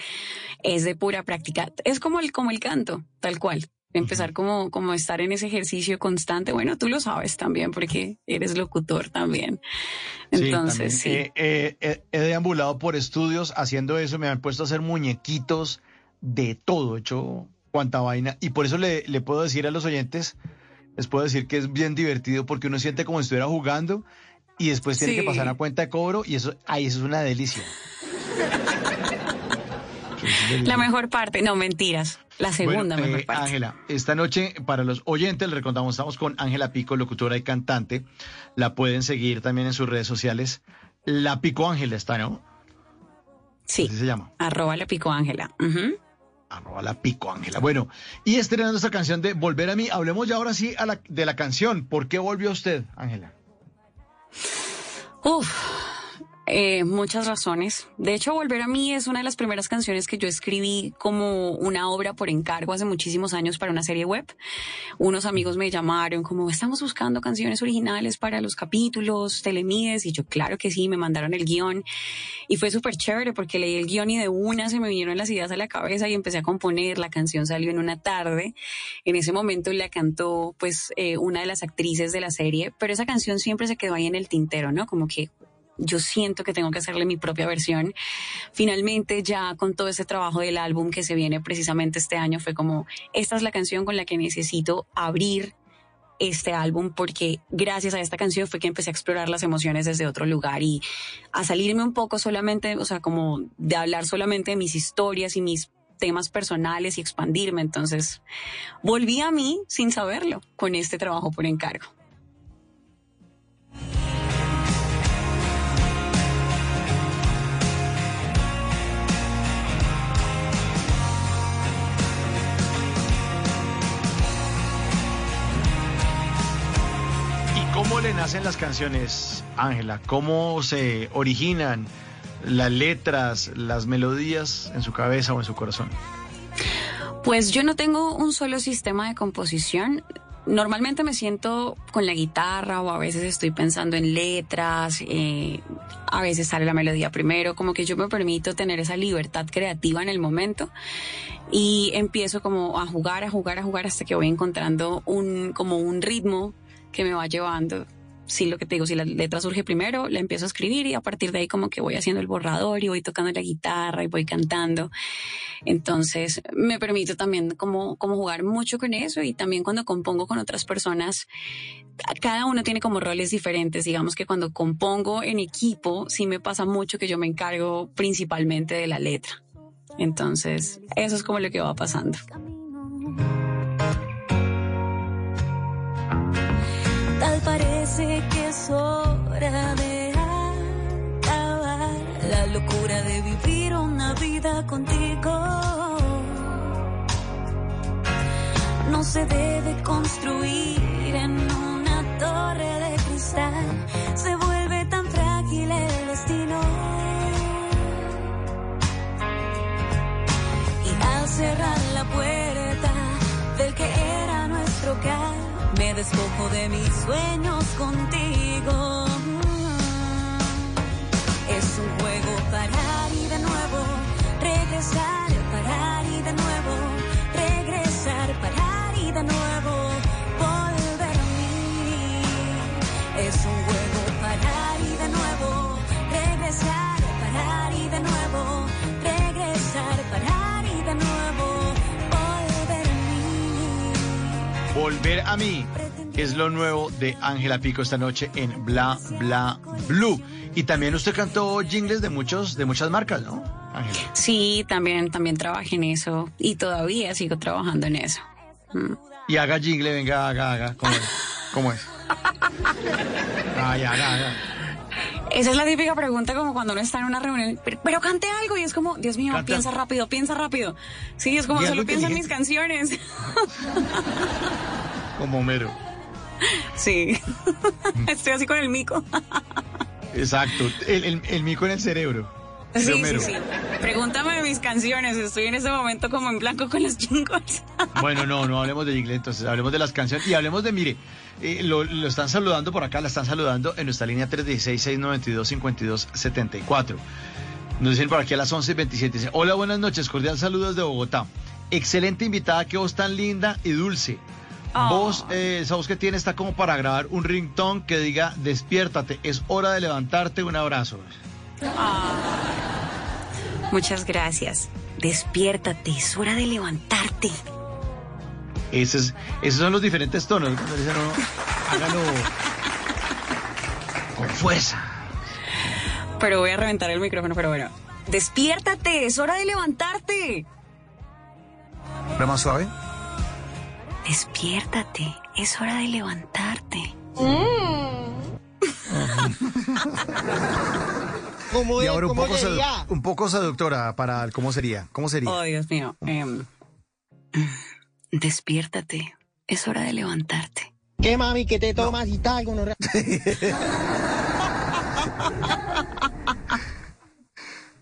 es de pura práctica, es como el, como el canto, tal cual, empezar uh-huh. como, como estar en ese ejercicio constante, bueno, tú lo sabes también porque eres locutor también, entonces sí. También. sí. Eh, eh, he deambulado por estudios haciendo eso, me han puesto a hacer muñequitos de todo, hecho cuanta vaina, y por eso le, le puedo decir a los oyentes, les puedo decir que es bien divertido porque uno siente como si estuviera jugando. Y después tiene sí. que pasar a cuenta de cobro y eso, ay, eso es una delicia. La mejor parte, no, mentiras. La segunda bueno, mejor eh, parte. Ángela, esta noche para los oyentes les recordamos, estamos con Ángela Pico, locutora y cantante. La pueden seguir también en sus redes sociales. La Pico Ángela está, ¿no? Sí. Así se llama. Arroba la Pico Ángela. Uh-huh. Arroba la Pico Ángela. Bueno, y estrenando esta canción de Volver a mí, hablemos ya ahora sí a la, de la canción. ¿Por qué volvió usted, Ángela? Uf, eh, muchas razones. De hecho, Volver a mí es una de las primeras canciones que yo escribí como una obra por encargo hace muchísimos años para una serie web. Unos amigos me llamaron como, estamos buscando canciones originales para los capítulos, Telemides, y yo, claro que sí, me mandaron el guión. Y fue súper chévere porque leí el guión y de una se me vinieron las ideas a la cabeza y empecé a componer. La canción salió en una tarde. En ese momento la cantó pues eh, una de las actrices de la serie, pero esa canción siempre se quedó ahí en el tintero, ¿no? Como que yo siento que tengo que hacerle mi propia versión. Finalmente, ya con todo ese trabajo del álbum que se viene precisamente este año, fue como, esta es la canción con la que necesito abrir este álbum, porque gracias a esta canción fue que empecé a explorar las emociones desde otro lugar y a salirme un poco solamente, o sea, como de hablar solamente de mis historias y mis temas personales y expandirme. Entonces, volví a mí sin saberlo con este trabajo por encargo. ¿Cómo le nacen las canciones, Ángela? ¿Cómo se originan las letras, las melodías en su cabeza o en su corazón? Pues yo no tengo un solo sistema de composición. Normalmente me siento con la guitarra o a veces estoy pensando en letras, eh, a veces sale la melodía primero, como que yo me permito tener esa libertad creativa en el momento. Y empiezo como a jugar, a jugar, a jugar hasta que voy encontrando un, como un ritmo que me va llevando si lo que te digo, si la letra surge primero, la empiezo a escribir y a partir de ahí como que voy haciendo el borrador y voy tocando la guitarra y voy cantando. Entonces me permito también como, como jugar mucho con eso, y también cuando compongo con otras personas, cada uno tiene como roles diferentes. Digamos que cuando compongo en equipo sí me pasa mucho que yo me encargo principalmente de la letra. Entonces eso es como lo que va pasando. Tal parece que es hora de acabar la locura de vivir una vida contigo. No se debe construir en una torre de cristal, se vuelve tan frágil el destino. Y al cerrar la puerta del que era nuestro hogar, me despojo de mis sueños contigo. Es un juego parar y de nuevo regresar, parar y de nuevo regresar, parar y de nuevo volver a mí. Es un juego parar y de nuevo regresar, parar y de nuevo regresar, parar y de nuevo volver a mí. Volver a mí es lo nuevo de Ángela Pico esta noche en Bla Bla Blue. Y también usted cantó jingles de muchos, de muchas marcas, ¿no, Ángela? Sí, también, también trabajé en eso y todavía sigo trabajando en eso. Mm. Y haga jingle, venga, haga, haga. ¿Cómo es? ¿Cómo es? Ay, haga, haga. Esa es la típica pregunta como cuando uno está en una reunión, pero, pero cante algo, y es como, Dios mío, Canta. piensa rápido, piensa rápido. Sí, es como solo pienso en mis canciones. Como Homero. Sí, estoy así con el mico. Exacto, el, el, el mico en el cerebro. Sí, Homero. sí, sí. Pregúntame de mis canciones, estoy en este momento como en blanco con los jingles. Bueno, no, no hablemos de jingles, entonces hablemos de las canciones y hablemos de, mire, eh, lo, lo están saludando por acá, la están saludando en nuestra línea tres uno seis, seis nueve dos, cinco dos siete cuatro. Nos dicen por aquí a las once y veintisiete, dicen, hola, buenas noches, cordial saludos de Bogotá. Excelente invitada, qué voz tan linda y dulce. Oh. Vos, eh, esa voz que tiene está como para grabar un ringtone que diga, despiértate, es hora de levantarte, un abrazo. Oh. Muchas gracias. Despiértate, es hora de levantarte. Ese es, esos son los diferentes tonos. Hágalo con fuerza. Pero voy a reventar el micrófono, pero bueno. Despiértate, es hora de levantarte. ¿Lo más suave? Despiértate, es hora de levantarte. Mm. Y ahora un poco, sedu- un poco seductora para el cómo sería. ¿Cómo sería? Oh, Dios mío. Eh, despiértate, es hora de levantarte. ¿Qué, mami, que te tomas no. y tal? Con...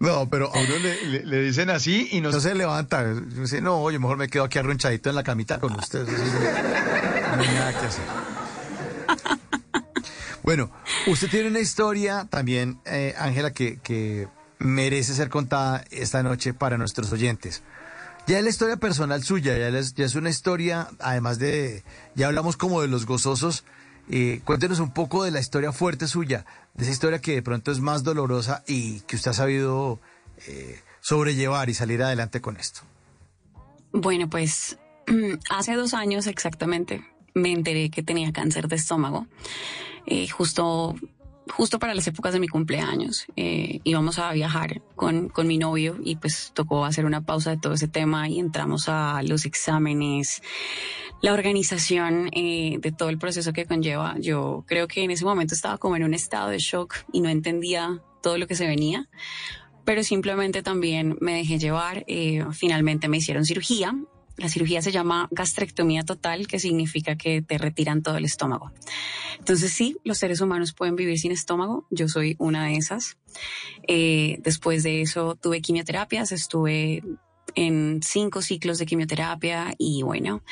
No, pero a uno le, le, le dicen así y no, no se levanta. Dice, no, oye, mejor me quedo aquí arrunchadito en la camita con ustedes. No hay nada que hacer. Bueno, usted tiene una historia también, Ángela, eh, que, que merece ser contada esta noche para nuestros oyentes. Ya es la historia personal suya, ya es, ya es una historia, además de, ya hablamos como de los gozosos. Eh, cuéntenos un poco de la historia fuerte suya, de esa historia que de pronto es más dolorosa y que usted ha sabido eh, sobrellevar y salir adelante con esto. Bueno, pues hace dos años exactamente me enteré que tenía cáncer de estómago, eh, justo, justo para las épocas de mi cumpleaños. Eh, íbamos a viajar con, con mi novio y pues tocó hacer una pausa de todo ese tema y entramos a los exámenes, la organización eh, de todo el proceso que conlleva. Yo creo que en ese momento estaba como en un estado de shock y no entendía todo lo que se venía, pero simplemente también me dejé llevar. Eh, finalmente me hicieron cirugía. La cirugía se llama gastrectomía total, que significa que te retiran todo el estómago. Entonces sí, los seres humanos pueden vivir sin estómago. Yo soy una de esas. Eh, después de eso tuve quimioterapias, estuve en cinco ciclos de quimioterapia y bueno,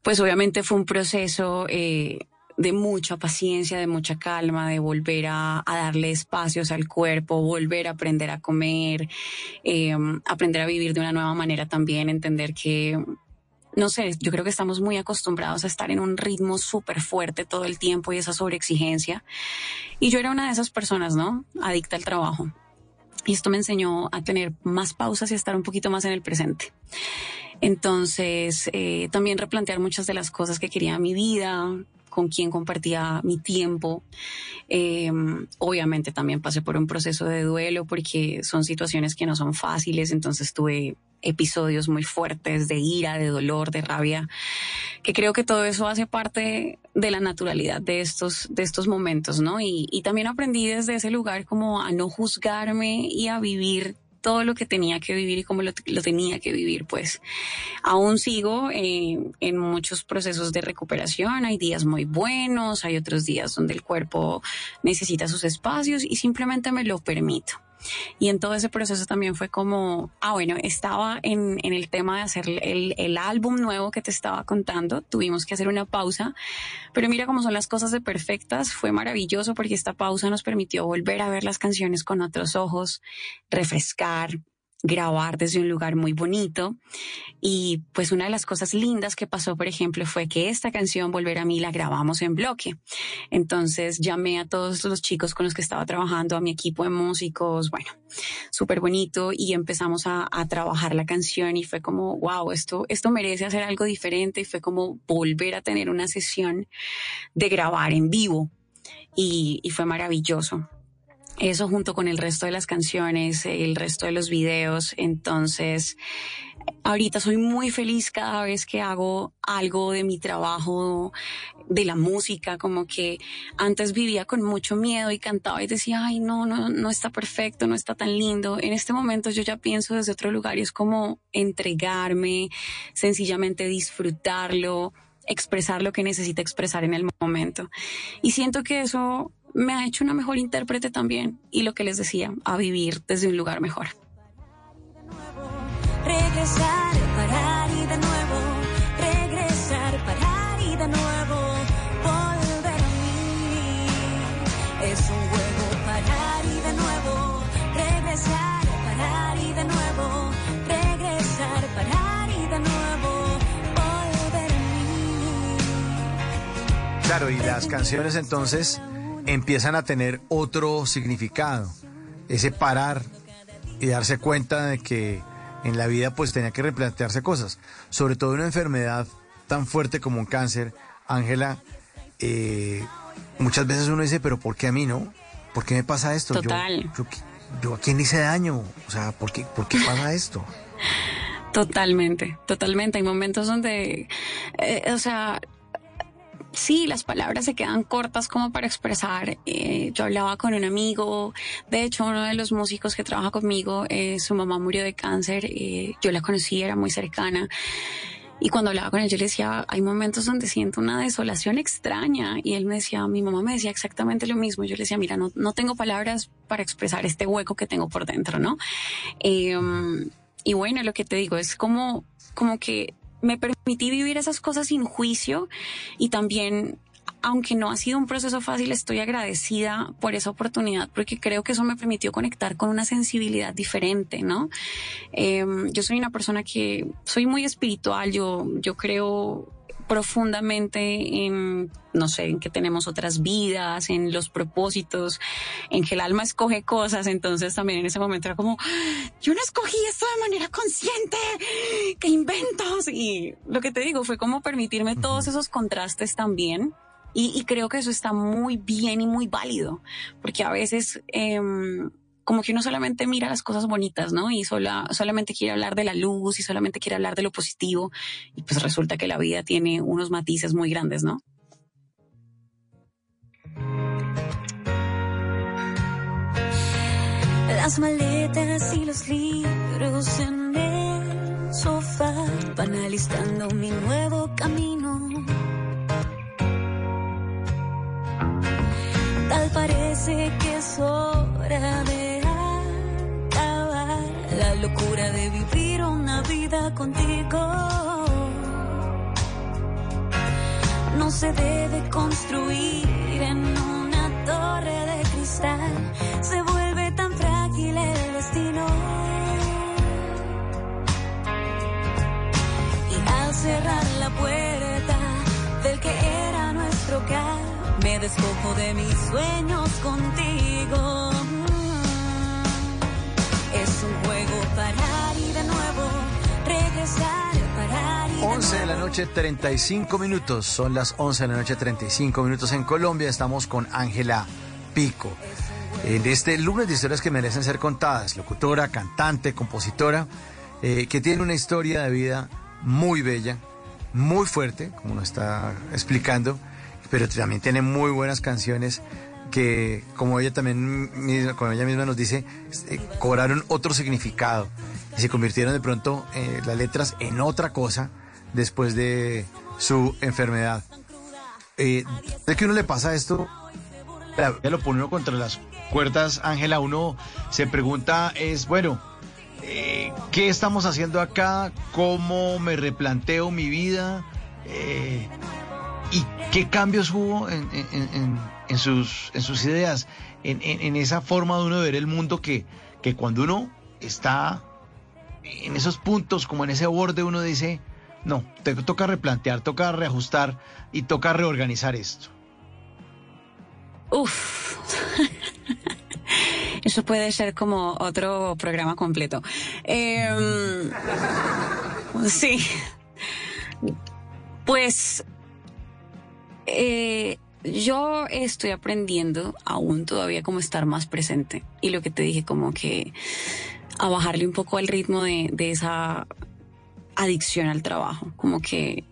pues obviamente fue un proceso eh, de mucha paciencia, de mucha calma, de volver a, a darle espacios al cuerpo, volver a aprender a comer, eh, aprender a vivir de una nueva manera también, entender que no sé, yo creo que estamos muy acostumbrados a estar en un ritmo súper fuerte todo el tiempo y esa sobreexigencia. Y yo era una de esas personas, ¿no? Adicta al trabajo. Y esto me enseñó a tener más pausas y a estar un poquito más en el presente. Entonces, eh, también replantear muchas de las cosas que quería en mi vida, con quién compartía mi tiempo. Eh, obviamente también pasé por un proceso de duelo porque son situaciones que no son fáciles, entonces tuve episodios muy fuertes de ira, de dolor, de rabia, que creo que todo eso hace parte de la naturalidad de estos, de estos momentos, ¿no? Y, y también aprendí desde ese lugar como a no juzgarme y a vivir todo lo que tenía que vivir y cómo lo, lo tenía que vivir, pues. Aún sigo eh, en muchos procesos de recuperación, hay días muy buenos, hay otros días donde el cuerpo necesita sus espacios y simplemente me lo permito. Y en todo ese proceso también fue como, ah, bueno, estaba en, en el tema de hacer el, el álbum nuevo que te estaba contando, tuvimos que hacer una pausa, pero mira cómo son las cosas de perfectas, fue maravilloso porque esta pausa nos permitió volver a ver las canciones con otros ojos, refrescar, grabar desde un lugar muy bonito. Y pues una de las cosas lindas que pasó, por ejemplo, fue que esta canción Volver a mí la grabamos en bloque. Entonces llamé a todos los chicos con los que estaba trabajando, a mi equipo de músicos, bueno, súper bonito, y empezamos a, a trabajar la canción y fue como, wow, esto, esto merece hacer algo diferente, y fue como volver a tener una sesión de grabar en vivo y, y fue maravilloso. Eso junto con el resto de las canciones, el resto de los videos. Entonces, ahorita soy muy feliz cada vez que hago algo de mi trabajo, de la música, como que antes vivía con mucho miedo y cantaba y decía, ay, no, no, no está perfecto, no está tan lindo. En este momento yo ya pienso desde otro lugar y es como entregarme, sencillamente disfrutarlo, expresar lo que necesita expresar en el momento. Y siento que eso me ha hecho una mejor intérprete también, y lo que les decía, a vivir desde un lugar mejor. Regresar, parar y de nuevo, regresar, parar y de nuevo, volver a mí. Es un juego, parar y de nuevo, regresar, parar y de nuevo, regresar, parar y de nuevo, volver a mí. Claro, y las canciones entonces empiezan a tener otro significado, ese parar y darse cuenta de que en la vida pues tenía que replantearse cosas, sobre todo una enfermedad tan fuerte como un cáncer, Ángela. Eh, muchas veces uno dice, pero ¿por qué a mí no? ¿Por qué me pasa esto? Total. Yo, yo, yo ¿a quién le hice daño? O sea, ¿por qué, por qué pasa esto? Totalmente, totalmente. Hay momentos donde, eh, o sea... sí, las palabras se quedan cortas como para expresar. Eh, yo hablaba con un amigo, de hecho uno de los músicos que trabaja conmigo, eh, su mamá murió de cáncer, eh, yo la conocí, era muy cercana, y cuando hablaba con él yo le decía, hay momentos donde siento una desolación extraña, y él me decía, mi mamá me decía exactamente lo mismo, yo le decía, mira, no, no tengo palabras para expresar este hueco que tengo por dentro, ¿no? Eh, y bueno, lo que te digo es como, como que me permití vivir esas cosas sin juicio, y también, aunque no ha sido un proceso fácil, estoy agradecida por esa oportunidad porque creo que eso me permitió conectar con una sensibilidad diferente, ¿no? Eh, yo soy una persona que soy muy espiritual, yo, yo creo profundamente en, no sé, en que tenemos otras vidas, en los propósitos, en que el alma escoge cosas. Entonces también en ese momento era como, yo no escogí esto de manera consciente, qué inventos. Y lo que te digo fue como permitirme uh-huh. todos esos contrastes también, y, y creo que eso está muy bien y muy válido, porque a veces eh, como que uno solamente mira las cosas bonitas, ¿no? Y sola, solamente quiere hablar de la luz y solamente quiere hablar de lo positivo. Y pues resulta que la vida tiene unos matices muy grandes, ¿no? Las maletas y los libros en el sofá van alistando mi nuevo camino. Tal parece que es hora de la locura de vivir una vida contigo. No se debe construir en una torre de cristal, se vuelve tan frágil el destino. Y al cerrar despojo de mis sueños contigo. Es un juego parar y de nuevo regresar. once de la noche, treinta y cinco minutos. Son las once de la noche, treinta y cinco minutos en Colombia. Estamos con Ángela Pico. En este lunes de historias que merecen ser contadas, locutora, cantante, compositora, eh, que tiene una historia de vida muy bella, muy fuerte, como nos está explicando, pero también tiene muy buenas canciones que, como ella también, como ella misma nos dice, eh, cobraron otro significado. Y se convirtieron de pronto eh, las letras en otra cosa después de su enfermedad. Eh, ¿De qué uno le pasa esto? Ya lo pone uno contra las cuerdas, Ángela. Uno se pregunta, es bueno, eh, ¿qué estamos haciendo acá? ¿Cómo me replanteo mi vida? Eh, ¿Y qué cambios hubo en, en, en, en, sus, en sus ideas? En, en, en esa forma de uno ver el mundo que, que cuando uno está... en esos puntos, como en ese borde, uno dice, no, te toca replantear, toca reajustar y toca reorganizar esto. Uf, eso puede ser como otro programa completo. Eh, sí, pues eh, yo estoy aprendiendo aún todavía como estar más presente. Y lo que te dije, como que... a bajarle un poco al ritmo de, de esa adicción al trabajo, como que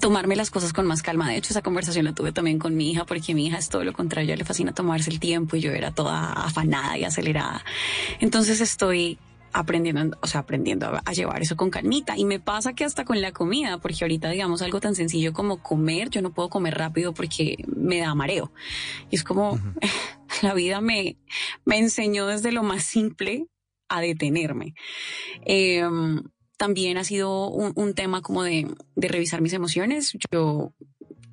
tomarme las cosas con más calma. De hecho, esa conversación la tuve también con mi hija, porque mi hija es todo lo contrario, le fascina tomarse el tiempo y yo era toda afanada y acelerada. Entonces estoy aprendiendo, o sea, aprendiendo a, a llevar eso con calmita. Y me pasa que hasta con la comida, porque ahorita, digamos, algo tan sencillo como comer, yo no puedo comer rápido porque me da mareo. Y es como... Uh-huh. La vida me, me enseñó desde lo más simple a detenerme. Eh, también ha sido un, un tema como de, de revisar mis emociones. Yo,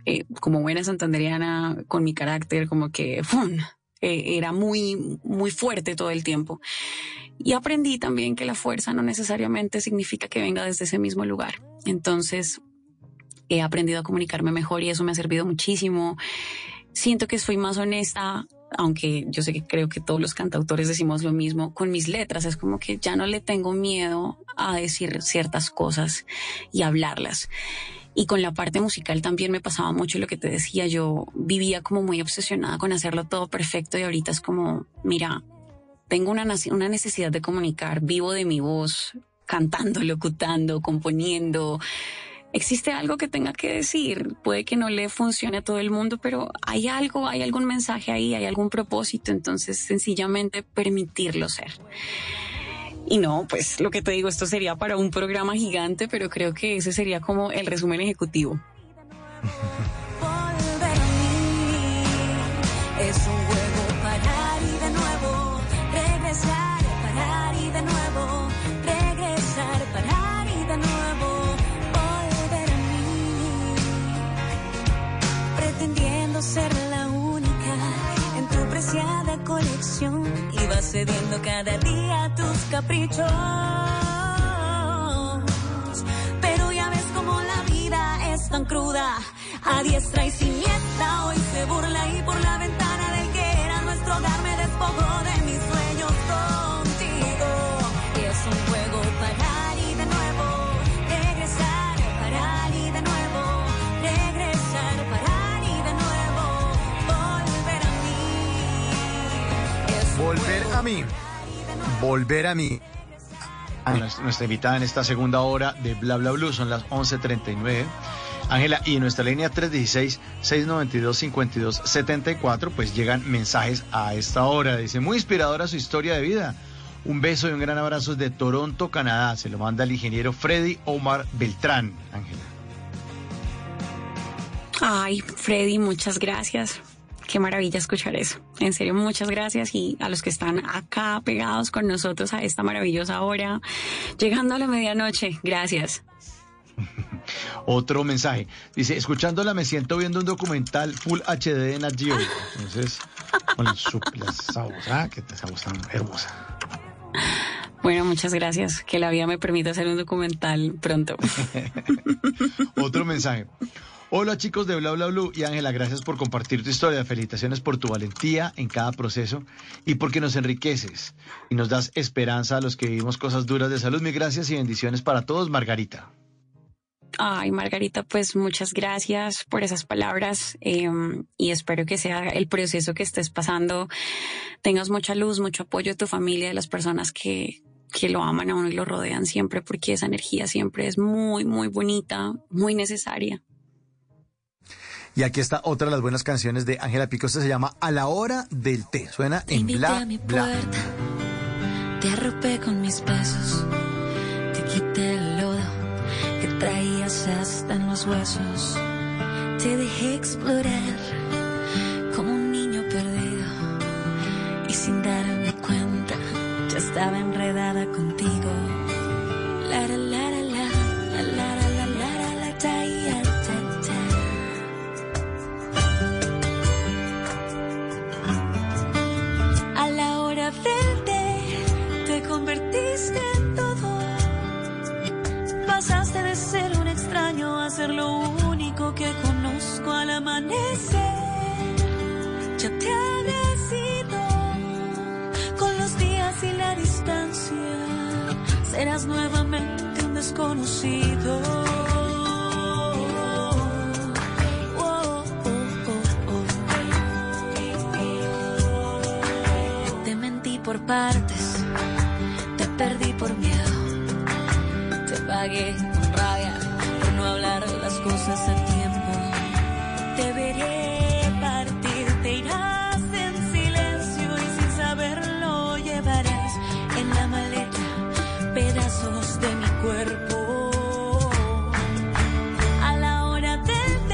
eh, como buena santandereana, con mi carácter, como que ¡fum! Eh, era muy, muy fuerte todo el tiempo. Y aprendí también que la fuerza no necesariamente significa que venga desde ese mismo lugar. Entonces, he aprendido a comunicarme mejor y eso me ha servido muchísimo. Siento que soy más honesta, aunque yo sé que creo que todos los cantautores decimos lo mismo, con mis letras. Es como que ya no le tengo miedo a decir ciertas cosas y hablarlas. Y con la parte musical también me pasaba mucho lo que te decía. Yo vivía como muy obsesionada con hacerlo todo perfecto y ahorita es como, mira, tengo una, una necesidad de comunicar, vivo de mi voz, cantando, locutando, componiendo. Existe algo que tenga que decir, puede que no le funcione a todo el mundo, pero hay algo, hay algún mensaje ahí, hay algún propósito, entonces sencillamente permitirlo ser. Y no, pues lo que te digo, esto sería para un programa gigante, pero creo que ese sería como el resumen ejecutivo. Ser la única en tu preciada colección y vas cediendo cada día tus caprichos, pero ya ves como la vida es tan cruda, a diestra y siniestra hoy se burla y por la ventana del que era nuestro hogar me despojó de mis sueños contigo. Es un juego parar y de nuevo regresar, parar y de nuevo regresar, parar. Volver a mí, volver a mí. Nuestra invitada en esta segunda hora de Bla Bla Blue, son las once treinta y nueve. Ángela, y en nuestra línea tres uno seis, seis nueve dos, cinco dos siete cuatro, pues llegan mensajes a esta hora. Dice, muy inspiradora su historia de vida. Un beso y un gran abrazo desde Toronto, Canadá. Se lo manda el ingeniero Freddy Omar Beltrán, Ángela. Ay, Freddy, muchas gracias. Qué maravilla escuchar eso. En serio, muchas gracias. Y a los que están acá pegados con nosotros a esta maravillosa hora, llegando a la medianoche, gracias. Otro mensaje. Dice, escuchándola me siento viendo un documental Full H D en H D O. Entonces, con la sabosa, que te sabosa hermosa. Bueno, muchas gracias. Que la vida me permita hacer un documental pronto. Otro mensaje. Hola chicos de Bla Bla Blue y Ángela, gracias por compartir tu historia. Felicitaciones por tu valentía en cada proceso y porque nos enriqueces y nos das esperanza a los que vivimos cosas duras de salud. Mil gracias y bendiciones para todos, Margarita. Ay, Margarita, pues muchas gracias por esas palabras eh, y espero que sea el proceso que estés pasando. Tengas mucha luz, mucho apoyo de tu familia, de las personas que, que lo aman a uno y lo rodean siempre, porque esa energía siempre es muy, muy bonita, muy necesaria. Y aquí está otra de las buenas canciones de Ángela Pico. Esta se llama A la hora del té. Suena en Bla, a mi Bla. Puerta, te arropé con mis besos, te quité el lodo que traías hasta en los huesos. Te dejé explorar como un niño perdido y sin darme cuenta ya estaba enredada contigo. La la la la la la la la la la ta ta ta. A la hora verde te convertiste en todo. Pasaste de ser un extraño a ser lo único que conozco al amanecer. Yo te agradecido con los días y la distancia. Serás nuevamente un desconocido. Oh, oh, oh, oh. Te mentí por partes, te perdí por miedo. Pagué con rabia por no hablar las cosas a tiempo. Te veré partir, te irás en silencio y sin saberlo llevarás en la maleta pedazos de mi cuerpo. A la hora del té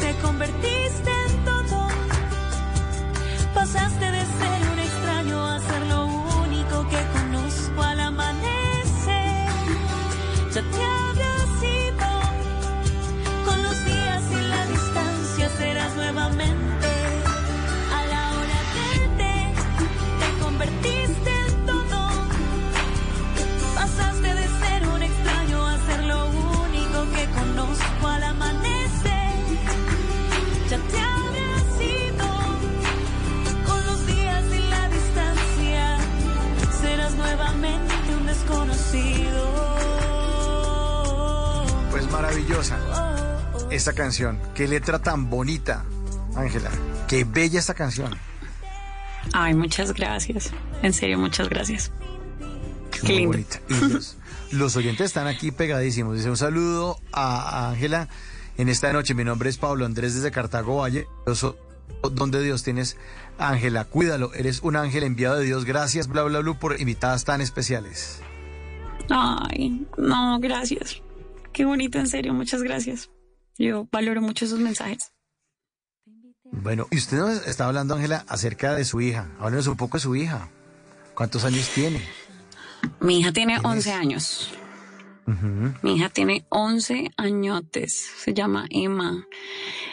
te convertiste en todo. Pasaste de ser un extraño a ser lo único que conozco al amanecer. Ya te habrás ido, con los días y la distancia serás nuevamente a la hora del té, te convertiste en todo, pasaste de ser un extraño a ser lo único que conozco al amanecer, ya te habrás ido, con los días y la distancia serás nuevamente un desconocido. Pues maravillosa esta canción, qué letra tan bonita, Ángela, qué bella esta canción. Ay, muchas gracias, en serio, muchas gracias. Qué muy lindo. Bonita. Y los, los oyentes están aquí pegadísimos. Dice un saludo a Ángela en esta noche, mi nombre es Pablo Andrés desde Cartago Valle, yo soy donde Dios tienes, Ángela, cuídalo, eres un ángel enviado de Dios, gracias Bla Bla Bla por invitadas tan especiales. Ay, no, gracias. Qué bonito, en serio, muchas gracias. Yo valoro mucho esos mensajes. Bueno, y usted nos está hablando, Ángela, acerca de su hija. Háblenos un poco de su hija. ¿Cuántos años tiene? Mi hija tiene once es? años. Uh-huh. Mi hija tiene once añotes. Se llama Emma.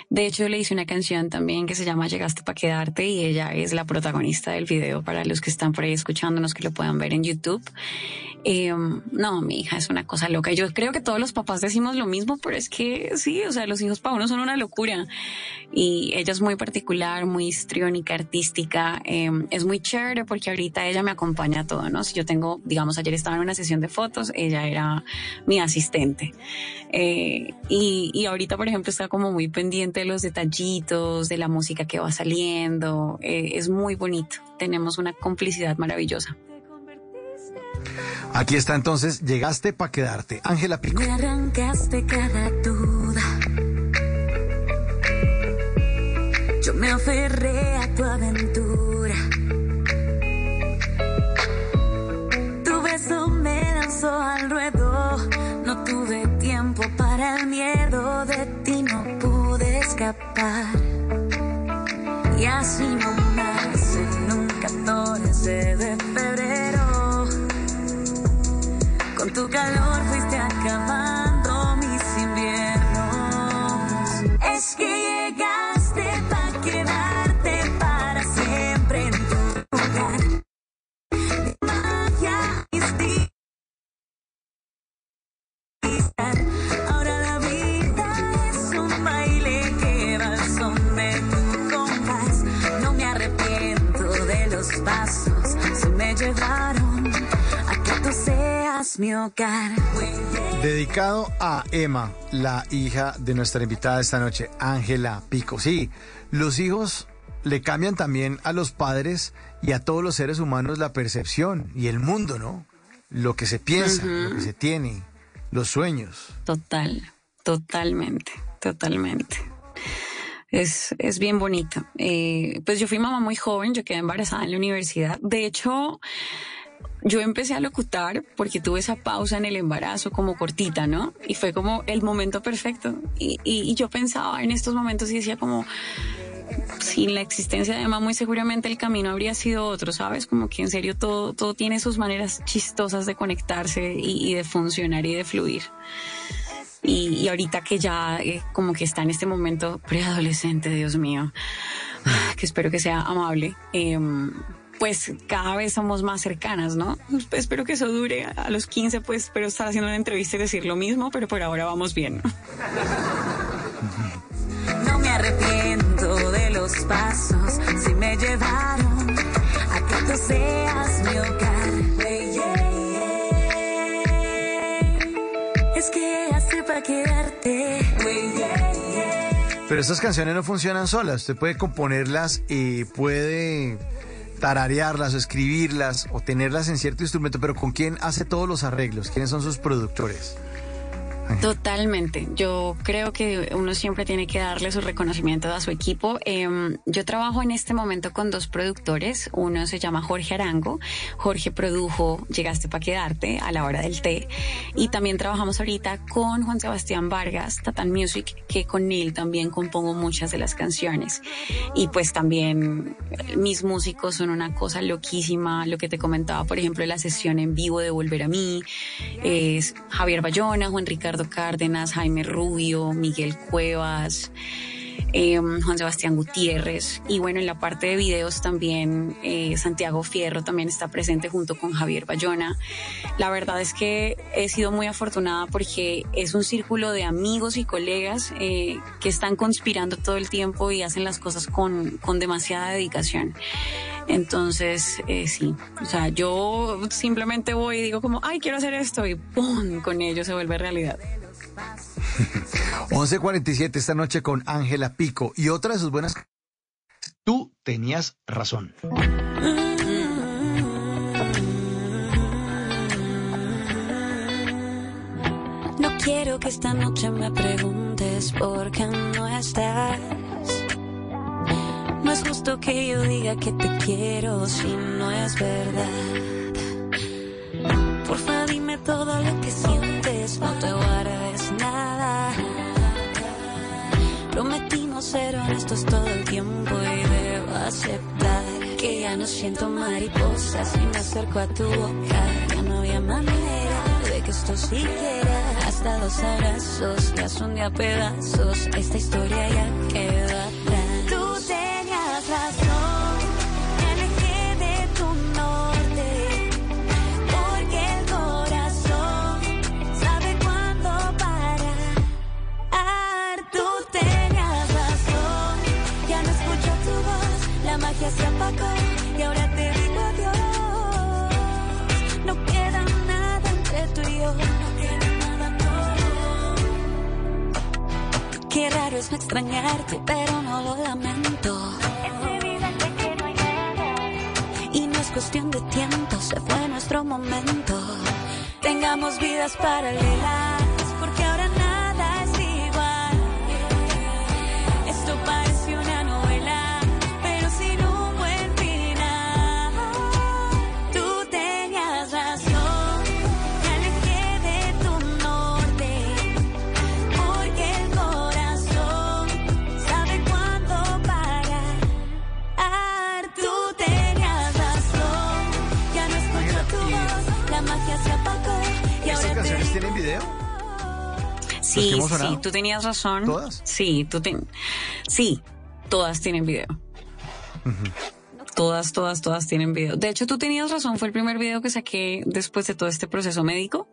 De hecho, le hice una canción también que se llama Llegaste para quedarte y ella es la protagonista del video para los que están por ahí escuchándonos, que lo puedan ver en YouTube. Eh, no, mi hija es una cosa loca. Yo creo que todos los papás decimos lo mismo, pero es que sí, o sea, los hijos para uno son una locura. Y ella es muy particular, muy histriónica, artística. Eh, es muy chévere porque ahorita ella me acompaña a todo, ¿no? Si yo tengo, digamos, ayer estaba en una sesión de fotos, ella era mi asistente. Eh, y, y ahorita, por ejemplo, está como muy pendiente de los detallitos, de la música que va saliendo. Eh, es muy bonito. Tenemos una complicidad maravillosa. Aquí está entonces, llegaste para quedarte, Ángela Pico. Me arrancaste cada duda. Yo me aferré a tu aventura. Tu beso me lanzó al ruedo. No tuve tiempo para el miedo. De ti no pude escapar. Y así nomás, en un catorce de febrero. Con tu calor fuiste acabando mis inviernos. Es que llegaste pa' quedarte. pasos se me llevaron a que tú seas mi hogar. Dedicado a Emma, la hija de nuestra invitada esta noche, Ángela Pico. Sí, los hijos le cambian también a los padres y a todos los seres humanos la percepción y el mundo, ¿no? Lo que se piensa, uh-huh. Lo que se tiene, los sueños. Total, totalmente, totalmente. Es, es bien bonita. Eh, pues yo fui mamá muy joven, yo quedé embarazada en la universidad. De hecho, yo empecé a locutar porque tuve esa pausa en el embarazo como cortita, ¿no? Y fue como el momento perfecto. Y, y, y yo pensaba en estos momentos y decía como... sin la existencia de Emma, muy seguramente el camino habría sido otro, ¿sabes? Como que en serio todo, todo tiene sus maneras chistosas de conectarse y, y de funcionar y de fluir. Y, y ahorita que ya eh, como que está en este momento preadolescente, Dios mío, que espero que sea amable, eh, pues cada vez somos más cercanas, ¿no? Espero que eso dure a los quince, pues, pero estar haciendo una entrevista y decir lo mismo, pero por ahora vamos bien. No me arrepiento de los pasos, si me llevaron a que tú seas mi hogar. Es que hace para quedarte. Pero estas canciones no funcionan solas. Usted puede componerlas y puede tararearlas o escribirlas o tenerlas en cierto instrumento, pero ¿con quién hace todos los arreglos? ¿Quiénes son sus productores? Totalmente. Yo creo que uno siempre tiene que darle su reconocimiento a su equipo. Eh, yo trabajo en este momento con dos productores. Uno se llama Jorge Arango. Jorge produjo Llegaste para quedarte a la hora del té. Y también trabajamos ahorita con Juan Sebastián Vargas, Tatán Music, que con él también compongo muchas de las canciones. Y pues también mis músicos son una cosa loquísima. Lo que te comentaba, por ejemplo, la sesión en vivo de Volver a mí, es Javier Bayona, Juan Ricardo Cárdenas, Jaime Rubio, Miguel Cuevas, eh, Juan Sebastián Gutiérrez. Y bueno, en la parte de videos también eh, Santiago Fierro también está presente junto con Javier Bayona. La verdad es que he sido muy afortunada porque es un círculo de amigos y colegas eh, que están conspirando todo el tiempo y hacen las cosas con, con demasiada dedicación. Entonces, eh, sí, o sea, yo simplemente voy y digo como, ay, quiero hacer esto y ¡pum!, con ello se vuelve realidad. once cuarenta y siete esta noche con Ángela Pico y otra de sus buenas... Tú tenías razón. No quiero que esta noche me preguntes por qué no estás. No es justo que yo diga que te quiero si no es verdad. Porfa, dime todo lo que sientes, no te guardes nada. Prometimos ser honestos todo el tiempo y debo aceptar que ya no siento mariposas y me acerco a tu boca. Ya no había manera de que esto siguiera. Hasta dos abrazos, ya son de a pedazos, esta historia ya queda atrás. Se apagó y ahora te digo adiós. No queda nada entre tú y yo. No queda nada, no. Qué raro es no extrañarte, pero no lo lamento. En mi vida sé que no hay nada. Y no es cuestión de tiempo, se fue nuestro momento. Tengamos vidas paralelas, porque ahora nada es igual. Esto parece una novela. ¿Tienen video? Sí, sí, tú tenías razón. ¿Todas? Sí, tú ten... sí, todas tienen video. Uh-huh. Todas, todas, todas tienen video. De hecho, tú tenías razón, fue el primer video que saqué después de todo este proceso médico.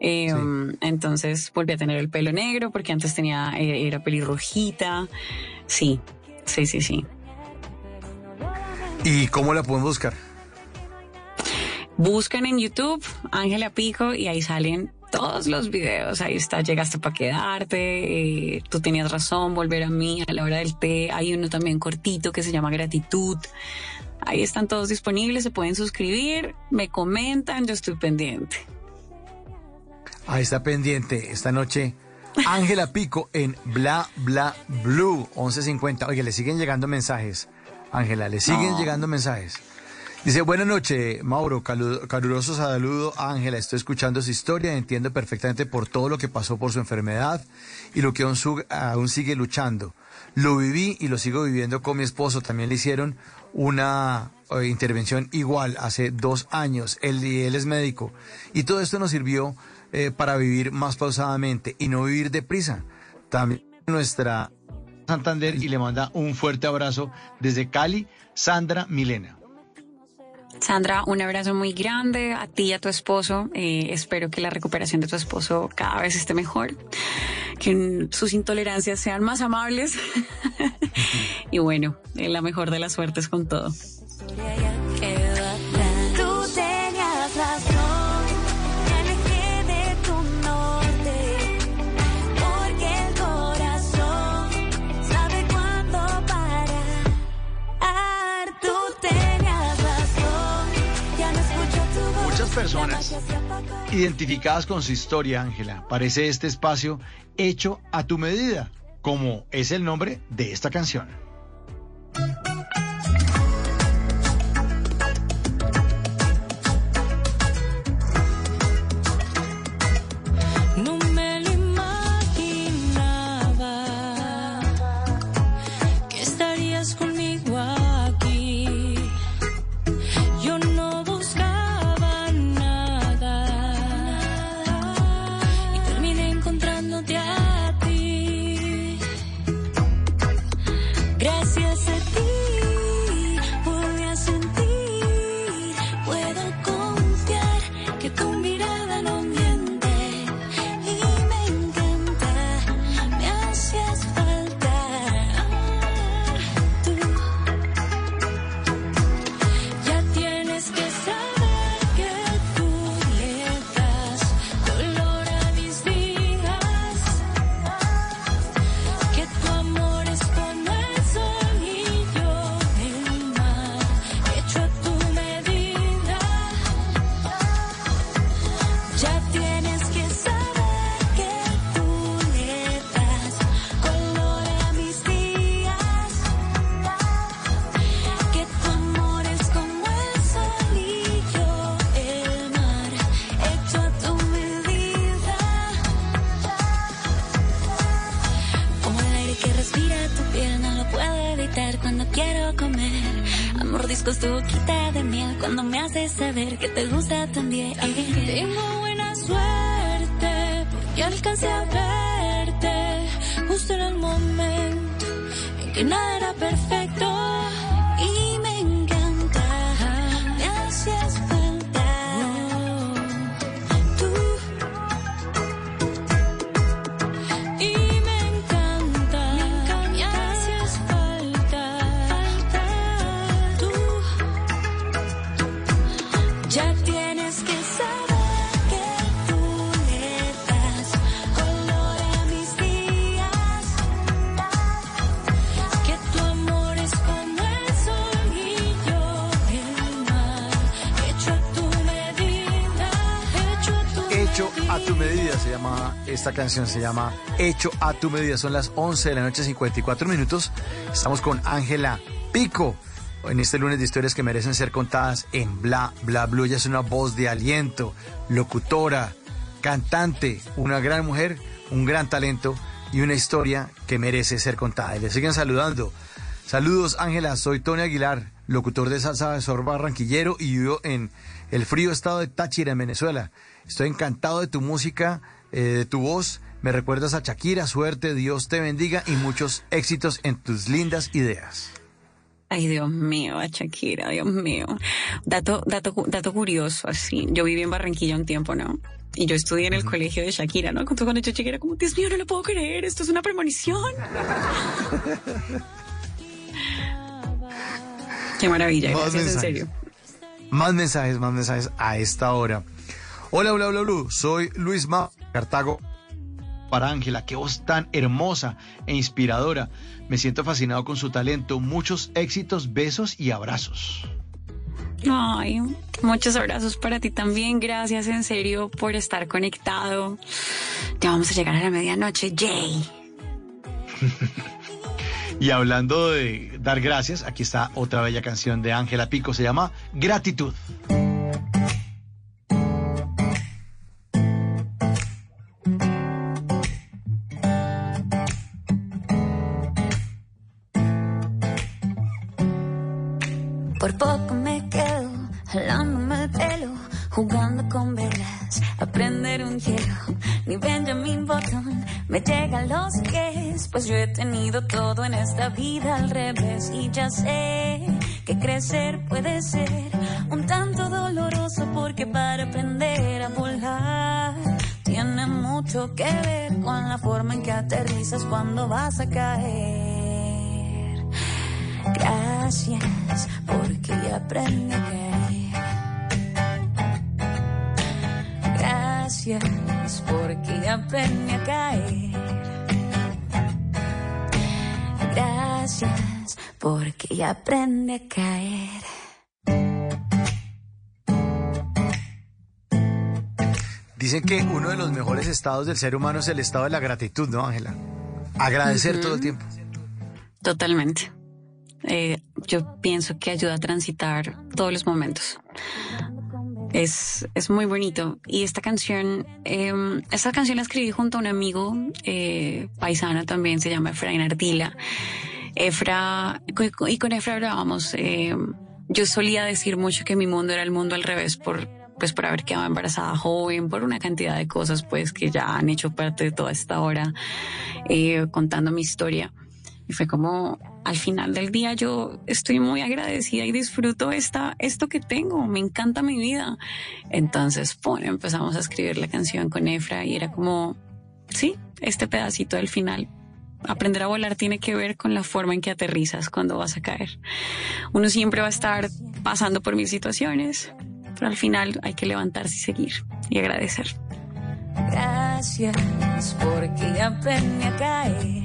Eh, sí. Entonces volví a tener el pelo negro porque antes tenía era pelirrojita. Sí, sí, sí, sí. ¿Y cómo la pueden buscar? Buscan en YouTube Ángela Pico y ahí salen todos los videos. Ahí está, llegaste para quedarte, eh, tú tenías razón, volver a mí, a la hora del té. Hay uno también cortito que se llama Gratitud. Ahí están todos disponibles, se pueden suscribir, me comentan, yo estoy pendiente. Ahí está pendiente esta noche Ángela Pico en Bla Bla Blue, once cincuenta. Oye, le siguen llegando mensajes, Ángela, le siguen no. llegando mensajes. Dice, buenas noches, Mauro, caluroso saludo a Ángela, estoy escuchando su historia, entiendo perfectamente por todo lo que pasó por su enfermedad y lo que aún, su, aún sigue luchando. Lo viví y lo sigo viviendo con mi esposo, también le hicieron una eh, intervención igual hace dos años, él, él es médico, y todo esto nos sirvió eh, para vivir más pausadamente y no vivir deprisa. También nuestra Santander y le manda un fuerte abrazo desde Cali, Sandra Milena. Sandra, un abrazo muy grande a ti y a tu esposo. Eh, espero que la recuperación de tu esposo cada vez esté mejor, que sus intolerancias sean más amables. Y bueno, eh, la mejor de las suertes con todo. Personas identificadas con su historia, Ángela, parece este espacio hecho a tu medida, como es el nombre de esta canción. Que te gusta también. Tengo buena suerte porque alcancé a verte justo en el momento en que nada era perfecto y me encanta. Me hacías falta tú y me encanta. Me hacías falta tú. Ya tienes que saber que tú le das color a mis días, que tu amor es como el sol y yo el mar, hecho a tu medida, hecho a tu medida. Hecho a tu medida se llama, esta canción se llama Hecho a tu medida. Son las once de la noche, cincuenta y cuatro minutos. Estamos con Ángela Pico en este lunes de historias que merecen ser contadas en Bla Bla Blue. Ella es una voz de aliento, locutora, cantante, una gran mujer, un gran talento y una historia que merece ser contada. Y le siguen saludando. Saludos, Ángela, soy Tony Aguilar, locutor de salsa de sor barranquillero y vivo en el frío estado de Táchira, en Venezuela. Estoy encantado de tu música, eh, de tu voz. Me recuerdas a Shakira, suerte, Dios te bendiga y muchos éxitos en tus lindas ideas. Ay, Dios mío, a Shakira, Dios mío. Dato, dato, dato curioso, así. Yo viví en Barranquilla un tiempo, ¿no? Y yo estudié en el uh-huh. colegio de Shakira, ¿no? Cuando yo llegué era como, Dios mío, no lo puedo creer, esto es una premonición. Qué maravilla, gracias, en serio. Más mensajes, más mensajes a esta hora. Hola, bla, bla, bla, soy Luis Ma, Cartago. Para Ángela, qué voz tan hermosa e inspiradora. Me siento fascinado con su talento. Muchos éxitos, besos y abrazos. Ay, muchos abrazos para ti también. Gracias, en serio, por estar conectado. Ya vamos a llegar a la medianoche, yay. Y hablando de dar gracias, aquí está otra bella canción de Ángela Pico. Se llama Gratitud. Por poco me quedo jalándome el pelo, jugando con velas, aprender un hielo. Ni Benjamin Button me llega a los pies, pues yo he tenido todo en esta vida al revés. Y ya sé que crecer puede ser un tanto doloroso, porque para aprender a volar tiene mucho que ver con la forma en que aterrizas cuando vas a caer. Gracias, porque aprendí a caer. Gracias, porque aprendí a caer. Gracias, porque aprendí a caer. Dicen que uno de los mejores estados del ser humano es el estado de la gratitud, ¿no, Ángela? Agradecer, uh-huh, todo el tiempo. Totalmente. Eh, yo pienso que ayuda a transitar todos los momentos. Es, es muy bonito. Y esta canción, eh, esta canción la escribí junto a un amigo eh, paisano también, se llama Fray Nardila. Efra, y con Efra hablábamos. Eh, yo solía decir mucho que mi mundo era el mundo al revés por, pues por haber quedado embarazada joven, por una cantidad de cosas pues que ya han hecho parte de toda esta hora, eh, contando mi historia. Y fue como, al final del día yo estoy muy agradecida y disfruto esta, esto que tengo, me encanta mi vida. Entonces, bueno, empezamos a escribir la canción con Efra y era como, sí, este pedacito del final. Aprender a volar tiene que ver con la forma en que aterrizas cuando vas a caer. Uno siempre va a estar pasando por mil situaciones, pero al final hay que levantarse y seguir y agradecer. Gracias porque aprendí a caer.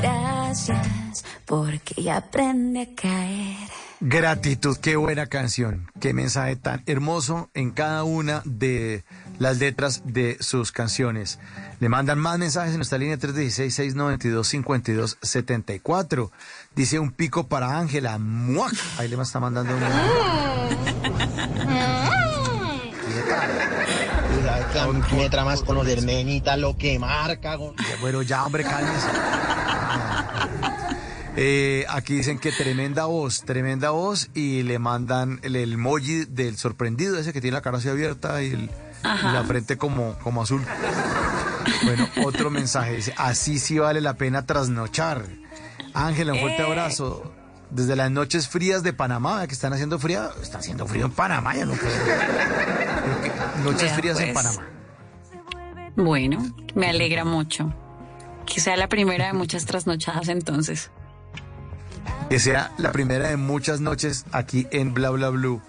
Gracias, porque aprendí a caer. Gratitud, qué buena canción, qué mensaje tan hermoso en cada una de las letras de sus canciones. Le mandan más mensajes en nuestra línea tres uno seis, seis nueve dos, cinco dos siete cuatro. Dice un pico para Ángela. ¡Muac! Ahí le está mandando un... Letra más con los del menita, lo que marca. Bueno, ya, hombre, cálmese. Eh, aquí dicen que tremenda voz, tremenda voz, y le mandan el emoji del sorprendido, ese que tiene la cara así abierta y, el, y la frente como, como azul. Bueno, otro mensaje, dice, así sí vale la pena trasnochar. Ángela, un fuerte eh. abrazo. Desde las noches frías de Panamá, que están haciendo frío, está haciendo frío en Panamá, ya no puedo. Noches Vea, frías pues, en Panamá. Bueno, me alegra mucho. Que sea la primera de muchas trasnochadas entonces. Que sea la primera de muchas noches aquí en Bla Bla Blue,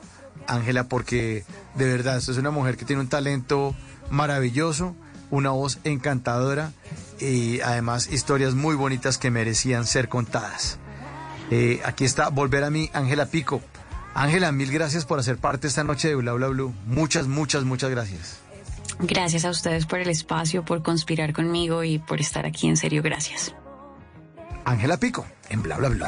Ángela, porque de verdad, usted es una mujer que tiene un talento maravilloso, una voz encantadora y además historias muy bonitas que merecían ser contadas. Eh, aquí está, volver a mí, Ángela Pico. Ángela, mil gracias por hacer parte esta noche de Bla Bla Blue. Muchas, muchas, muchas gracias. Gracias a ustedes por el espacio, por conspirar conmigo y por estar aquí, en serio, gracias. Ángela Pico, en Bla Bla Blue.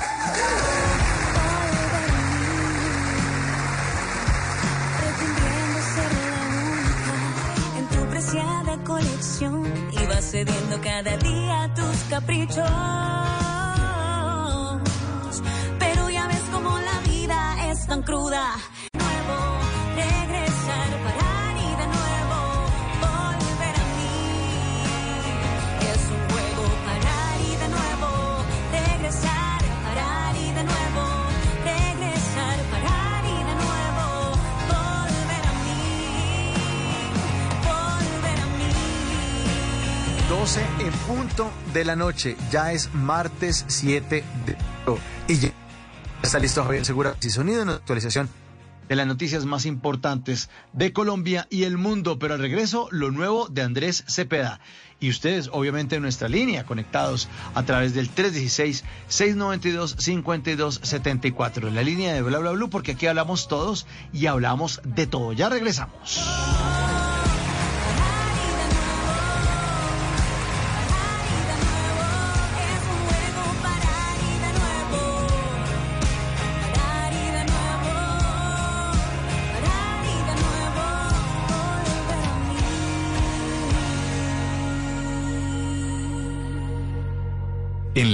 Colección y vas cediendo cada día tus caprichos. Tan cruda, nuevo, regresar, parar y de nuevo volver a mí. Es un juego, parar y de nuevo regresar, parar y de nuevo regresar, parar y de nuevo volver a mí, volver a mí. doce en punto de la noche, ya es martes siete de Y ya está listo Javier Segura y Sonido en la actualización de las noticias más importantes de Colombia y el mundo. Pero al regreso, lo nuevo de Andrés Cepeda. Y ustedes, obviamente, en nuestra línea, conectados a través del tres uno seis, seis nueve dos, cinco dos siete cuatro. La línea de Bla Bla Blue, porque aquí hablamos todos y hablamos de todo. Ya regresamos. En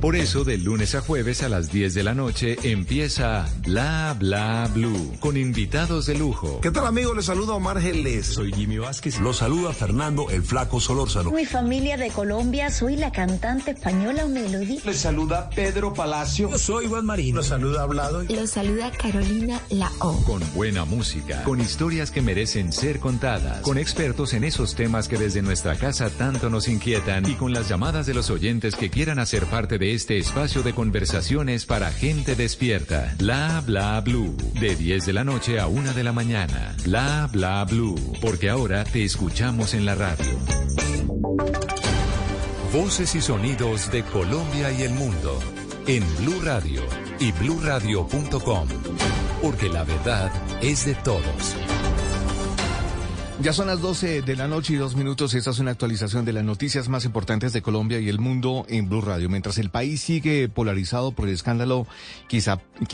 Por eso, de lunes a jueves a las diez de la noche, empieza Bla Bla Blue, con invitados de lujo. ¿Qué tal, amigos? Les saluda Omar Geles. Soy Jimmy Vázquez. Los saluda Fernando el Flaco Solórzano. Mi familia de Colombia, soy la cantante española Melody. Les saluda Pedro Palacio. Yo soy Iván Marín. Los saluda Hablado. Los saluda Carolina Lao. Con buena música, con historias que merecen ser contadas, con expertos en esos temas que desde nuestra casa tanto nos inquietan y con las llamadas de los oyentes que quieran hacer parte de este espacio de conversaciones para gente despierta. Bla Bla Blue, de diez de la noche a una de la mañana. Bla Bla Blue, porque ahora te escuchamos en la radio. Voces y sonidos de Colombia y el mundo en Blue Radio y blue radio punto com, porque la verdad es de todos. Ya son las doce de la noche y dos minutos. Esta es una actualización de las noticias más importantes de Colombia y el mundo en Blue Radio. Mientras el país sigue polarizado por el escándalo que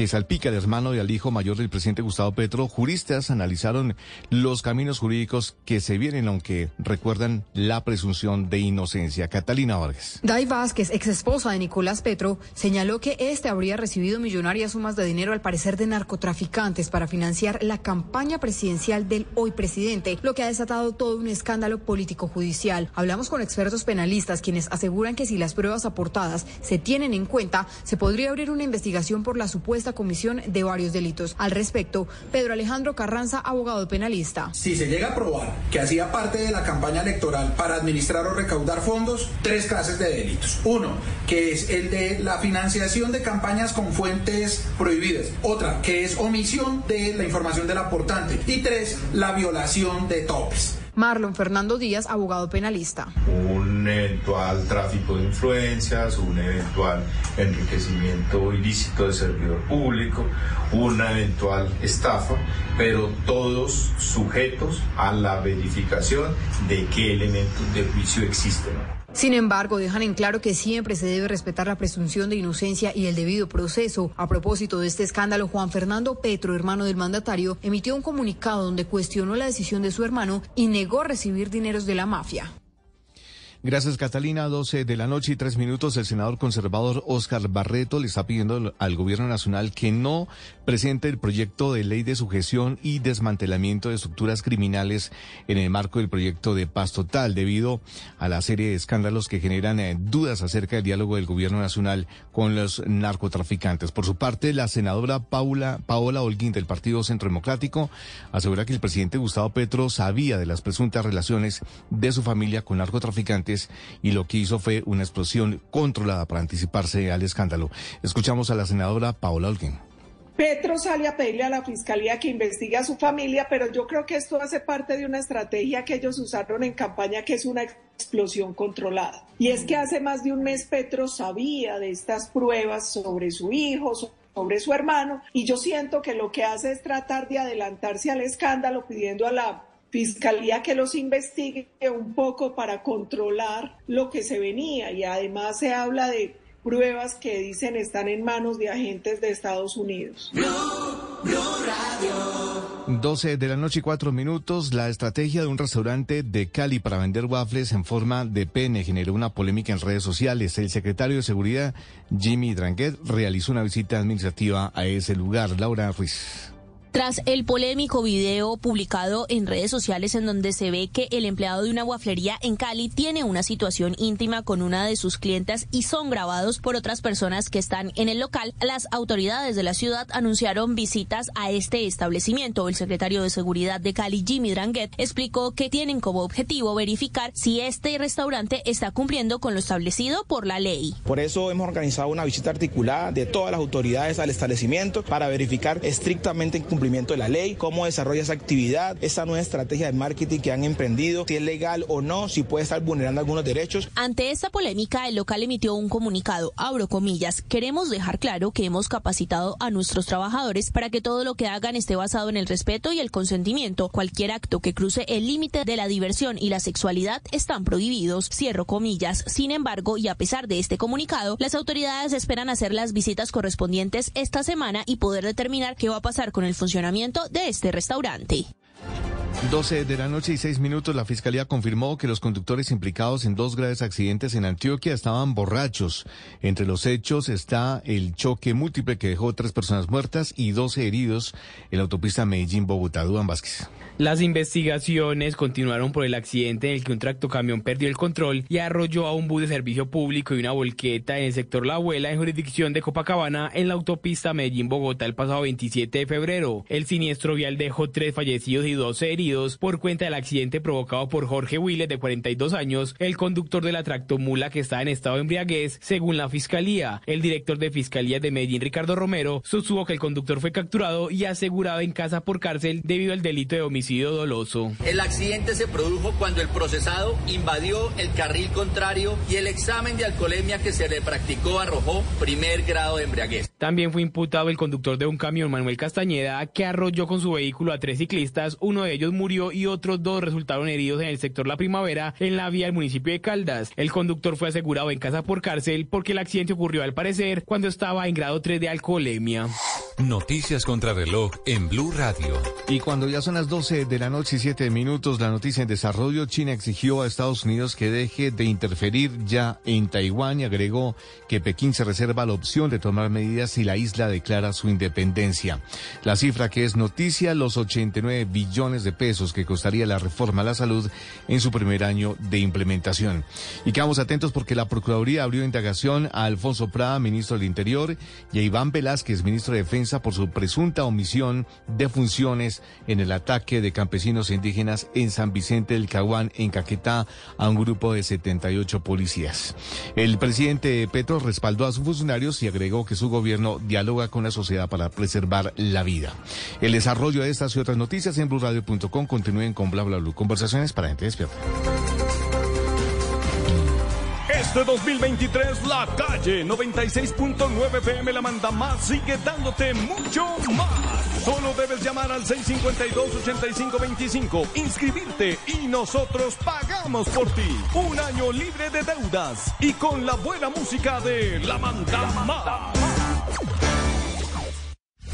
salpica al hermano y al hijo mayor del presidente Gustavo Petro, juristas analizaron los caminos jurídicos que se vienen, aunque recuerdan la presunción de inocencia. Catalina Vargas. Day Vázquez, exesposa de Nicolás Petro, señaló que este habría recibido millonarias sumas de dinero, al parecer de narcotraficantes, para financiar la campaña presidencial del hoy presidente, lo que ha desatado todo un escándalo político-judicial. Hablamos con expertos penalistas, quienes aseguran que si las pruebas aportadas se tienen en cuenta, se podría abrir una investigación por la supuesta comisión de varios delitos. Al respecto, Pedro Alejandro Carranza, abogado penalista. Si se llega a probar que hacía parte de la campaña electoral para administrar o recaudar fondos, tres clases de delitos. Uno, que es el de la financiación de campañas con fuentes prohibidas. Otra, que es omisión de la información del aportante. Y tres, la violación de tops. Marlon Fernando Díaz, abogado penalista. Un eventual tráfico de influencias, un eventual enriquecimiento ilícito de servidor público, una eventual estafa, pero todos sujetos a la verificación de qué elementos de juicio existen. Sin embargo, dejan en claro que siempre se debe respetar la presunción de inocencia y el debido proceso. A propósito de este escándalo, Juan Fernando Petro, hermano del mandatario, emitió un comunicado donde cuestionó la decisión de su hermano y negó recibir dineros de la mafia. Gracias, Catalina. doce de la noche y tres minutos. El senador conservador Óscar Barreto le está pidiendo al gobierno nacional que no presente el proyecto de ley de sujeción y desmantelamiento de estructuras criminales en el marco del proyecto de paz total, debido a la serie de escándalos que generan eh, dudas acerca del diálogo del gobierno nacional con los narcotraficantes. Por su parte, la senadora Paula, Paola Holguín, del Partido Centro Democrático, asegura que el presidente Gustavo Petro sabía de las presuntas relaciones de su familia con narcotraficantes y lo que hizo fue una explosión controlada para anticiparse al escándalo. Escuchamos a la senadora Paula Holguín. Petro sale a pedirle a la Fiscalía que investigue a su familia, pero yo creo que esto hace parte de una estrategia que ellos usaron en campaña, que es una explosión controlada. Y es que hace más de un mes Petro sabía de estas pruebas sobre su hijo, sobre sobre su hermano, y yo siento que lo que hace es tratar de adelantarse al escándalo pidiendo a la Fiscalía que los investigue un poco para controlar lo que se venía, y además se habla de pruebas que dicen están en manos de agentes de Estados Unidos. Blue, Blue Radio. doce de la noche y cuatro minutos. La estrategia de un restaurante de Cali para vender waffles en forma de pene generó una polémica en redes sociales. El secretario de Seguridad, Jimmy Dranguet, realizó una visita administrativa a ese lugar. Laura Ruiz. Tras el polémico video publicado en redes sociales en donde se ve que el empleado de una wafflería en Cali tiene una situación íntima con una de sus clientas y son grabados por otras personas que están en el local, las autoridades de la ciudad anunciaron visitas a este establecimiento. El secretario de Seguridad de Cali, Jimmy Dranguet, explicó que tienen como objetivo verificar si este restaurante está cumpliendo con lo establecido por la ley. Por eso hemos organizado una visita articulada de todas las autoridades al establecimiento para verificar estrictamente el cumplimiento cumplimiento de la ley, cómo desarrolla esa actividad, esa nueva estrategia de marketing que han emprendido, si es legal o no, si puede estar vulnerando algunos derechos. Ante esta polémica, el local emitió un comunicado, abro comillas, queremos dejar claro que hemos capacitado a nuestros trabajadores para que todo lo que hagan esté basado en el respeto y el consentimiento. Cualquier acto que cruce el límite de la diversión y la sexualidad están prohibidos, cierro comillas. Sin embargo, y a pesar de este comunicado, las autoridades esperan hacer las visitas correspondientes esta semana y poder determinar qué va a pasar con el funcionamiento funcionamiento de este restaurante. doce de la noche y seis minutos, la Fiscalía confirmó que los conductores implicados en dos graves accidentes en Antioquia estaban borrachos. Entre los hechos está el choque múltiple que dejó tres personas muertas y doce heridos en la autopista Medellín-Bogotá. Duan Vázquez. Las investigaciones continuaron por el accidente en el que un tractocamión perdió el control y arrolló a un bus de servicio público y una volqueta en el sector La Abuela, en jurisdicción de Copacabana, en la autopista Medellín-Bogotá el pasado veintisiete de febrero. El siniestro vial dejó tres fallecidos y doce heridos por cuenta del accidente provocado por Jorge Willes, de cuarenta y dos años, el conductor de la tractomula que está en estado de embriaguez, según la Fiscalía. El director de Fiscalía de Medellín, Ricardo Romero, sostuvo que el conductor fue capturado y asegurado en casa por cárcel debido al delito de homicidio doloso. El accidente se produjo cuando el procesado invadió el carril contrario y el examen de alcoholemia que se le practicó arrojó primer grado de embriaguez. También fue imputado el conductor de un camión, Manuel Castañeda, que arrolló con su vehículo a tres ciclistas, uno de ellos murió y otros dos resultaron heridos en el sector La Primavera, en la vía del municipio de Caldas. El conductor fue asegurado en casa por cárcel porque el accidente ocurrió, al parecer, cuando estaba en grado tres de alcoholemia. Noticias contra reloj en Blue Radio. Y cuando ya son las doce de la noche y siete minutos, la noticia en desarrollo, China exigió a Estados Unidos que deje de interferir ya en Taiwán y agregó que Pekín se reserva la opción de tomar medidas si la isla declara su independencia. La cifra que es noticia, los ochenta y nueve billones de pesos que costaría la reforma a la salud en su primer año de implementación. Y quedamos atentos porque la Procuraduría abrió indagación a Alfonso Prada, ministro del Interior, y a Iván Velásquez, ministro de Defensa, por su presunta omisión de funciones en el ataque de campesinos indígenas en San Vicente del Caguán, en Caquetá, a un grupo de setenta y ocho policías. El presidente Petro respaldó a sus funcionarios y agregó que su gobierno dialoga con la sociedad para preservar la vida. El desarrollo de estas y otras noticias en blue radio punto com. Continúen con Bla Bla Blue. Conversaciones para gente despierta. Este dos mil veintitrés, la calle noventa y seis punto nueve F M, la manda más, sigue dándote mucho más. Solo debes llamar al seis cinco dos, ocho cinco dos cinco, inscribirte y nosotros pagamos por ti. Un año libre de deudas y con la buena música de la manda más.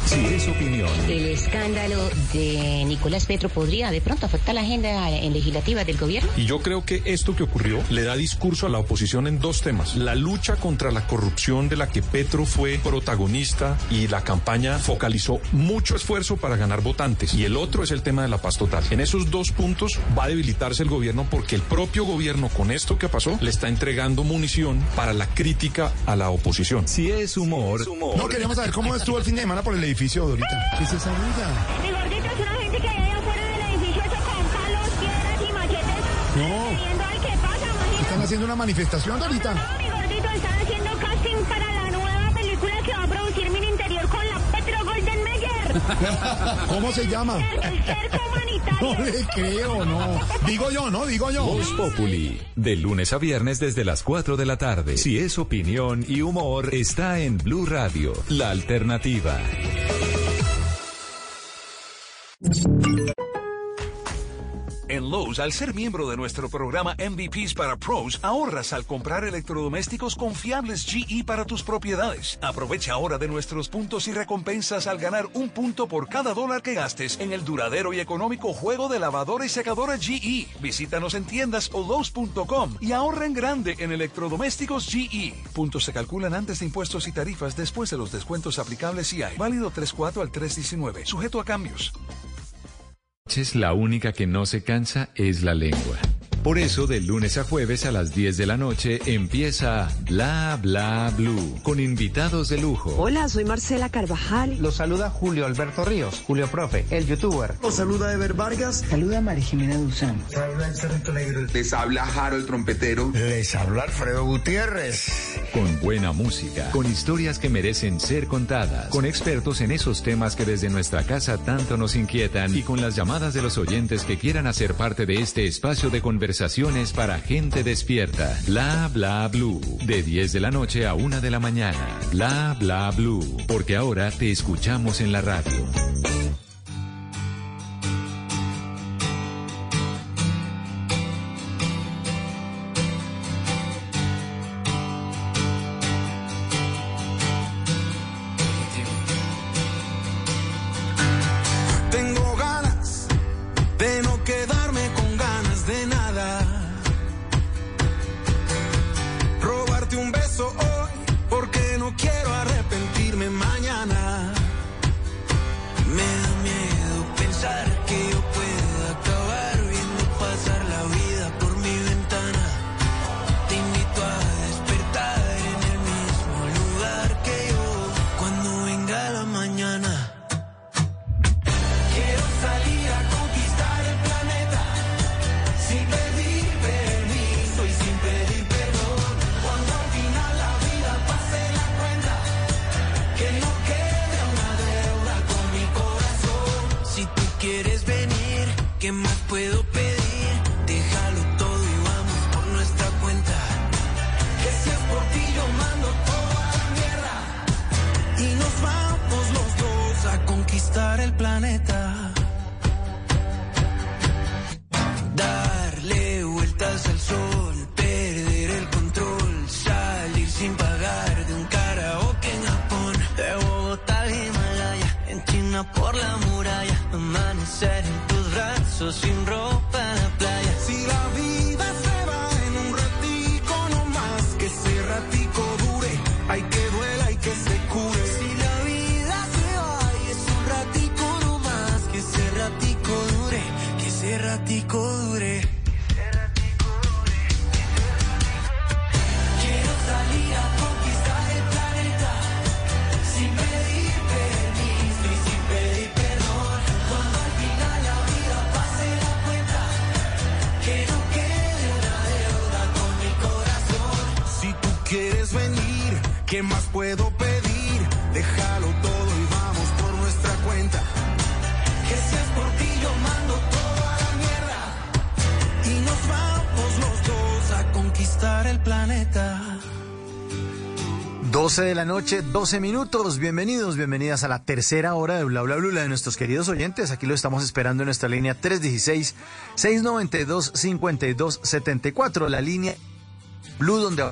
Si es opinión. El escándalo de Nicolás Petro podría de pronto afectar la agenda legislativa del gobierno. Y yo creo que esto que ocurrió le da discurso a la oposición en dos temas. La lucha contra la corrupción de la que Petro fue protagonista y la campaña focalizó mucho esfuerzo para ganar votantes. Y el otro es el tema de la paz total. En esos dos puntos va a debilitarse el gobierno porque el propio gobierno, con esto que pasó, le está entregando munición para la crítica a la oposición. Si es humor. Si es humor. No queremos saber cómo estuvo el fin de semana por el edificio. Edificio, Dorita. ¿Qué es esa duda? Mi gordita, es una gente que hay allá afuera del edificio, eso con palos, piedras y machetes. No. Viendo al que pasa, imagínate. ¿Están haciendo una manifestación, Dorita? No, mi gordito, están haciendo casting para la nueva película que va a producir mi interior con la Petro Golden Meyer. ¿Cómo se llama? El cerco humanitario. No le creo, no. Digo yo, no, digo yo. Voz Populi, de lunes a viernes desde las cuatro de la tarde. Si es opinión y humor, está en Blue Radio, la alternativa. En and Lowe's, al ser miembro de nuestro programa M V Ps para Pros, ahorras al comprar electrodomésticos confiables G E para tus propiedades. Aprovecha ahora de nuestros puntos y recompensas al ganar un punto por cada dólar que gastes en el duradero y económico juego de lavadora y secadora G E. Visítanos en tiendas o Lowe's punto com y ahorra en grande en electrodomésticos G E. Puntos se calculan antes de impuestos y tarifas, después de los descuentos aplicables y hay. Válido tres cuatro al tres diecinueve, sujeto a cambios. La única que no se cansa es la lengua. Por eso, de lunes a jueves a las diez de la noche empieza Bla Bla Blue, con invitados de lujo. Hola, soy Marcela Carvajal. Los saluda Julio Alberto Ríos, Julio Profe, el youtuber. Los saluda Ever Vargas. Saluda María Jimena Duzán. Les habla Jaro el trompetero. Les habla Alfredo Gutiérrez. Con buena música, con historias que merecen ser contadas, con expertos en esos temas que desde nuestra casa tanto nos inquietan y con las llamadas de los oyentes que quieran hacer parte de este espacio de conversación. Conversaciones para gente despierta. Bla Bla Blue. De diez de la noche a una de la mañana. Bla Bla Blue. Porque ahora te escuchamos en la radio. doce de la noche, doce minutos. Bienvenidos, bienvenidas a la tercera hora de Bla Bla Bla de nuestros queridos oyentes. Aquí lo estamos esperando en nuestra línea tres uno seis, seis nueve dos, cinco dos siete cuatro, la línea Blue, donde...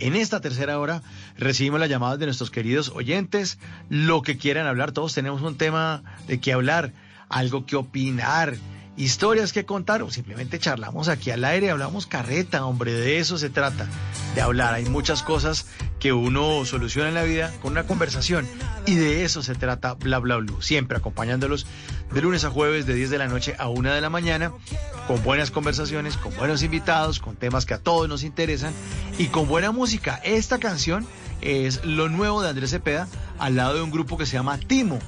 En esta tercera hora recibimos las llamadas de nuestros queridos oyentes, lo que quieran hablar. Todos tenemos un tema de qué hablar, algo que opinar, historias que contar, o simplemente charlamos aquí al aire, hablamos carreta, hombre, de eso se trata, de hablar. Hay muchas cosas que uno soluciona en la vida con una conversación, y de eso se trata Bla Bla Blue, siempre acompañándolos de lunes a jueves, de diez de la noche a una de la mañana, con buenas conversaciones, con buenos invitados, con temas que a todos nos interesan, y con buena música. Esta canción es lo nuevo de Andrés Cepeda, al lado de un grupo que se llama Timo.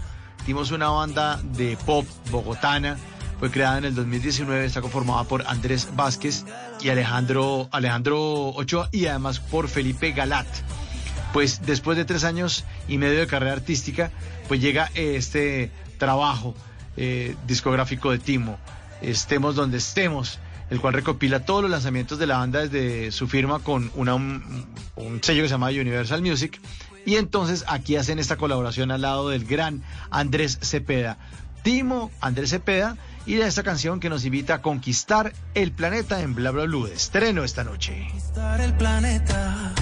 Timo es una banda de pop bogotana. Fue creada en el dos mil diecinueve, está conformada por Andrés Vázquez y Alejandro, Alejandro Ochoa, y además por Felipe Galat. Pues después de tres años y medio de carrera artística, pues llega este trabajo eh, discográfico de Timo, Estemos Donde Estemos, el cual recopila todos los lanzamientos de la banda desde su firma con una, un, un sello que se llama Universal Music. Y entonces aquí hacen esta colaboración al lado del gran Andrés Cepeda. Timo, Andrés Cepeda y de esa canción que nos invita a conquistar el planeta en Bla Bla Blue, de estreno esta noche. Conquistar el planeta,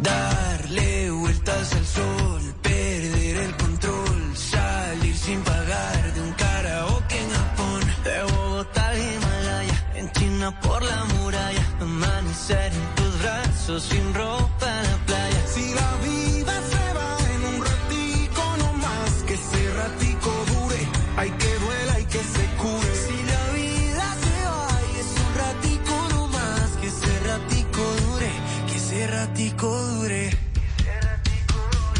darle vueltas al sol, perder el control, salir sin pagar de un karaoke en Japón, de Bogotá al Himalaya, en China por la muralla, amanecer en tus brazos sin ropa en la playa. Si la vida se va en un ratico, no más que ese ratico dure, hay que duela y que se cure. Si la vida se va y es un ratico, no más que ese ratico dure, que ese ratico dure.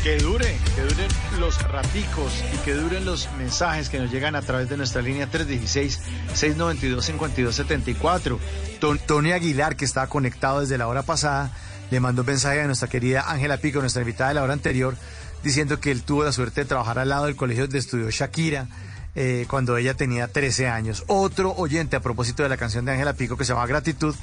Que dure, que duren los raticos y que duren los mensajes que nos llegan a través de nuestra línea tres uno seis, seis nueve dos, cinco dos siete cuatro. Ton, Tony Aguilar, que estaba conectado desde la hora pasada, le mandó un mensaje a nuestra querida Ángela Pico, nuestra invitada de la hora anterior, diciendo que él tuvo la suerte de trabajar al lado del colegio de estudios Shakira eh, cuando ella tenía trece años. Otro oyente, a propósito de la canción de Ángela Pico que se llama Gratitud,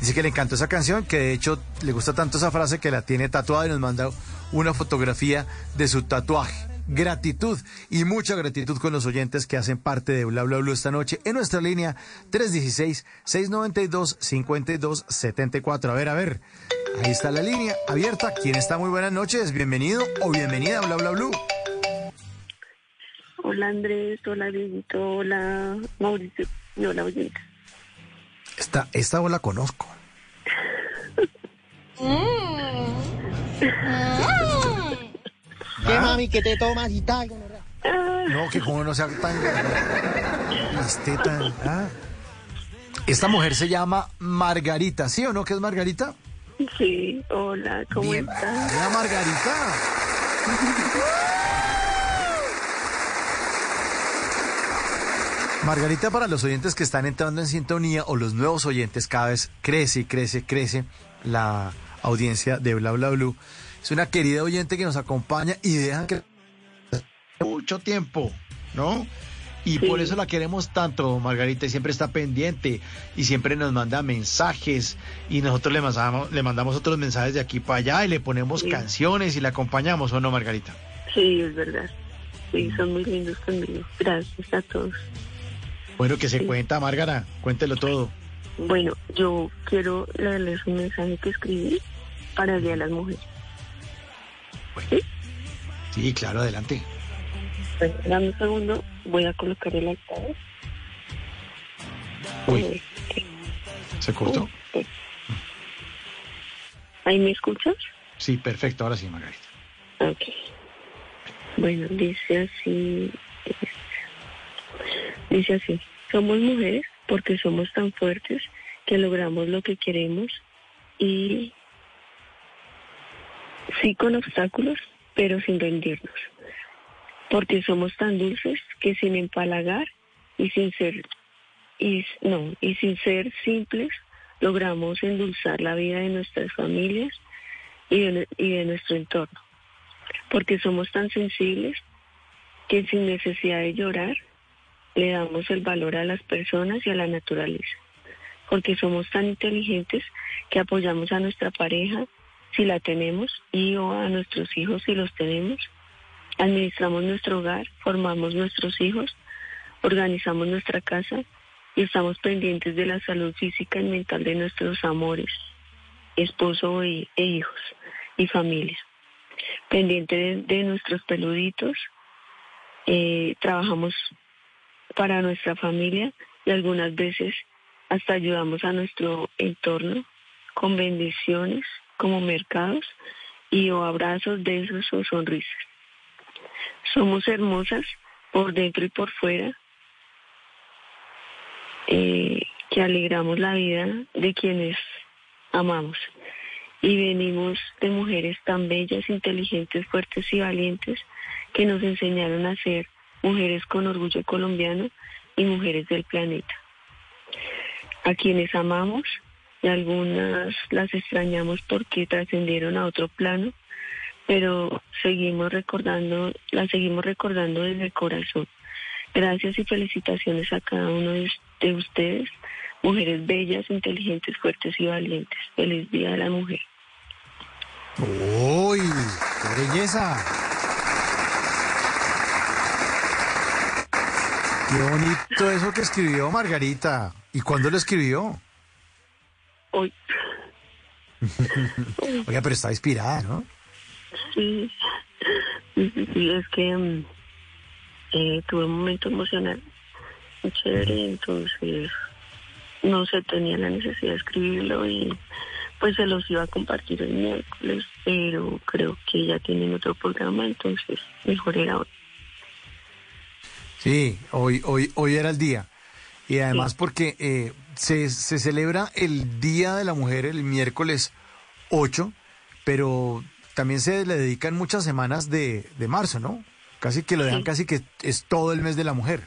dice que le encantó esa canción, que de hecho le gusta tanto esa frase que la tiene tatuada y nos manda una fotografía de su tatuaje. Gratitud, y mucha gratitud con los oyentes que hacen parte de Bla Bla Bla esta noche en nuestra línea tres uno seis, seis nueve dos, cinco dos siete cuatro. A ver, a ver, ahí está la línea abierta. ¿Quién está? Muy buenas noches, bienvenido o bienvenida a Bla Bla Bla. Hola Andrés, hola Dieguito, hola Mauricio, y hola oyente. Esta, esta voz la conozco. ¿Qué, mami, que te tomas y tal? No, que como no sea tan... Este tan... ¿Ah? Esta mujer se llama Margarita, ¿sí o no? ¿Qué es Margarita? Sí, hola, ¿cómo bien estás? Hola, Margarita. Margarita, para los oyentes que están entrando en sintonía o los nuevos oyentes, cada vez crece y crece, crece la audiencia de Bla Bla Blue. Es una querida oyente que nos acompaña y deja que mucho tiempo, ¿no? Y sí, por eso la queremos tanto, Margarita, y siempre está pendiente y siempre nos manda mensajes y nosotros le mandamos, le mandamos otros mensajes de aquí para allá y le ponemos sí, canciones y la acompañamos, ¿o no, Margarita? Sí, es verdad. Sí, son muy lindos conmigo. Gracias a todos. Bueno, que se sí, cuenta, Márgara, cuéntelo todo. Bueno, yo quiero leerles un mensaje que escribí para el Día de las Mujeres. Bueno. ¿Sí? Sí, claro, adelante. Bueno, dame un segundo, voy a colocar el altavoz. Uy, este. ¿Se cortó? Uy, este. ¿Ahí me escuchas? Sí, perfecto, ahora sí, Margarita. Ok. Bueno, dice así... Dice así: somos mujeres porque somos tan fuertes que logramos lo que queremos, y sí, con obstáculos, pero sin rendirnos. Porque somos tan dulces que sin empalagar y sin ser y no, y sin ser simples, logramos endulzar la vida de nuestras familias y de, y de nuestro entorno. Porque somos tan sensibles que sin necesidad de llorar le damos el valor a las personas y a la naturaleza, porque somos tan inteligentes que apoyamos a nuestra pareja si la tenemos, y o a nuestros hijos si los tenemos, administramos nuestro hogar, formamos nuestros hijos, organizamos nuestra casa y estamos pendientes de la salud física y mental de nuestros amores, esposo e hijos y familia, pendiente de, de nuestros peluditos, eh, trabajamos para nuestra familia y algunas veces hasta ayudamos a nuestro entorno con bendiciones como mercados y o abrazos, besos o sonrisas. Somos hermosas por dentro y por fuera, eh, que alegramos la vida de quienes amamos, y venimos de mujeres tan bellas, inteligentes, fuertes y valientes que nos enseñaron a ser mujeres con orgullo colombiano y mujeres del planeta. A quienes amamos, y algunas las extrañamos porque trascendieron a otro plano, pero seguimos recordando, las seguimos recordando desde el corazón. Gracias y felicitaciones a cada uno de ustedes, mujeres bellas, inteligentes, fuertes y valientes. Feliz Día de la Mujer. ¡Uy! ¡Qué belleza! Qué bonito eso que escribió Margarita. ¿Y cuándo lo escribió? Hoy. Oiga, pero está inspirada, ¿no? Sí. Sí, es que eh, tuve un momento emocional muy chévere, entonces no sé, tenía la necesidad de escribirlo y pues se los iba a compartir el miércoles, pero creo que ya tienen otro programa, entonces mejor era hoy. Sí, hoy hoy hoy era el día. Y además sí, porque eh, se, se celebra el Día de la Mujer el miércoles ocho, pero también se le dedican muchas semanas de, de marzo, ¿no? Casi que lo dejan, sí, casi que es todo el mes de la mujer.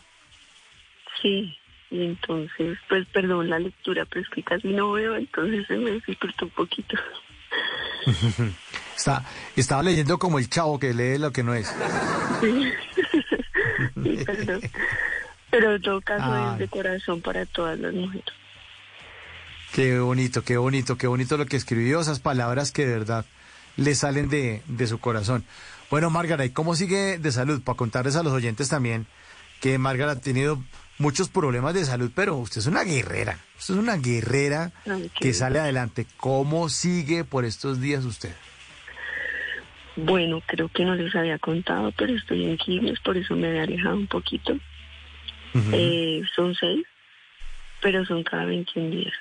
Sí, y entonces, pues perdón la lectura, pero es que casi no veo, entonces se me dificultó un poquito. Está, estaba leyendo como el chavo que lee lo que no es. Sí, sí, perdón. Pero en todo caso, ay, es de corazón para todas las mujeres. Qué bonito, qué bonito, qué bonito lo que escribió, esas palabras que de verdad le salen de, de su corazón. Bueno, Márgara, ¿y cómo sigue de salud? Para contarles a los oyentes también que Márgara ha tenido muchos problemas de salud, pero usted es una guerrera, usted es una guerrera ay, que sale adelante. ¿Cómo sigue por estos días usted? Bueno, creo que no les había contado, pero estoy en quimios, por eso me había alejado un poquito. Uh-huh. Eh, son seis, pero son cada veintiún días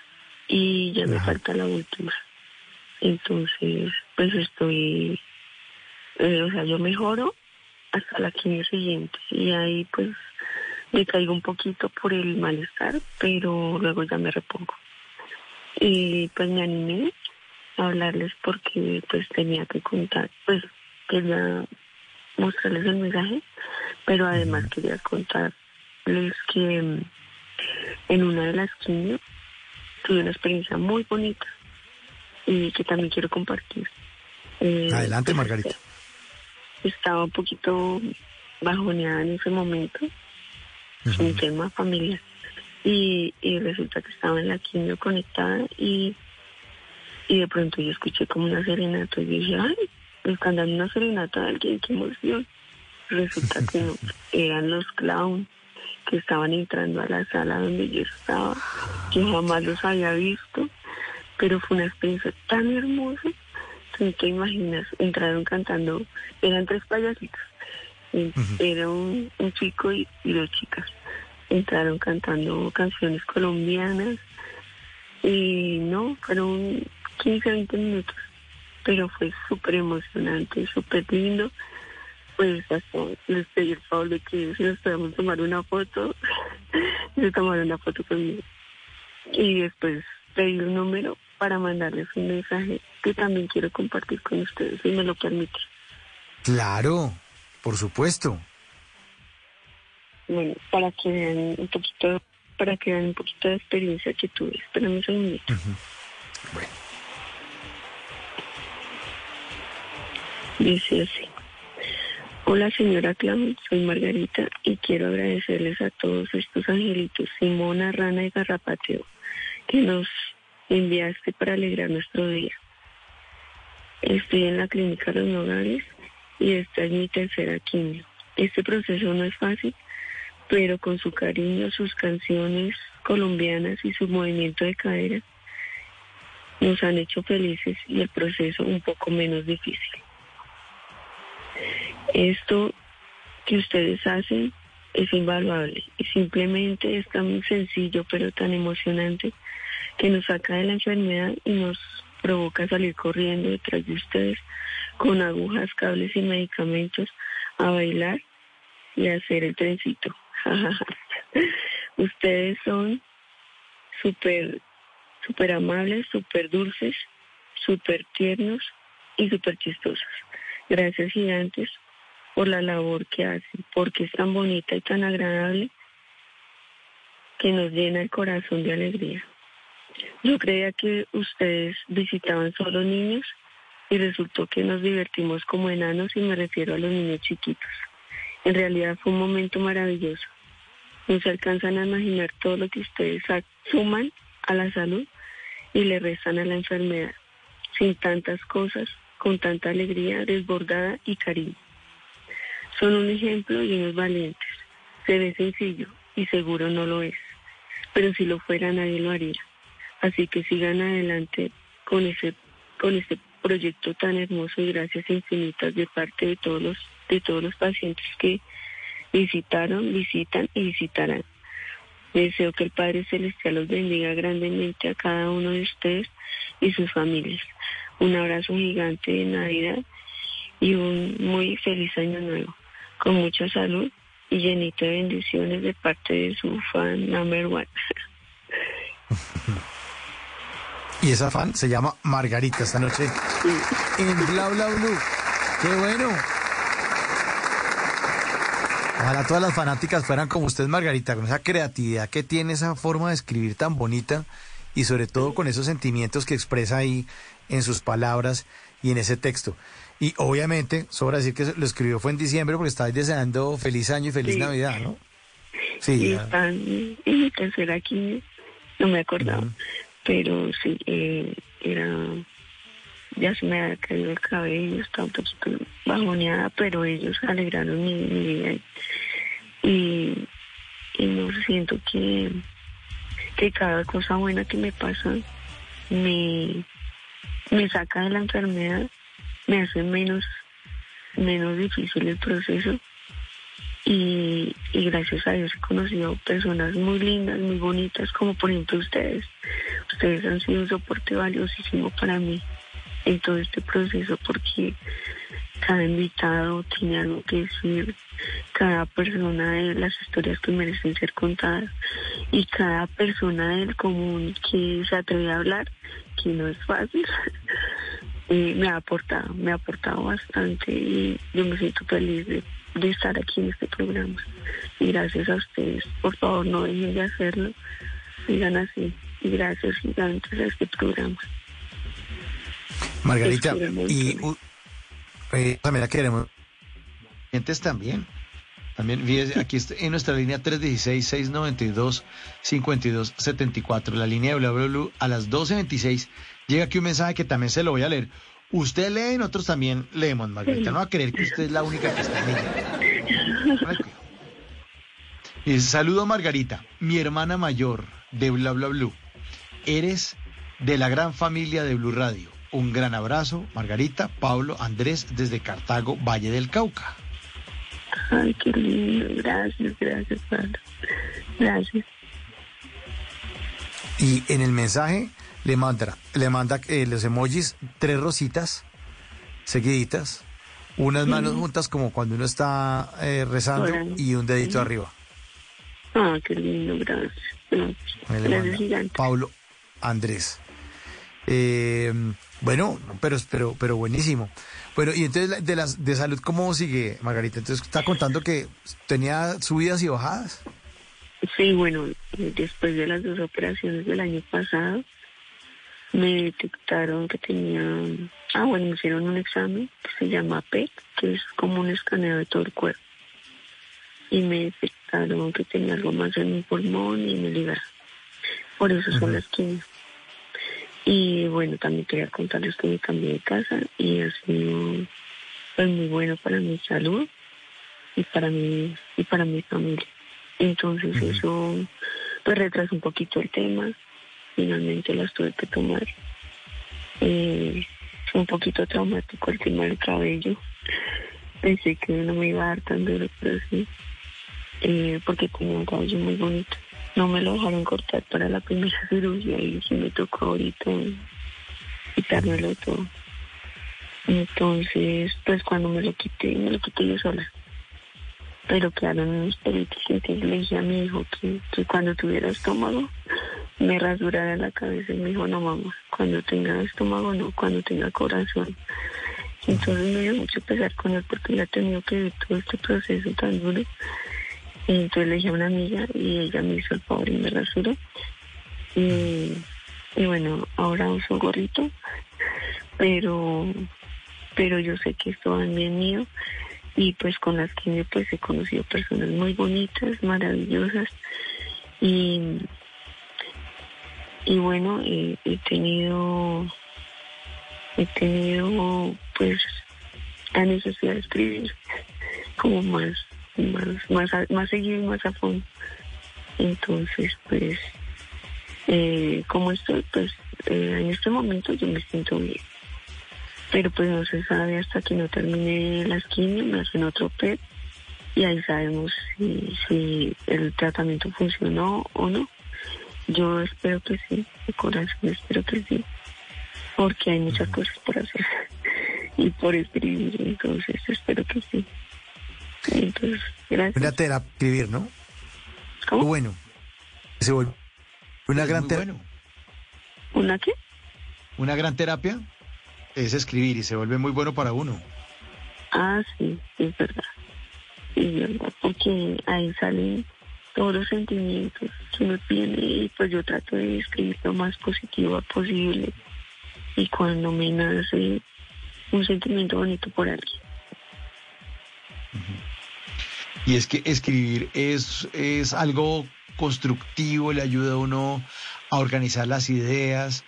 y ya me uh-huh. falta la última, entonces pues estoy eh, o sea yo mejoro hasta la quimio siguiente y ahí pues me caigo un poquito por el malestar, pero luego ya me repongo y pues me animé a hablarles porque pues tenía que contar, pues quería mostrarles el mensaje, pero además uh-huh. quería contar es que en una de las quimios tuve una experiencia muy bonita y que también quiero compartir. Eh, Adelante, Margarita. Estaba un poquito bajoneada en ese momento, uh-huh. un tema familiar, y, y resulta que estaba en la quimio conectada y, y de pronto yo escuché como una serenata y dije, ay, me están dando una serenata a alguien, qué emoción. Resulta que no, eran los clowns que estaban entrando a la sala donde yo estaba, que jamás los había visto, pero fue una experiencia tan hermosa, que no te imaginas, entraron cantando, eran tres payasitos, uh-huh. era un, un chico y, y dos chicas, entraron cantando canciones colombianas, y no, fueron quince, veinte minutos, pero fue súper emocionante, súper lindo. Pues hasta les pedí el favor de que si nos podíamos tomar una foto, se tomaron una foto conmigo. Y después pedí un número para mandarles un mensaje que también quiero compartir con ustedes, si me lo permiten. Claro, por supuesto. Bueno, para que vean un poquito, para que vean un poquito de experiencia que tuve. Espérame un segundito. Uh-huh. Bueno. Dice así. Hola señora Clam, soy Margarita y quiero agradecerles a todos estos angelitos, Simona, Rana y Garrapateo, que nos enviaste para alegrar nuestro día. Estoy en la clínica Los Nogales y esta es mi tercera quimio. Este proceso no es fácil, pero con su cariño, sus canciones colombianas y su movimiento de cadera nos han hecho felices y el proceso un poco menos difícil. Esto que ustedes hacen es invaluable y simplemente es tan sencillo pero tan emocionante que nos saca de la enfermedad y nos provoca salir corriendo detrás de ustedes con agujas, cables y medicamentos a bailar y a hacer el trencito. Ustedes son súper súper amables, súper dulces, súper tiernos y súper chistosos. Gracias gigantes por la labor que hacen, porque es tan bonita y tan agradable que nos llena el corazón de alegría. Yo creía que ustedes visitaban solo niños y resultó que nos divertimos como enanos, y me refiero a los niños chiquitos. En realidad fue un momento maravilloso. No se alcanzan a imaginar todo lo que ustedes suman a la salud y le restan a la enfermedad. Sin tantas cosas, con tanta alegría desbordada y cariño. Son un ejemplo y unos valientes. Se ve sencillo y seguro no lo es. Pero si lo fuera, nadie lo haría. Así que sigan adelante con ese, con este proyecto tan hermoso, y gracias infinitas de parte de todos los, de todos los pacientes que visitaron, visitan y visitarán. Deseo que el Padre Celestial los bendiga grandemente a cada uno de ustedes y sus familias. Un abrazo gigante de Navidad y un muy feliz año nuevo, con mucha salud y llenito de bendiciones de parte de su fan number one. Y esa fan se llama Margarita esta noche en Bla Bla Blue. ¡Qué bueno! Ojalá todas las fanáticas fueran como usted, Margarita, con esa creatividad que tiene, esa forma de escribir tan bonita y sobre todo con esos sentimientos que expresa ahí en sus palabras y en ese texto. Y obviamente, sobra decir que lo escribió fue en diciembre porque estáis deseando feliz año y feliz sí. Navidad, ¿no? Sí. Y mi tercera aquí, no me acordaba, uh-huh. pero sí, eh, era... ya se me había caído el cabello, estaba un poquito bajoneada, pero ellos alegraron mi, mi vida y, y no siento que, que cada cosa buena que me pasa me, me saca de la enfermedad, me hace menos, menos difícil el proceso y, y gracias a Dios he conocido personas muy lindas, muy bonitas, como por ejemplo ustedes. Ustedes han sido un soporte valiosísimo para mí en todo este proceso, porque cada invitado tiene algo que decir, cada persona de las historias que merecen ser contadas y cada persona del común que se atreve a hablar, que no es fácil, eh, me ha aportado, me ha aportado bastante y yo me siento feliz de, de estar aquí en este programa. Y gracias a ustedes, por favor no dejen de hacerlo, sigan así y gracias gigantes a este programa. Margarita, y uh, eh, también la queremos también. También aquí en nuestra línea tres uno seis, seis nueve dos, cinco dos siete cuatro, la línea de Bla Bla Blue, a las doce veintiséis llega aquí un mensaje que también se lo voy a leer. Usted lee y nosotros también leemos, Margarita. No va a creer que usted es la única que está en ella. Y dice, saludo Margarita, mi hermana mayor de Bla Bla Blue. Eres de la gran familia de Blue Radio. Un gran abrazo, Margarita, Pablo, Andrés, desde Cartago, Valle del Cauca. Ay, qué lindo. Gracias, gracias, Pablo. Gracias. Y en el mensaje le manda, le manda eh, los emojis, tres rositas seguiditas, unas sí. manos juntas como cuando uno está eh, rezando Orano. Y un dedito sí. arriba. Ah, qué lindo, gracias. Gracias, gracias gigante. Pablo, Andrés. Eh, bueno, pero, pero, pero buenísimo. Bueno, y entonces de las de salud, ¿cómo sigue, Margarita? Entonces está contando que tenía subidas y bajadas. Sí, bueno, después de las dos operaciones del año pasado, me detectaron que tenía, ah, bueno, me hicieron un examen que se llama P E T, que es como un escaneo de todo el cuerpo. Y me detectaron que tenía algo más en mi pulmón y en el hígado. Por eso son uh-huh. las quimios. Y bueno, también quería contarles que me cambié de casa y ha sido pues, muy bueno para mi salud y para mi, y para mi familia. Entonces uh-huh. eso pues retrasó un poquito el tema, finalmente las tuve que tomar. Eh, fue un poquito traumático el tema del cabello, pensé que no me iba a dar tan duro, pero sí, eh, porque tenía un cabello muy bonito. No me lo dejaron cortar para la primera cirugía y sí me tocó ahorita quitármelo todo. Entonces, pues cuando me lo quité, me lo quité yo sola. Pero quedaron unos pelitos y entonces le dije a mi hijo que, que cuando tuviera estómago me rasurara la cabeza y me dijo, no mamá, cuando tenga estómago no, cuando tenga corazón. Entonces me dio mucho pesar con él porque ya tenía que vivir todo este proceso tan duro. Y entonces le dije a una amiga y ella me hizo el favor y me rasuró. Y, y bueno, ahora uso gorrito, pero pero yo sé que esto va bien mío. Y pues con las quimios pues he conocido personas muy bonitas, maravillosas. Y, y bueno, he, he tenido, he tenido pues la necesidad de escribir como más. Más, más, más seguido y más a fondo. Entonces, pues, eh, como estoy, pues, eh, en este momento yo me siento bien. Pero pues no se sabe hasta que no termine las quimios, me hacen otro P E T y ahí sabemos si, si el tratamiento funcionó o no. Yo espero que sí, de corazón espero que sí, porque hay muchas uh-huh. cosas por hacer y por escribir, entonces espero que sí. Entonces, gracias. Una terapia, escribir, ¿no? ¿Cómo? Bueno, se volvió una gran terapia. Bueno. ¿Una qué? Una gran terapia es escribir y se vuelve muy bueno para uno. Ah, sí, es verdad. Es verdad, porque ahí salen todos los sentimientos que uno tiene y pues yo trato de escribir lo más positivo posible. Y cuando me nace un sentimiento bonito por alguien. Y es que escribir es, es algo constructivo, le ayuda a uno a organizar las ideas.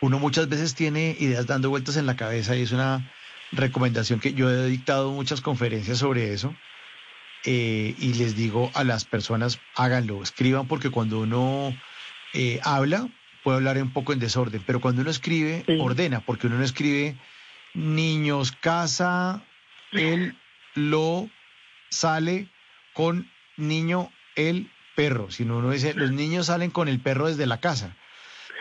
Uno muchas veces tiene ideas dando vueltas en la cabeza y es una recomendación que yo he dictado muchas conferencias sobre eso. Eh, y les digo a las personas, háganlo, escriban, porque cuando uno eh, habla, puede hablar un poco en desorden, pero cuando uno escribe, sí. ordena, porque uno no escribe niños, casa, él, lo, sale con niño, el perro, sino uno dice, los niños salen con el perro desde la casa.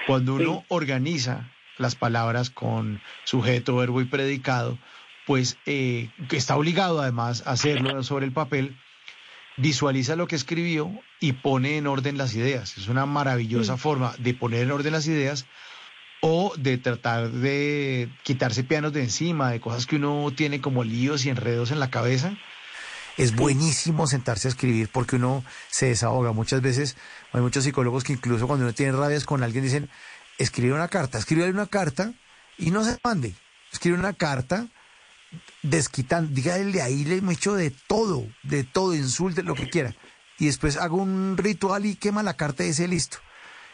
Cuando uno sí. organiza las palabras con sujeto, verbo y predicado, pues eh, está obligado además a hacerlo sobre el papel, visualiza lo que escribió y pone en orden las ideas. Es una maravillosa sí. forma de poner en orden las ideas o de tratar de quitarse pianos de encima, de cosas que uno tiene como líos y enredos en la cabeza. Es buenísimo sentarse a escribir porque uno se desahoga. Muchas veces hay muchos psicólogos que incluso cuando uno tiene rabias con alguien dicen, escribe una carta, escribe una carta y no se mande. Escribe una carta desquitando, dígale ahí, le he hecho de todo, de todo, insulte, lo que quiera. Y después hago un ritual y quema la carta y dice, listo.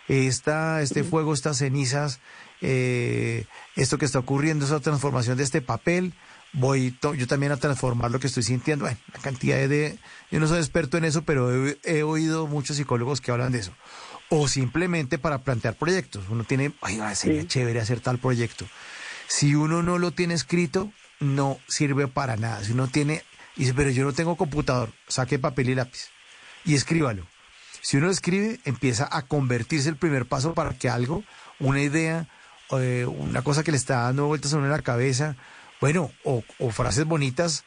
Esta, este fuego, estas cenizas, eh, esto que está ocurriendo, esa transformación de este papel... Voy to, yo también a transformar lo que estoy sintiendo. Bueno, la cantidad de... Yo no soy experto en eso, pero he, he oído muchos psicólogos que hablan de eso. O simplemente para plantear proyectos. Uno tiene... Ay, sería sí. chévere hacer tal proyecto. Si uno no lo tiene escrito, no sirve para nada. Si uno tiene... Dice, pero yo no tengo computador. Saque papel y lápiz y escríbalo. Si uno escribe, empieza a convertirse el primer paso para que algo, una idea, eh, una cosa que le está dando vueltas a uno en la cabeza... Bueno, o, o frases bonitas,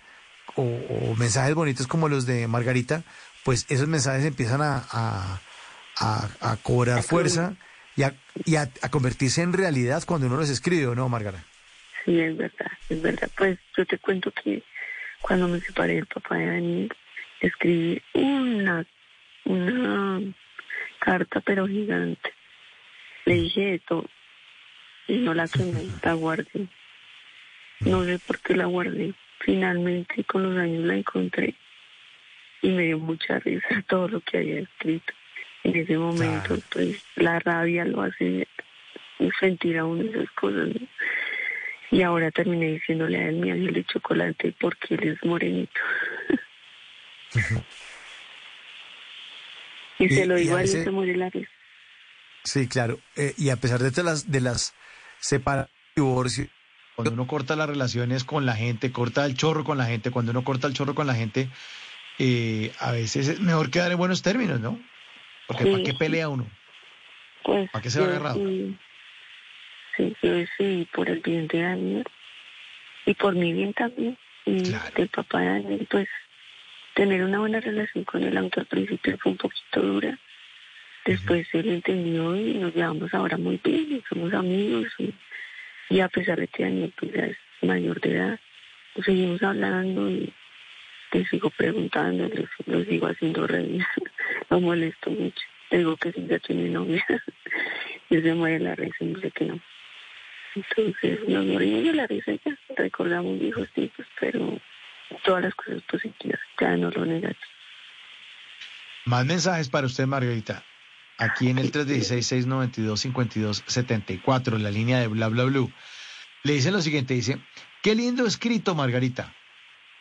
o, o mensajes bonitos como los de Margarita, pues esos mensajes empiezan a, a, a, a cobrar fuerza y, a, y a, a convertirse en realidad cuando uno los escribe, ¿o no, Margarita? Sí, es verdad, es verdad. Pues yo te cuento que cuando me separé del papá de Dani, escribí una, una carta, pero gigante. Le dije esto y no la quemé, la guardé. No sé por qué la guardé. Finalmente, con los años la encontré y me dio mucha risa todo lo que había escrito. En ese momento, ah. pues, la rabia lo hace sentir a uno esas cosas, ¿no? Y ahora terminé diciéndole a él, mi ángel de chocolate, porque él es morenito. Uh-huh. y, y se lo digo a él, se muere la risa. Sí, claro. Eh, y a pesar de las, de las separaciones, divorcios, cuando uno corta las relaciones con la gente, corta el chorro con la gente, cuando uno corta el chorro con la gente, eh, a veces es mejor quedar en buenos términos, ¿no? Porque sí, ¿para qué pelea uno? Pues ¿para qué se va agarrado? Sí, sí, yo sí, por el bien de Daniel y por mi bien también, y claro. del papá de Daniel, pues tener una buena relación con él, aunque al principio fue un poquito dura, después uh-huh. él entendió y nos llevamos ahora muy bien, y somos amigos y... Y a pesar de que Daniel ya es mayor de edad, pues seguimos hablando y te sigo preguntando, lo sigo haciendo reír, lo molesto mucho. Le digo que si ya tiene novia, y se muere la risa y dice que no. Entonces nos morimos de la risa ya, recordamos viejos tipos, pero todas las cosas positivas, ya no lo negativo. Más mensajes para usted, Margarita. Aquí en el tres uno seis, seis nueve dos, cinco dos siete cuatro, la línea de Bla Bla Blue. Le dicen lo siguiente, dice, qué lindo escrito, Margarita.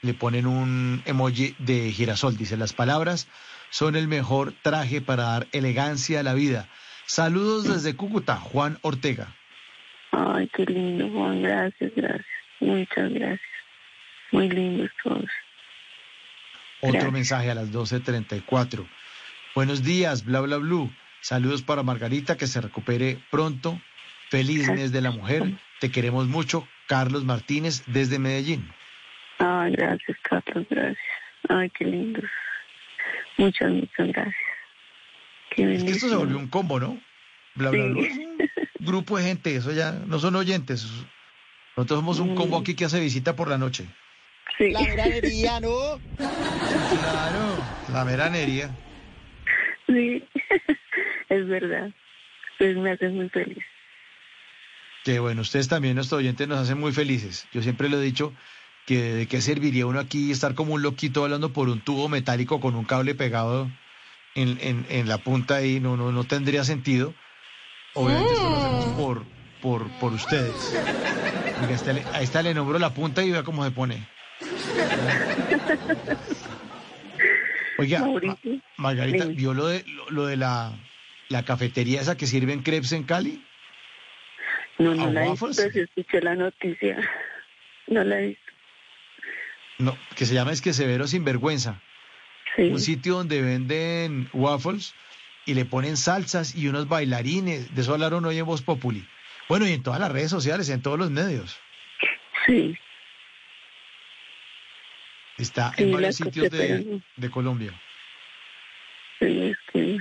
Le ponen un emoji de girasol, dice, las palabras son el mejor traje para dar elegancia a la vida. Saludos desde Cúcuta, Juan Ortega. Ay, qué lindo, Juan, gracias, gracias, muchas gracias. Muy lindos todos. Otro gracias. Mensaje a las doce treinta y cuatro. Buenos días, Bla Bla Blue. Saludos para Margarita, que se recupere pronto. Feliz gracias. Mes de la Mujer. Te queremos mucho, Carlos Martínez, desde Medellín. Ay, gracias, Carlos, gracias. Ay, qué lindos. Muchas, muchas gracias. Qué es que esto se volvió un combo, ¿no? Bla, sí. Bla, Bla, Bla. Grupo de gente, eso ya no son oyentes. Nosotros somos un combo aquí que hace visita por la noche. Sí. La veranería, ¿no? Claro, la veranería. Sí, es verdad. Ustedes me hacen muy feliz. Que bueno, ustedes también, nuestros oyentes, nos hacen muy felices. Yo siempre lo he dicho, que de qué serviría uno aquí estar como un loquito hablando por un tubo metálico con un cable pegado en, en, en la punta ahí, no, no, no tendría sentido. Obviamente esto lo hacemos por, por, por ustedes. A esta, le, a esta le nombró la punta y vea cómo se pone. Oiga, Mauricio, Ma, Margarita, sí. ¿Vio lo de, lo, lo de la, la cafetería esa que sirven crepes en Cali? No, no la he visto, si escuché la noticia. No la he visto. No, que se llama es que Severo Sinvergüenza. Sí. Un sitio donde venden waffles y le ponen salsas y unos bailarines. De eso hablaron hoy en Voz Populi. Bueno, y en todas las redes sociales, en todos los medios. Sí. Está sí, en varios sitios de, de Colombia. Sí, es que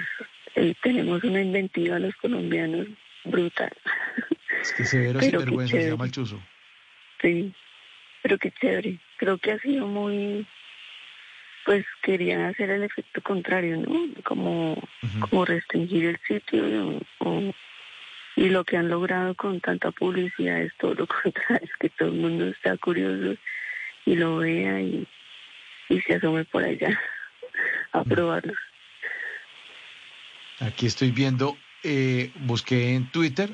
eh, tenemos una inventiva los colombianos brutal. Es que Severo Sinvergüenza se llama el chuzo. Sí. Pero qué chévere, creo que ha sido muy, pues querían hacer el efecto contrario, ¿no? Como, uh-huh. como restringir el sitio, ¿no? O, y lo que han logrado con tanta publicidad es todo lo contrario, es que todo el mundo está curioso y lo vea y, y se asome por allá a uh-huh. probarlo. Aquí estoy viendo, eh, busqué en Twitter,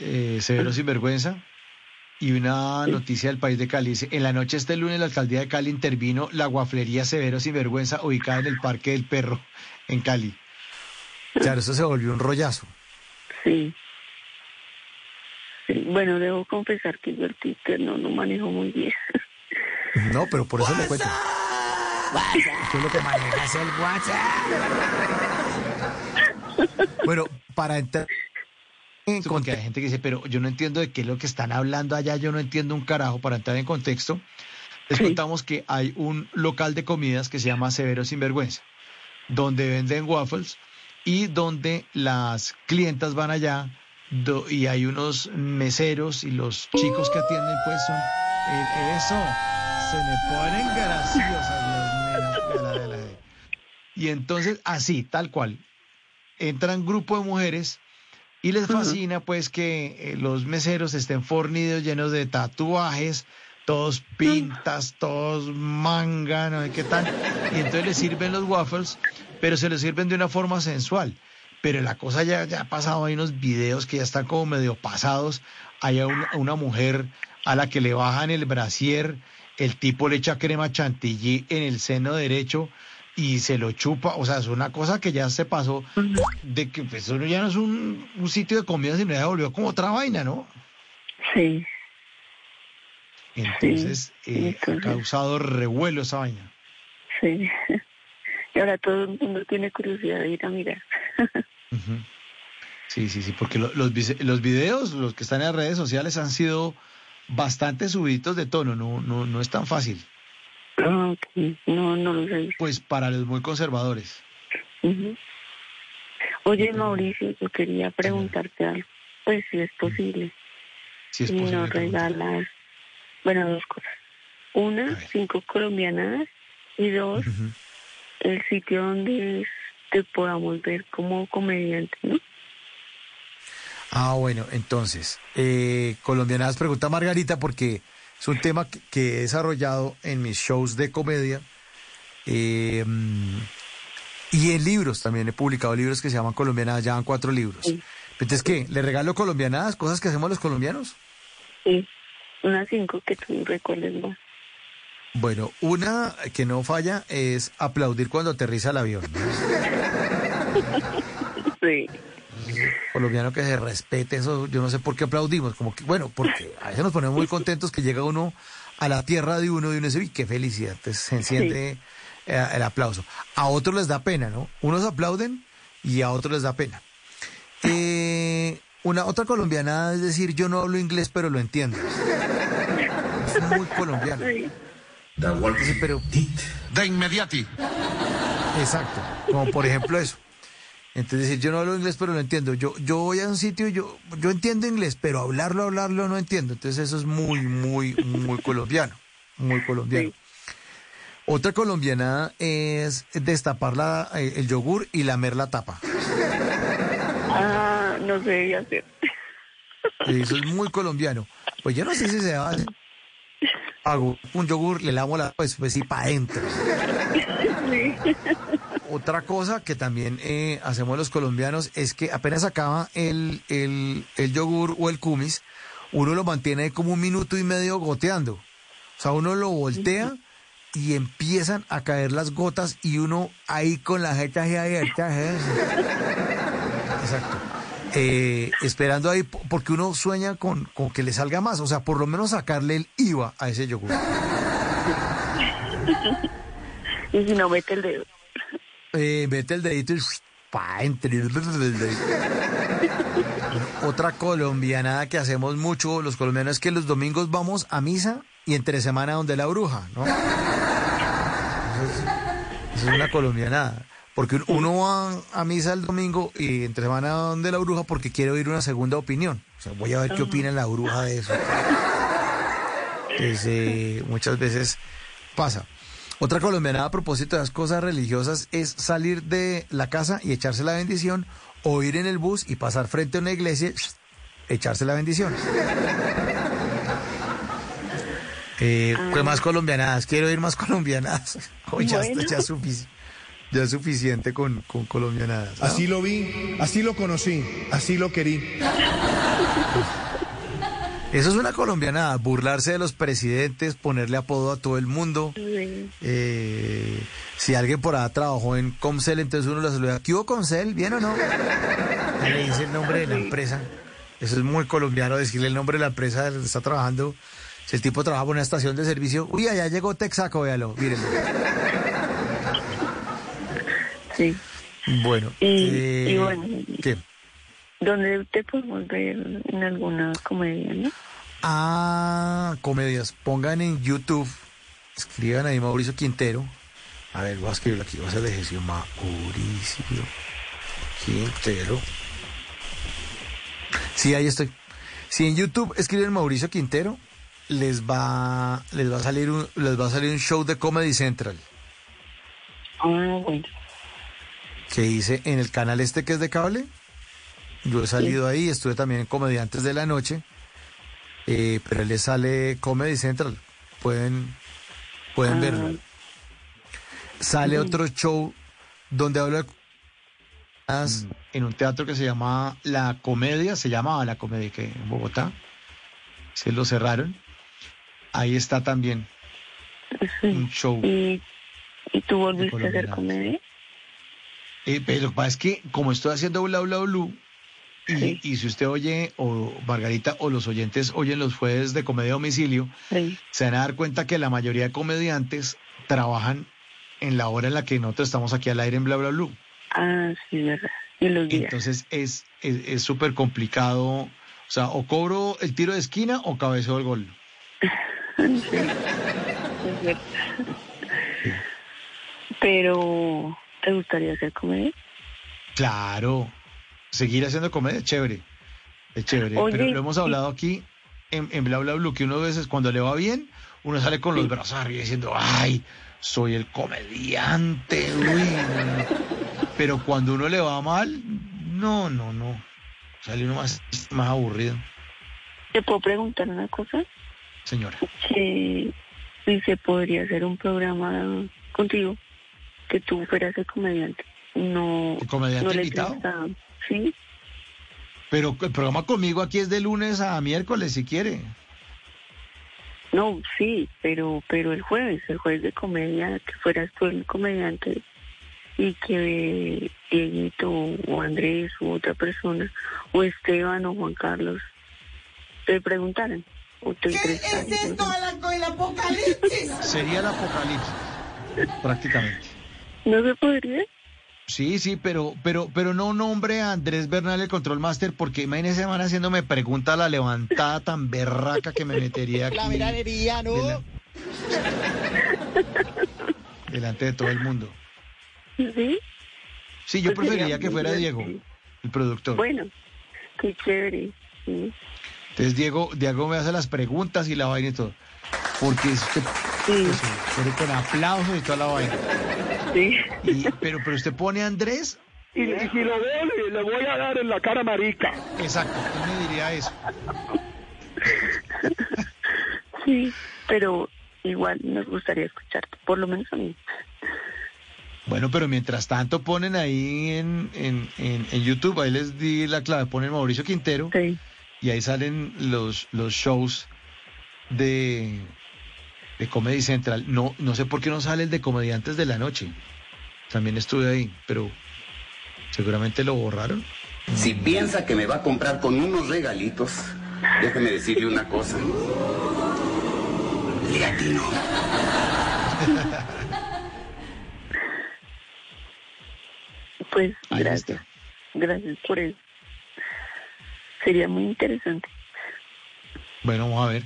eh, Severo uh-huh. Sinvergüenza. Y una noticia del país de Cali dice, en la noche este lunes la alcaldía de Cali intervino la guaflería Severo Sinvergüenza ubicada en el Parque del Perro, en Cali. Claro, eso se volvió un rollazo. Sí. sí. Bueno, debo confesar que yo el Twitter no lo no manejo muy bien. No, pero por eso WhatsApp. Le cuento. WhatsApp. Tú lo que manejas es el WhatsApp. Bueno, para entrar... Porque hay gente que dice, pero yo no entiendo de qué es lo que están hablando allá, yo no entiendo un carajo. Para entrar en contexto, les sí. contamos que hay un local de comidas que se llama Severo Sinvergüenza, donde venden waffles y donde las clientas van allá do, y hay unos meseros y los chicos que atienden pues son... Eh, eso, se me ponen graciosas las nenas. La, la, la, la. Y entonces, así, tal cual, entran grupo de mujeres... Y les fascina, pues, que eh, los meseros estén fornidos, llenos de tatuajes, todos pintas, todos manga, no sé qué tal. Y entonces les sirven los waffles, pero se les sirven de una forma sensual. Pero la cosa ya, ya ha pasado, hay unos videos que ya están como medio pasados. Hay un, una mujer a la que le bajan el brasier, el tipo le echa crema chantilly en el seno derecho y se lo chupa, o sea, es una cosa que ya se pasó, de que pues, eso ya no es un, un sitio de comida, sino ya volvió como otra vaina, ¿no? Sí. Entonces, sí, eh, entonces... ha causado revuelo esa vaina. Sí. Y ahora todo el mundo tiene curiosidad de ir a mirar. Uh-huh. Sí, sí, sí, porque lo, los, los videos, los que están en las redes sociales, han sido bastante subiditos de tono, no, no, no es tan fácil. Ah, okay. No, no lo sé. Pues para los muy conservadores. Uh-huh. Oye, Mauricio, yo quería preguntarte algo. Pues si es posible. Si es posible. Y nos regalas, bueno, dos cosas. Una, cinco colombianas. Y dos, uh-huh. el sitio donde te podamos ver como comediante, ¿no? Ah, bueno, entonces, eh, colombianas, pregunta Margarita, porque... Es un tema que he desarrollado en mis shows de comedia eh, y en libros también. He publicado libros que se llaman Colombianadas, ya van cuatro libros. Sí. Entonces, ¿qué? ¿Le regalo Colombianadas, cosas que hacemos los colombianos? Sí, unas cinco que tú recuerdes más. Bueno, una que no falla es aplaudir cuando aterriza el avión, ¿no? Sí. Colombiano que se respete, eso yo no sé por qué aplaudimos, como que, bueno, porque a veces nos ponemos muy contentos que llega uno a la tierra de uno y uno dice, uy, qué felicidad, entonces se enciende sí. eh, el aplauso. A otros les da pena, ¿no? Unos aplauden y a otros les da pena. Eh, una otra colombiana es decir, yo no hablo inglés, pero lo entiendo. Es muy colombiano. Sí. Dice, pero de inmediati. Exacto, como por ejemplo eso. Entonces decir, yo no hablo inglés, pero lo entiendo. Yo yo voy a un sitio y yo, yo entiendo inglés, pero hablarlo, hablarlo no entiendo. Entonces eso es muy, muy, muy colombiano. Muy colombiano. Sí. Otra colombiana es destapar la, el yogur y lamer la tapa. Ah, no sé qué hacer. Eso es muy colombiano. Pues yo no sé si se hace. Hago un yogur, le lavo la pues, pues sí, para adentro. Sí. Otra cosa que también eh, hacemos los colombianos es que apenas acaba el, el, el yogur o el kumis, uno lo mantiene como un minuto y medio goteando. O sea, uno lo voltea y empiezan a caer las gotas y uno ahí con la jeta abierta. Exacto. Eh, esperando ahí, porque uno sueña con, con que le salga más. O sea, por lo menos sacarle el I V A a ese yogur. Y si no, mete el dedo. Eh, mete el dedito y pa' entre el dedito. Otra colombianada que hacemos mucho los colombianos es que los domingos vamos a misa y entre semana donde la bruja, ¿no? Eso es, eso es una colombianada. Porque uno va a misa el domingo y entre semana donde la bruja porque quiere oír una segunda opinión. O sea, voy a ver qué opina la bruja de eso. Entonces, eh, muchas veces pasa. Otra colombiana a propósito de las cosas religiosas es salir de la casa y echarse la bendición, o ir en el bus y pasar frente a una iglesia, echarse la bendición. Eh, pues más colombianadas, quiero ir más colombianadas. Oh, ya, bueno. ya, es sufic- ya es suficiente con, con colombianadas, ¿no? Así lo vi, así lo conocí, así lo querí. Eso es una colombianada, burlarse de los presidentes, ponerle apodo a todo el mundo. Sí. Eh, si alguien por allá trabajó en Comcel, entonces uno le saluda, ¿qué hubo Comcel? ¿Bien o no? Y le dice el nombre de la empresa. Eso es muy colombiano, decirle el nombre de la empresa donde está trabajando. Si el tipo trabaja en una estación de servicio, uy, allá llegó Texaco, véalo, mírenlo. Sí. Bueno. Y, eh, y bueno. ¿Qué? Donde te podemos ver en alguna comedia, ¿no? Ah, comedias. Pongan en YouTube, escriban ahí Mauricio Quintero. A ver, voy a escribirlo aquí, voy a hacer el ejercicio. Mauricio Quintero. Sí, ahí estoy. Si en YouTube escriben Mauricio Quintero, les va, les va a salir un, les va a salir un show de Comedy Central. Ah, bueno. Que hice en el canal este que es de cable. Yo he salido ahí, estuve también en Comediantes de la Noche, eh, pero él le sale Comedy Central, pueden, pueden ah. verlo. Sale otro show donde hablo de mm. en un teatro que se llama La Comedia, se llamaba La Comedia, que en Bogotá, se lo cerraron. Ahí está también sí. un show. ¿Y, y tú volviste a hacer comedia? Eh, pero lo que pasa es que, como estoy haciendo Bla Bla Blue, Y, y si usted oye, o Margarita, o los oyentes oyen los jueves de Comedia a Domicilio, sí. se van a dar cuenta que la mayoría de comediantes trabajan en la hora en la que nosotros estamos aquí al aire en Bla Bla Blue. Ah, sí, verdad. Y los días. Entonces es es súper complicado. O sea, o cobro el tiro de esquina o cabeceo el gol. Sí, es verdad. Sí. Pero, ¿te gustaría hacer comedia? Claro. Seguir haciendo comedia es chévere, es chévere, Oye, pero lo hemos hablado aquí en, en Bla Bla Blue, que uno a veces cuando le va bien, uno sale con sí. los brazos arriba diciendo, ¡ay, soy el comediante! Uy. Pero cuando uno le va mal, no, no, no, sale uno más, más aburrido. ¿Te puedo preguntar una cosa? Señora. Si se podría hacer un programa contigo, que tú fueras el comediante. No, ¿el comediante no le invitado? Presta... Sí. Pero el programa conmigo aquí es de lunes a miércoles, si quiere. No, sí, pero pero el jueves, el jueves de comedia, que fueras tú el comediante y que Dieguito o Andrés u otra persona, o Esteban o Juan Carlos, te preguntaran. O te ¿Qué es esto del apocalipsis? Sería el apocalipsis, prácticamente. ¿No se podría? Sí, sí, pero pero pero no nombre a Andrés Bernal el Control Master, porque imagínese, van haciéndome pregunta la levantada tan berraca que me metería aquí. La veranería, ¿no? Delan... Delante de todo el mundo. ¿Sí? Sí, yo pues preferiría que fuera Diego, bien. El productor. Bueno, qué chévere, sí. Entonces Diego, Diego me hace las preguntas y la vaina y todo. Porque usted, sí. Pues, con aplausos y toda la vaina. Sí. Y, pero, pero usted pone a Andrés. Y, y si lo veo, le, le voy a dar en la cara, marica. Exacto, usted me diría eso. Sí, pero igual nos gustaría escucharte, por lo menos a mí. Bueno, pero mientras tanto ponen ahí en, en, en, en YouTube, ahí les di la clave, ponen Mauricio Quintero. Sí. Y ahí salen los los shows de, de Comedy Central. No no sé por qué no sale el de Comediantes de la Noche. También estuve ahí, pero seguramente lo borraron. Si piensa que me va a comprar con unos regalitos, déjeme decirle una cosa. Le atino. Pues ahí gracias. Está. Gracias por eso. Sería muy interesante. Bueno, vamos a ver.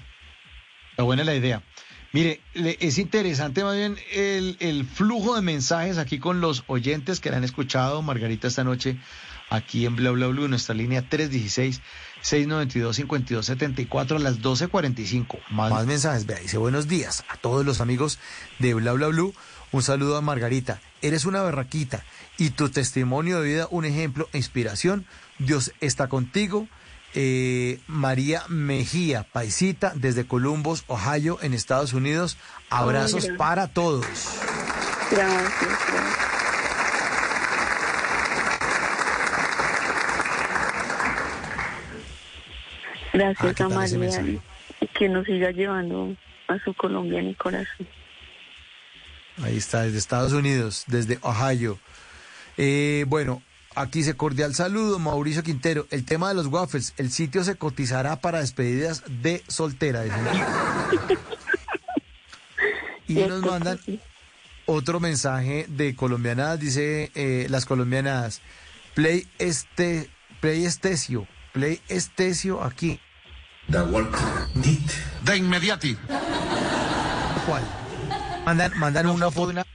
Está buena la idea. Mire, le, es interesante más bien el, el flujo de mensajes aquí con los oyentes que la han escuchado, Margarita, esta noche aquí en Bla Bla Blue, nuestra línea tres uno seis, seis nueve dos, cinco dos siete cuatro a las doce cuarenta y cinco. Más, más mensajes, vea, dice buenos días a todos los amigos de Bla Bla Blue. Un saludo a Margarita. Eres una berraquita y tu testimonio de vida un ejemplo e inspiración. Dios está contigo. Eh, María Mejía, paisita, desde Columbus, Ohio, en Estados Unidos. Abrazos oh, para todos. Gracias, gracias. Gracias ah, a María, que nos siga llevando a su Colombia en el corazón. Ahí está, desde Estados Unidos, desde Ohio. Eh, bueno, aquí dice cordial saludo, Mauricio Quintero. El tema de los waffles, el sitio se cotizará para despedidas de soltera. Y nos mandan otro mensaje de colombianadas, dice eh, las colombianadas. Play este, play estecio, play estecio aquí. The work de inmediati. ¿Cuál? Mandan, mandan una foto de una...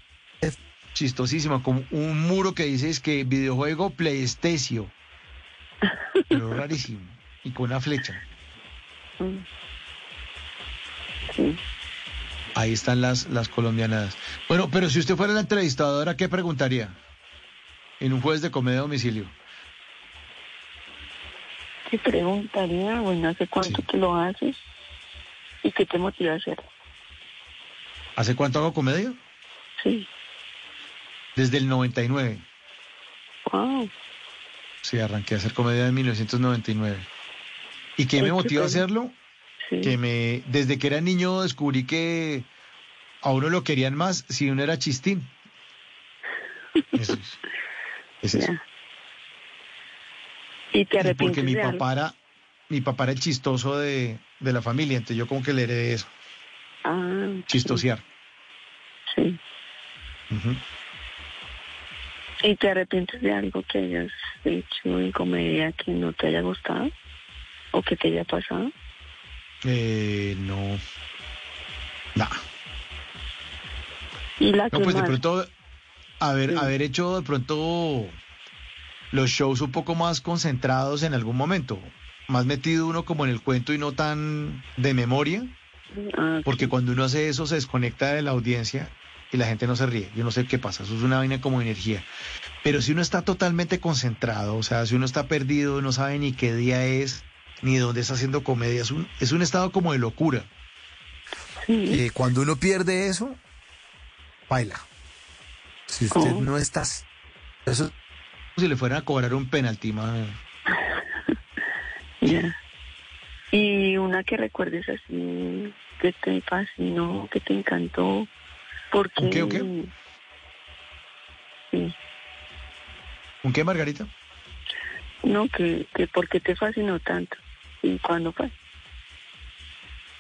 chistosísima, como un muro que dice es que videojuego PlayStation, pero rarísimo, y con una flecha. Sí. Ahí están las, las colombianas. Bueno, pero si usted fuera la entrevistadora, ¿qué preguntaría en un jueves de comedia a domicilio? ¿Qué preguntaría? Bueno, ¿hace cuánto sí. que lo haces? ¿Y qué te motiva a hacer? ¿Hace cuánto hago comedia? Sí. Desde el noventa y nueve. Wow. Sí, arranqué a hacer comedia en mil novecientos noventa y nueve. ¿Y qué me motivó a hacerlo? Sí. Que me, desde que era niño descubrí que a uno lo querían más si uno era chistín. Eso es. Es eso. Yeah. ¿Y te arrepientes? Porque mi de papá algo? Era, mi papá era el chistoso de, de la familia, entonces yo como que le heredé eso. Ah. Chistosear. Sí. Sí. Uh-huh. ¿Y te arrepientes de algo que hayas hecho en comedia que no te haya gustado o que te haya pasado? Eh, no. Nah. ¿Y la que no, pues más? De pronto haber, sí. haber hecho de pronto los shows un poco más concentrados en algún momento, más metido uno como en el cuento y no tan de memoria, ah, porque sí. cuando uno hace eso se desconecta de la audiencia. Y la gente no se ríe, yo no sé qué pasa, eso es una vaina como energía, pero si uno está totalmente concentrado, o sea, si uno está perdido, no sabe ni qué día es, ni dónde está haciendo comedia, es un, es un estado como de locura. Sí. Eh, cuando uno pierde eso, baila. Si usted ¿Cómo? No está... Eso es como si le fueran a cobrar un penalti, man. Yeah. Y una que recuerdes así, que te fascinó, que te encantó, porque... ¿Un qué, un qué? Sí. ¿Un qué, Margarita? No, que, que por qué te fascinó tanto y cuándo fue.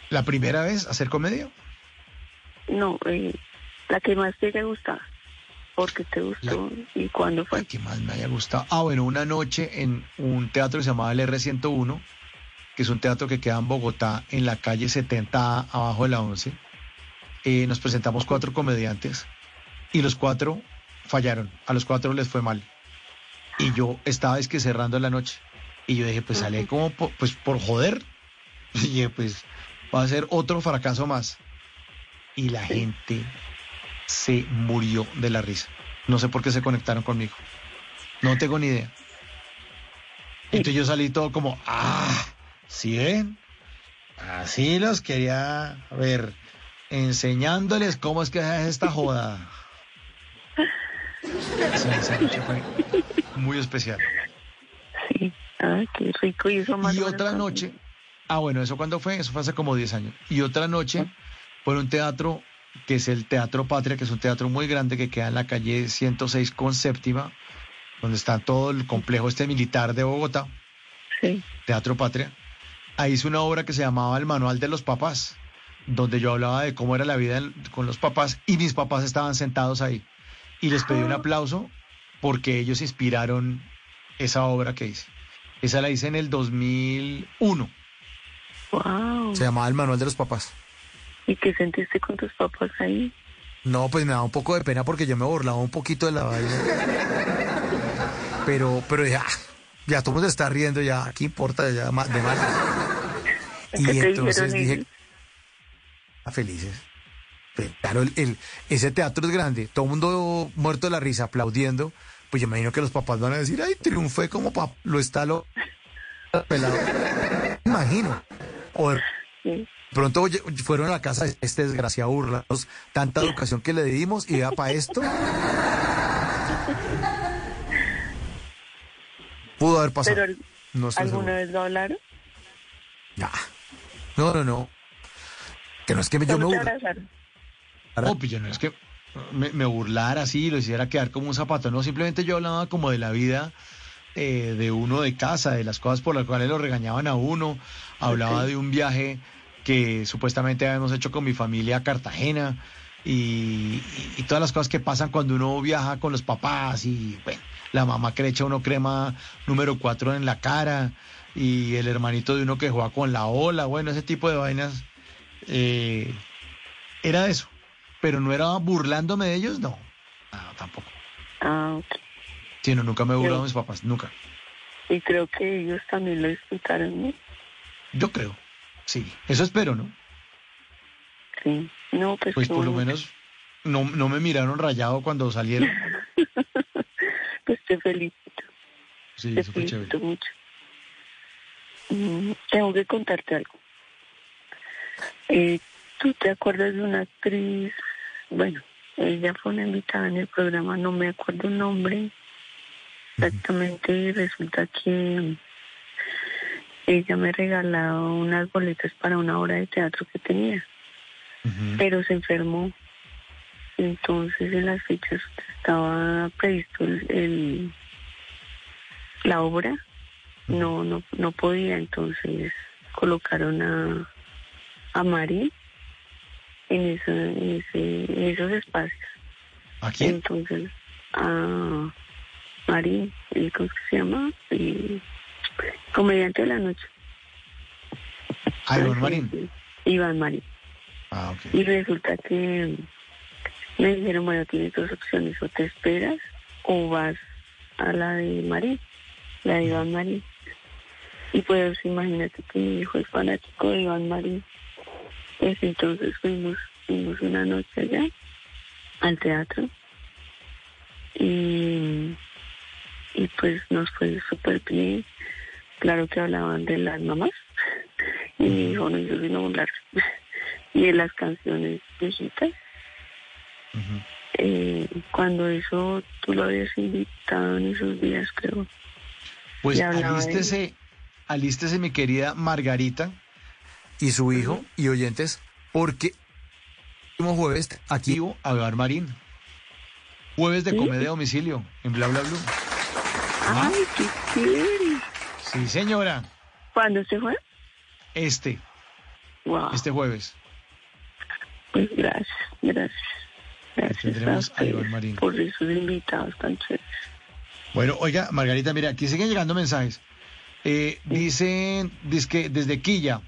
¿La primera vez hacer comedia? No, eh, la que más te gustaba, porque te gustó la, y cuándo fue. La que más me haya gustado. Ah, bueno, una noche en un teatro que se llamaba el erre ciento uno, que es un teatro que queda en Bogotá, en la calle setenta A, abajo de la once. Eh, nos presentamos cuatro comediantes y los cuatro fallaron. A los cuatro les fue mal. Y yo estaba es que cerrando la noche. Y yo dije, pues sale como por, pues por joder. Y dije, pues va a ser otro fracaso más. Y la gente se murió de la risa. No sé por qué se conectaron conmigo. No tengo ni idea. Entonces yo salí todo como, ah, ¿sí ven? Así los quería ver, enseñándoles cómo es que es esta joda. Sí, esa noche fue muy especial. Sí, ah, qué rico. Y eso más y otra noche, ah, bueno, ¿eso cuándo fue? Eso fue hace como diez años. Y otra noche, por un teatro que es el Teatro Patria, que es un teatro muy grande que queda en la calle ciento seis con séptima, donde está todo el complejo este militar de Bogotá. Sí. Teatro Patria. Ahí hice una obra que se llamaba El Manual de los Papás, donde yo hablaba de cómo era la vida con los papás, y mis papás estaban sentados ahí. Y les pedí un aplauso porque ellos inspiraron esa obra que hice. Esa la hice en el dos mil uno. Wow. Se llamaba El Manual de los Papás. ¿Y qué sentiste con tus papás ahí? No, pues me daba un poco de pena porque yo me burlaba un poquito de la vaina. Pero, pero ya, ya todo el mundo está riendo, ya, ¿qué importa? Ya, de mal. Y entonces dije, a felices. Claro, el, el, ese teatro es grande, todo el mundo muerto de la risa, aplaudiendo. Pues yo me imagino que los papás van a decir, ay, triunfé como papá, lo está lo pelado. Me imagino. O de pronto fueron a la casa de este desgraciado burlados, tanta educación que le dimos y vea para esto. Pudo haber pasado. Pero, no sé, ¿alguna seguro. Vez lo hablaron? Nah. No, no, no. Que no es que me, yo me burlara. No, pues yo no es que me, me burlara así, lo hiciera quedar como un zapato. No, simplemente yo hablaba como de la vida eh, de uno de casa, de las cosas por las cuales lo regañaban a uno. Hablaba okay. de un viaje que supuestamente habíamos hecho con mi familia a Cartagena y, y, y todas las cosas que pasan cuando uno viaja con los papás y bueno. La mamá que le echa uno crema número cuatro en la cara y el hermanito de uno que juega con la ola, bueno, ese tipo de vainas. Eh, era eso, pero no era burlándome de ellos, no, no tampoco. Ah, ok. Sí, no, nunca me he burlado de mis papás, nunca. Y creo que ellos también lo disfrutaron, ¿no? Yo creo, sí, eso espero, ¿no? Sí, no, pues... Pues por lo menos no, no me miraron rayado cuando salieron. Pues te felicito. Sí, te felicito mucho. Mm, tengo que contarte algo. Eh, ¿Tú te acuerdas de una actriz? Bueno, ella fue una invitada en el programa, no me acuerdo el nombre exactamente. Uh-huh. Resulta que ella me regalaba unas boletas para una obra de teatro que tenía. Uh-huh. Pero se enfermó. Entonces en las fechas estaba previsto el, el la obra, no no no podía, entonces colocaron a a Marín en, esa, en, ese, en esos espacios. ¿A quién? Entonces a Marín, el ¿cómo se llama? El comediante de la noche. ¿A Iván Marín? Iván Marín. Ah, okay. Y resulta que me dijeron, bueno, tienes dos opciones, o te esperas o vas a la de Marín, la de Iván Marín. Y pues imagínate que mi hijo es fanático de Iván Marín. Pues entonces fuimos, fuimos una noche allá al teatro y, y pues nos fue súper bien. Claro que hablaban de las mamás y mi hijo no hizo sino burlarse. Y de las canciones viejitas. Uh-huh. Eh, cuando eso tú lo habías invitado en esos días, creo. Pues alístese, alístese mi querida Margarita y su hijo y oyentes, porque el último jueves aquí vivo a Iván Marín. Jueves de comedia a domicilio en Bla Bla Blue. ¿Ah? ¡Ay, qué chévere! Sí, señora. ¿Cuándo se fue? Este. Wow. Este jueves. Pues gracias, gracias. Gracias. Tendremos a, a Iván Marín. Por esos invitados tan chéveres. Bueno, oiga, Margarita, mira, aquí siguen llegando mensajes. Eh, sí. Dicen, dizque, desde Quilla,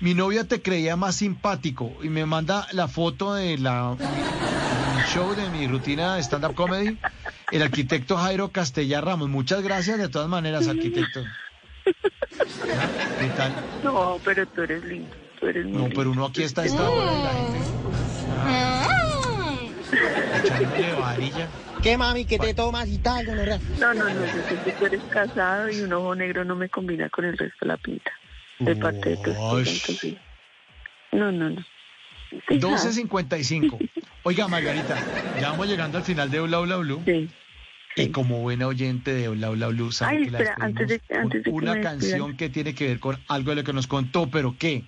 mi novia te creía más simpático y me manda la foto de la show de mi rutina de stand-up comedy, el arquitecto Jairo Castellar Ramos. Muchas gracias de todas maneras, arquitecto. ¿Qué tal? No, pero tú eres lindo, tú eres muy No, lindo. Pero uno aquí está esta hora y la gente... Ah, echándole de varilla. ¿Qué, mami, que te tomas y tal? No, no, no, yo sé que tú eres casado y un ojo negro no me combina con el resto de la pinta. De parte de todos. Sí. No, no, no. doce cincuenta y cinco. Oiga, Margarita, ya vamos llegando al final de Bla Bla Blue. Sí. Y como buena oyente de Bla Bla Blue, sabe Ay, que espera, la antes de, antes de una que canción que tiene que ver con algo de lo que nos contó, pero ¿qué?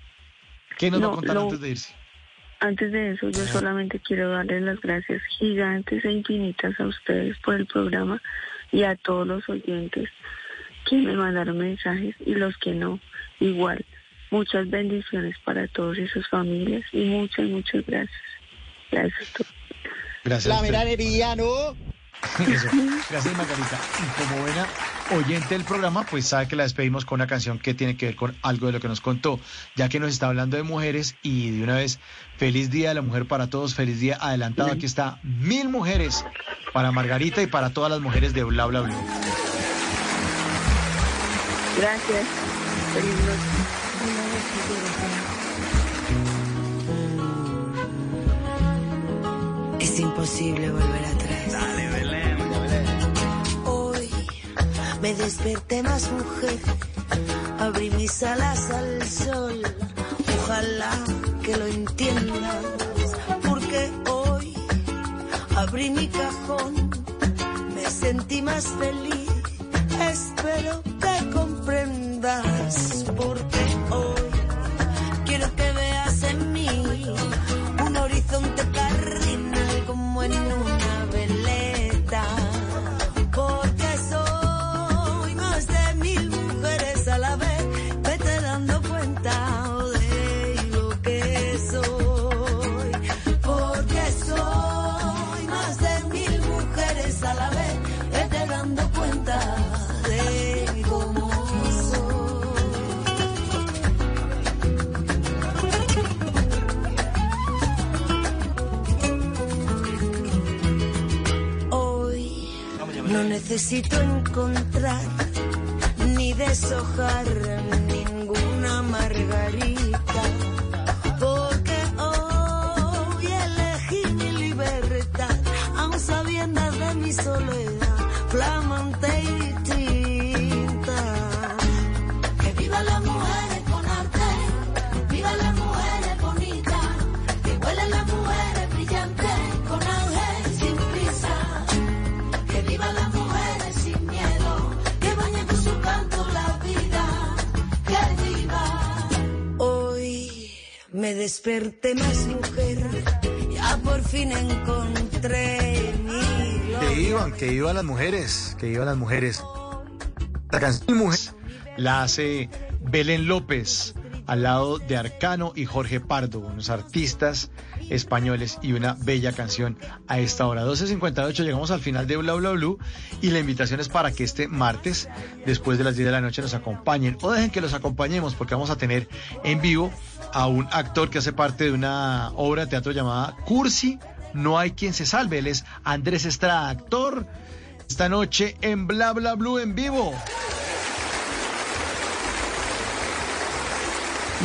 ¿Qué nos no, va a contar lo... antes de irse? Antes de eso, yo solamente quiero darles las gracias gigantes e infinitas a ustedes por el programa y a todos los oyentes que me mandaron mensajes y los que no, igual. Muchas bendiciones para todos y sus familias y muchas, muchas gracias. Gracias a todos. Gracias. La veranería, ¿no? Eso. Gracias, Margarita. Y como buena oyente del programa, pues sabe que la despedimos con una canción que tiene que ver con algo de lo que nos contó, ya que nos está hablando de mujeres. Y de una vez, feliz día de la mujer para todos, feliz día adelantado. Aquí está Mil Mujeres para Margarita y para todas las mujeres de Bla Bla Bla. Gracias. Feliz noche. Es imposible volver atrás. Dale, Belén, Belén. Hoy me desperté más mujer. Abrí mis alas al sol. Ojalá que lo entiendas. Porque hoy abrí mi cajón. Me sentí más feliz. Espero que comprendas, porque hoy quiero que veas en mí un horizonte cardinal como en una veleta, porque soy más de mil mujeres a la vez, vete dando cuenta de lo que soy, porque soy más de mil mujeres a la vez, vete dando cuenta. No necesito encontrar ni deshojar ninguna margarita, porque hoy elegí mi libertad, aun sabiendas de mi soledad, flamante y tinta. Que vivan las mujeres con arte, vivan las mujeres bonitas, que vuelen las mujeres brillantes con ángel sin prisa, que vivan las mujeres sin miedo, que bañen con su canto la vida, que viva. Hoy me desperté más mujer, ya por fin encontré mi gloria. Que iban, que iban las mujeres, que iban las mujeres. La canción Mujer la hace Belén López al lado de Arcano y Jorge Pardo, unos artistas españoles, y una bella canción a esta hora. doce cincuenta y ocho, llegamos al final de Bla Bla Blue y la invitación es para que este martes, después de las diez de la noche, nos acompañen o dejen que los acompañemos, porque vamos a tener en vivo a un actor que hace parte de una obra de teatro llamada Cursi, no hay quien se salve. Él es Andrés Estrada, actor, esta noche en Bla Bla Blue en vivo.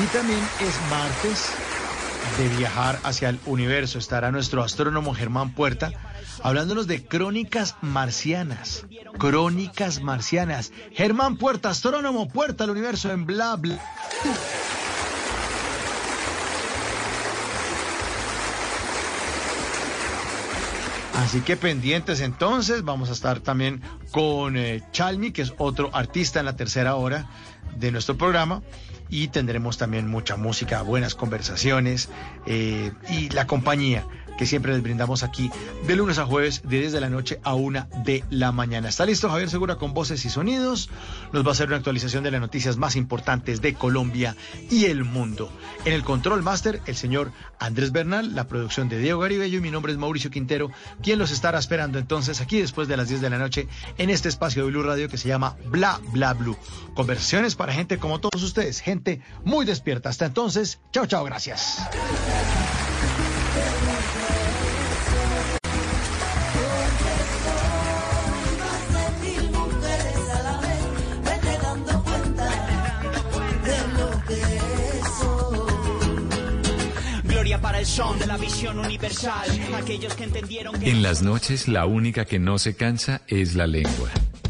Y también es martes de viajar hacia el universo. Estará nuestro astrónomo Germán Puerta hablándonos de crónicas marcianas. Crónicas marcianas. Germán Puerta, astrónomo Puerta al universo en Bla Bla. Así que pendientes entonces. Vamos a estar también con eh, Chalmi, que es otro artista en la tercera hora de nuestro programa, y tendremos también mucha música, buenas conversaciones eh, y la compañía que siempre les brindamos aquí de lunes a jueves de diez de la noche a una de la mañana. Está listo Javier Segura con voces y sonidos. Nos va a hacer una actualización de las noticias más importantes de Colombia y el mundo. En el control máster, el señor Andrés Bernal, la producción de Diego Garibello, y mi nombre es Mauricio Quintero, quien los estará esperando entonces aquí después de las diez de la noche en este espacio de Blue Radio que se llama Bla Bla Blue. Conversaciones para gente como todos ustedes, gente muy despierta. Hasta entonces, chao, chao, gracias. Para el son de la visión universal, aquellos que entendieron que... En las noches la única que no se cansa es la lengua.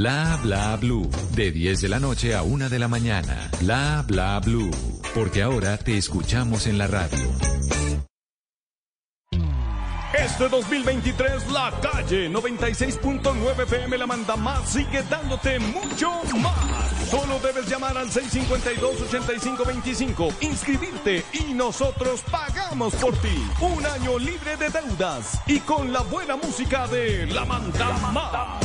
Bla Bla Blue, de diez de la noche a una de la mañana. Bla Bla Blue, porque ahora te escuchamos en la radio. Este dos mil veintitrés, La Calle noventa y seis punto nueve F M la manda más, sigue dándote mucho más. Solo debes llamar al seis cinco dos, ocho cinco dos cinco, inscribirte y nosotros pagamos por ti. Un año libre de deudas y con la buena música de la manda más.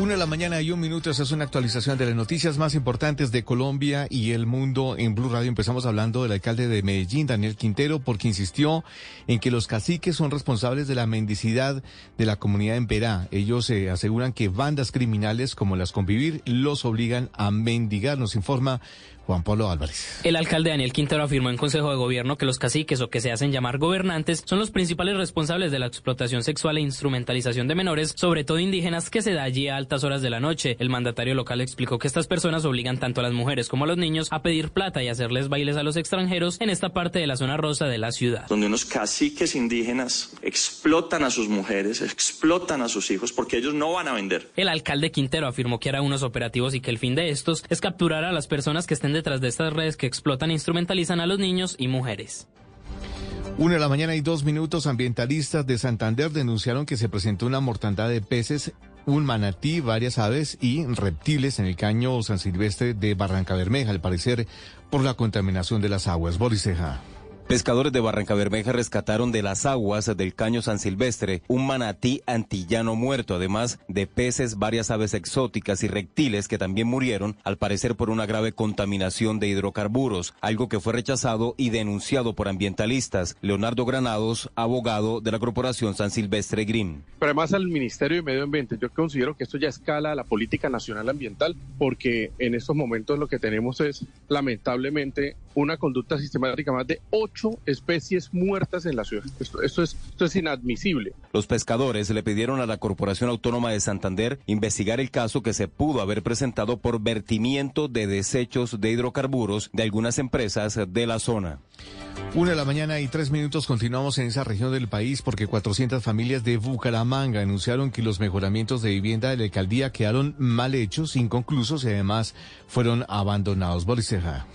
Una de la mañana y un minuto, esa es una actualización de las noticias más importantes de Colombia y el mundo en Blue Radio. Empezamos hablando del alcalde de Medellín, Daniel Quintero, porque insistió en que los caciques son responsables de la mendicidad de la comunidad en Perá. Ellos eh, aseguran que bandas criminales como las Convivir los obligan a mendigar, nos informa Juan Pablo Álvarez. El alcalde Daniel Quintero afirmó en Consejo de Gobierno que los caciques, o que se hacen llamar gobernantes, son los principales responsables de la explotación sexual e instrumentalización de menores, sobre todo indígenas, que se da allí a altas horas de la noche. El mandatario local explicó que estas personas obligan tanto a las mujeres como a los niños a pedir plata y hacerles bailes a los extranjeros en esta parte de la zona rosa de la ciudad. Donde unos caciques indígenas explotan a sus mujeres, explotan a sus hijos, porque ellos no van a vender. El alcalde Quintero afirmó que hará unos operativos y que el fin de estos es capturar a las personas que estén de detrás de estas redes que explotan e instrumentalizan a los niños y mujeres. Una de la mañana y dos minutos, ambientalistas de Santander denunciaron que se presentó una mortandad de peces, un manatí, varias aves y reptiles en el caño San Silvestre de Barranca Bermeja, al parecer por la contaminación de las aguas. Boris Ceja. Pescadores de Barranca Bermeja rescataron de las aguas del caño San Silvestre un manatí antillano muerto, además de peces, varias aves exóticas y reptiles que también murieron, al parecer por una grave contaminación de hidrocarburos, algo que fue rechazado y denunciado por ambientalistas. Leonardo Granados, abogado de la Corporación San Silvestre Green. Pero además al Ministerio de Medio Ambiente, yo considero que esto ya escala a la política nacional ambiental, porque en estos momentos lo que tenemos es, lamentablemente, una conducta sistemática más de ocho especies muertas en la ciudad. Esto, esto, es, esto es inadmisible. Los pescadores le pidieron a la Corporación Autónoma de Santander investigar el caso que se pudo haber presentado por vertimiento de desechos de hidrocarburos de algunas empresas de la zona. Una de la mañana y tres minutos, continuamos en esa región del país porque cuatrocientas familias de Bucaramanga anunciaron que los mejoramientos de vivienda de la alcaldía quedaron mal hechos, inconclusos y además fueron abandonados. Boris Ceja.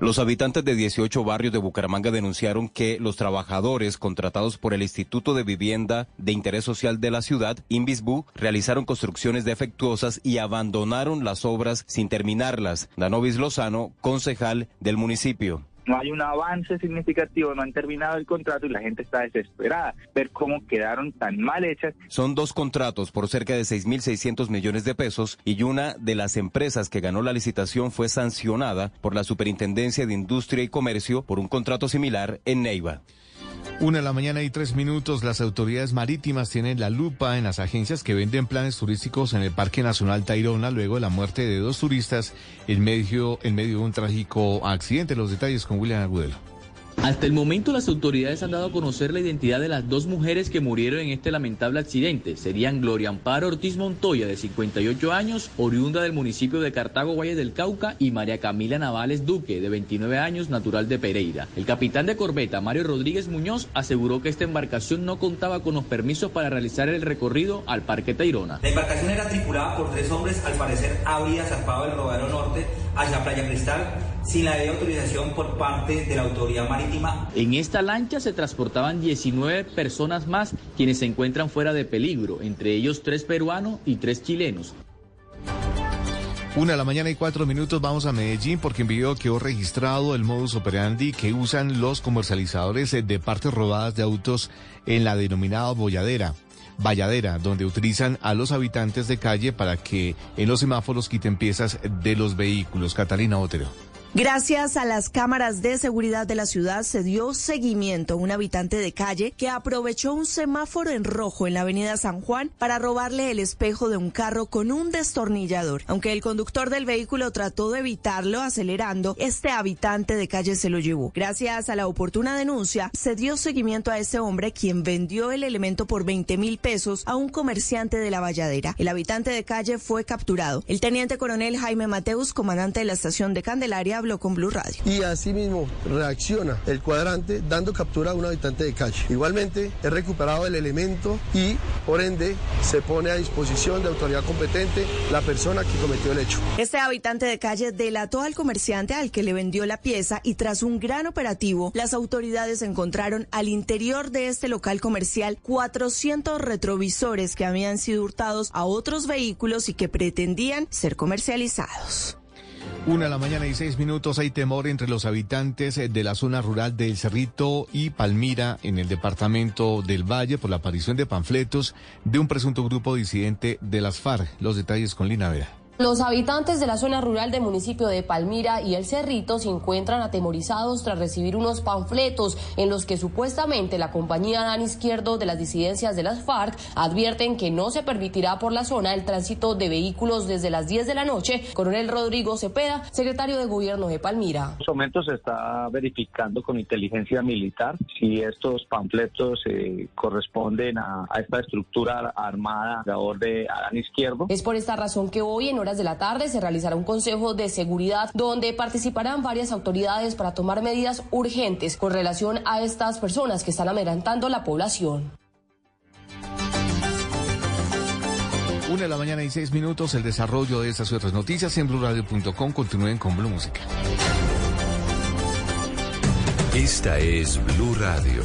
Los habitantes de dieciocho barrios de Bucaramanga denunciaron que los trabajadores contratados por el Instituto de Vivienda de Interés Social de la ciudad, INVISBU, realizaron construcciones defectuosas y abandonaron las obras sin terminarlas. Danovis Lozano, concejal del municipio. No hay un avance significativo, no han terminado el contrato y la gente está desesperada. Ver cómo quedaron tan mal hechas. Son dos contratos por cerca de seis mil seiscientos millones de pesos y una de las empresas que ganó la licitación fue sancionada por la Superintendencia de Industria y Comercio por un contrato similar en Neiva. Una de la mañana y tres minutos, las autoridades marítimas tienen la lupa en las agencias que venden planes turísticos en el Parque Nacional Tayrona luego de la muerte de dos turistas en medio, en medio de un trágico accidente. Los detalles con William Agudelo. Hasta el momento las autoridades han dado a conocer la identidad de las dos mujeres que murieron en este lamentable accidente. Serían Gloria Amparo Ortiz Montoya, de cincuenta y ocho años, oriunda del municipio de Cartago, Valles del Cauca, y María Camila Navales Duque, de veintinueve años, natural de Pereira. El capitán de corbeta, Mario Rodríguez Muñoz, aseguró que esta embarcación no contaba con los permisos para realizar el recorrido al Parque Tayrona. La embarcación era tripulada por tres hombres, al parecer habría zarpado del Rodadero Norte hacia Playa Cristal, sin la debida autorización por parte de la autoridad marítima. En esta lancha se transportaban diecinueve personas más, quienes se encuentran fuera de peligro, entre ellos tres peruanos y tres chilenos. Una de la mañana y cuatro minutos, vamos a Medellín porque en video quedó registrado el modus operandi que usan los comercializadores de partes robadas de autos en la denominada bolladera. Valladera, donde utilizan a los habitantes de calle para que en los semáforos quiten piezas de los vehículos. Catalina Otero. Gracias a las cámaras de seguridad de la ciudad se dio seguimiento a un habitante de calle que aprovechó un semáforo en rojo en la avenida San Juan para robarle el espejo de un carro con un destornillador. Aunque el conductor del vehículo trató de evitarlo acelerando, este habitante de calle se lo llevó. Gracias a la oportuna denuncia se dio seguimiento a ese hombre, quien vendió el elemento por veinte mil pesos a un comerciante de la Valladera. El habitante de calle fue capturado. El teniente coronel Jaime Mateus, comandante de la estación de Candelaria, habló con Blue Radio. Y así mismo reacciona el cuadrante dando captura a un habitante de calle. Igualmente es recuperado el elemento y por ende se pone a disposición de autoridad competente la persona que cometió el hecho. Este habitante de calle delató al comerciante al que le vendió la pieza y tras un gran operativo las autoridades encontraron al interior de este local comercial cuatrocientos retrovisores que habían sido hurtados a otros vehículos y que pretendían ser comercializados. Una de la mañana y seis minutos, hay temor entre los habitantes de la zona rural del Cerrito y Palmira, en el departamento del Valle, por la aparición de panfletos de un presunto grupo disidente de las FARC. Los detalles con Lina Vera. Los habitantes de la zona rural del municipio de Palmira y El Cerrito se encuentran atemorizados tras recibir unos panfletos en los que supuestamente la compañía Dan Izquierdo de las disidencias de las FARC advierten que no se permitirá por la zona el tránsito de vehículos desde las diez de la noche. Coronel Rodrigo Cepeda, secretario de Gobierno de Palmira. En este momento se está verificando con inteligencia militar si estos panfletos eh, corresponden a, a esta estructura armada de Dan Izquierdo. Es por esta razón que hoy en hora de la tarde se realizará un consejo de seguridad donde participarán varias autoridades para tomar medidas urgentes con relación a estas personas que están amedrentando la población. Una de la mañana y seis minutos, el desarrollo de estas y otras noticias en blue radio punto com. Continúen con Blue Música. Esta es Blue Radio.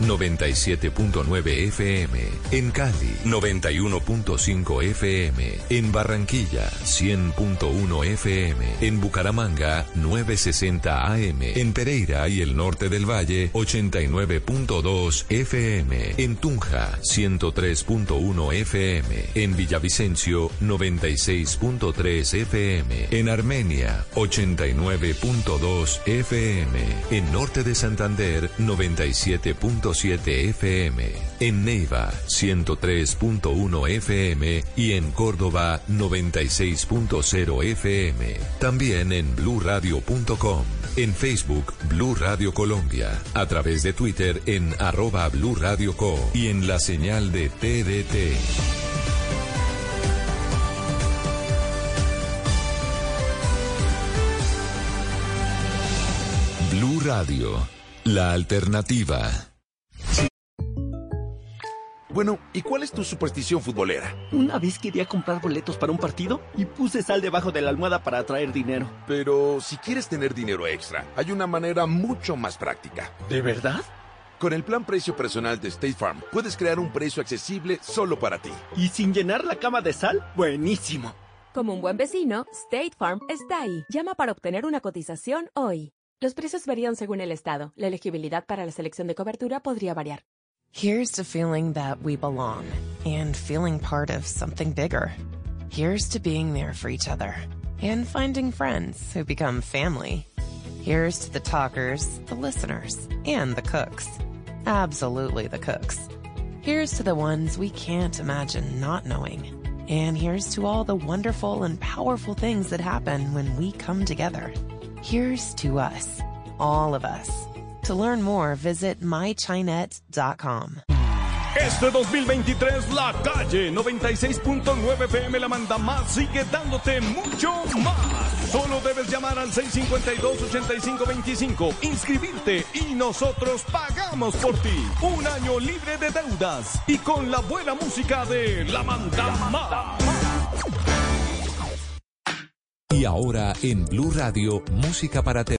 noventa y siete punto nueve F M. En Cali, noventa y uno punto cinco F M. En Barranquilla, cien punto uno F M. En Bucaramanga, novecientos sesenta A M. En Pereira y el norte del Valle, ochenta y nueve punto dos F M. En Tunja, ciento tres punto uno F M. En Villavicencio, noventa y seis punto tres F M. En Armenia, ochenta y nueve punto dos F M. En norte de Santander, noventa y siete punto siete F M, en Neiva ciento tres punto uno F M y en Córdoba noventa y seis punto cero F M. También en blue radio punto com, en Facebook Blue Radio Colombia, a través de Twitter en arroba Blue Radio Co y en la señal de T D T. Blue Radio, la alternativa. Bueno, ¿y cuál es tu superstición futbolera? Una vez quería comprar boletos para un partido y puse sal debajo de la almohada para atraer dinero. Pero si quieres tener dinero extra, hay una manera mucho más práctica. ¿De verdad? Con el plan precio personal de State Farm, puedes crear un precio accesible solo para ti. ¿Y sin llenar la cama de sal? ¡Buenísimo! Como un buen vecino, State Farm está ahí. Llama para obtener una cotización hoy. Los precios varían según el estado. La elegibilidad para la selección de cobertura podría variar. Here's to feeling that we belong and feeling part of something bigger. Here's to being there for each other and finding friends who become family. Here's to the talkers, the listeners, and the cooks. Absolutely the cooks. Here's to the ones we can't imagine not knowing. And here's to all the wonderful and powerful things that happen when we come together. Here's to us, all of us. To learn more, visit my chinet dot com. Este dos mil veintitrés, La Calle noventa y seis punto nueve F M, la manda más, sigue dándote mucho más. Solo debes llamar al seis cinco dos, ocho cinco dos cinco, inscribirte y nosotros pagamos por ti. Un año libre de deudas y con la buena música de la manda más. Y ahora en Blue Radio, música para te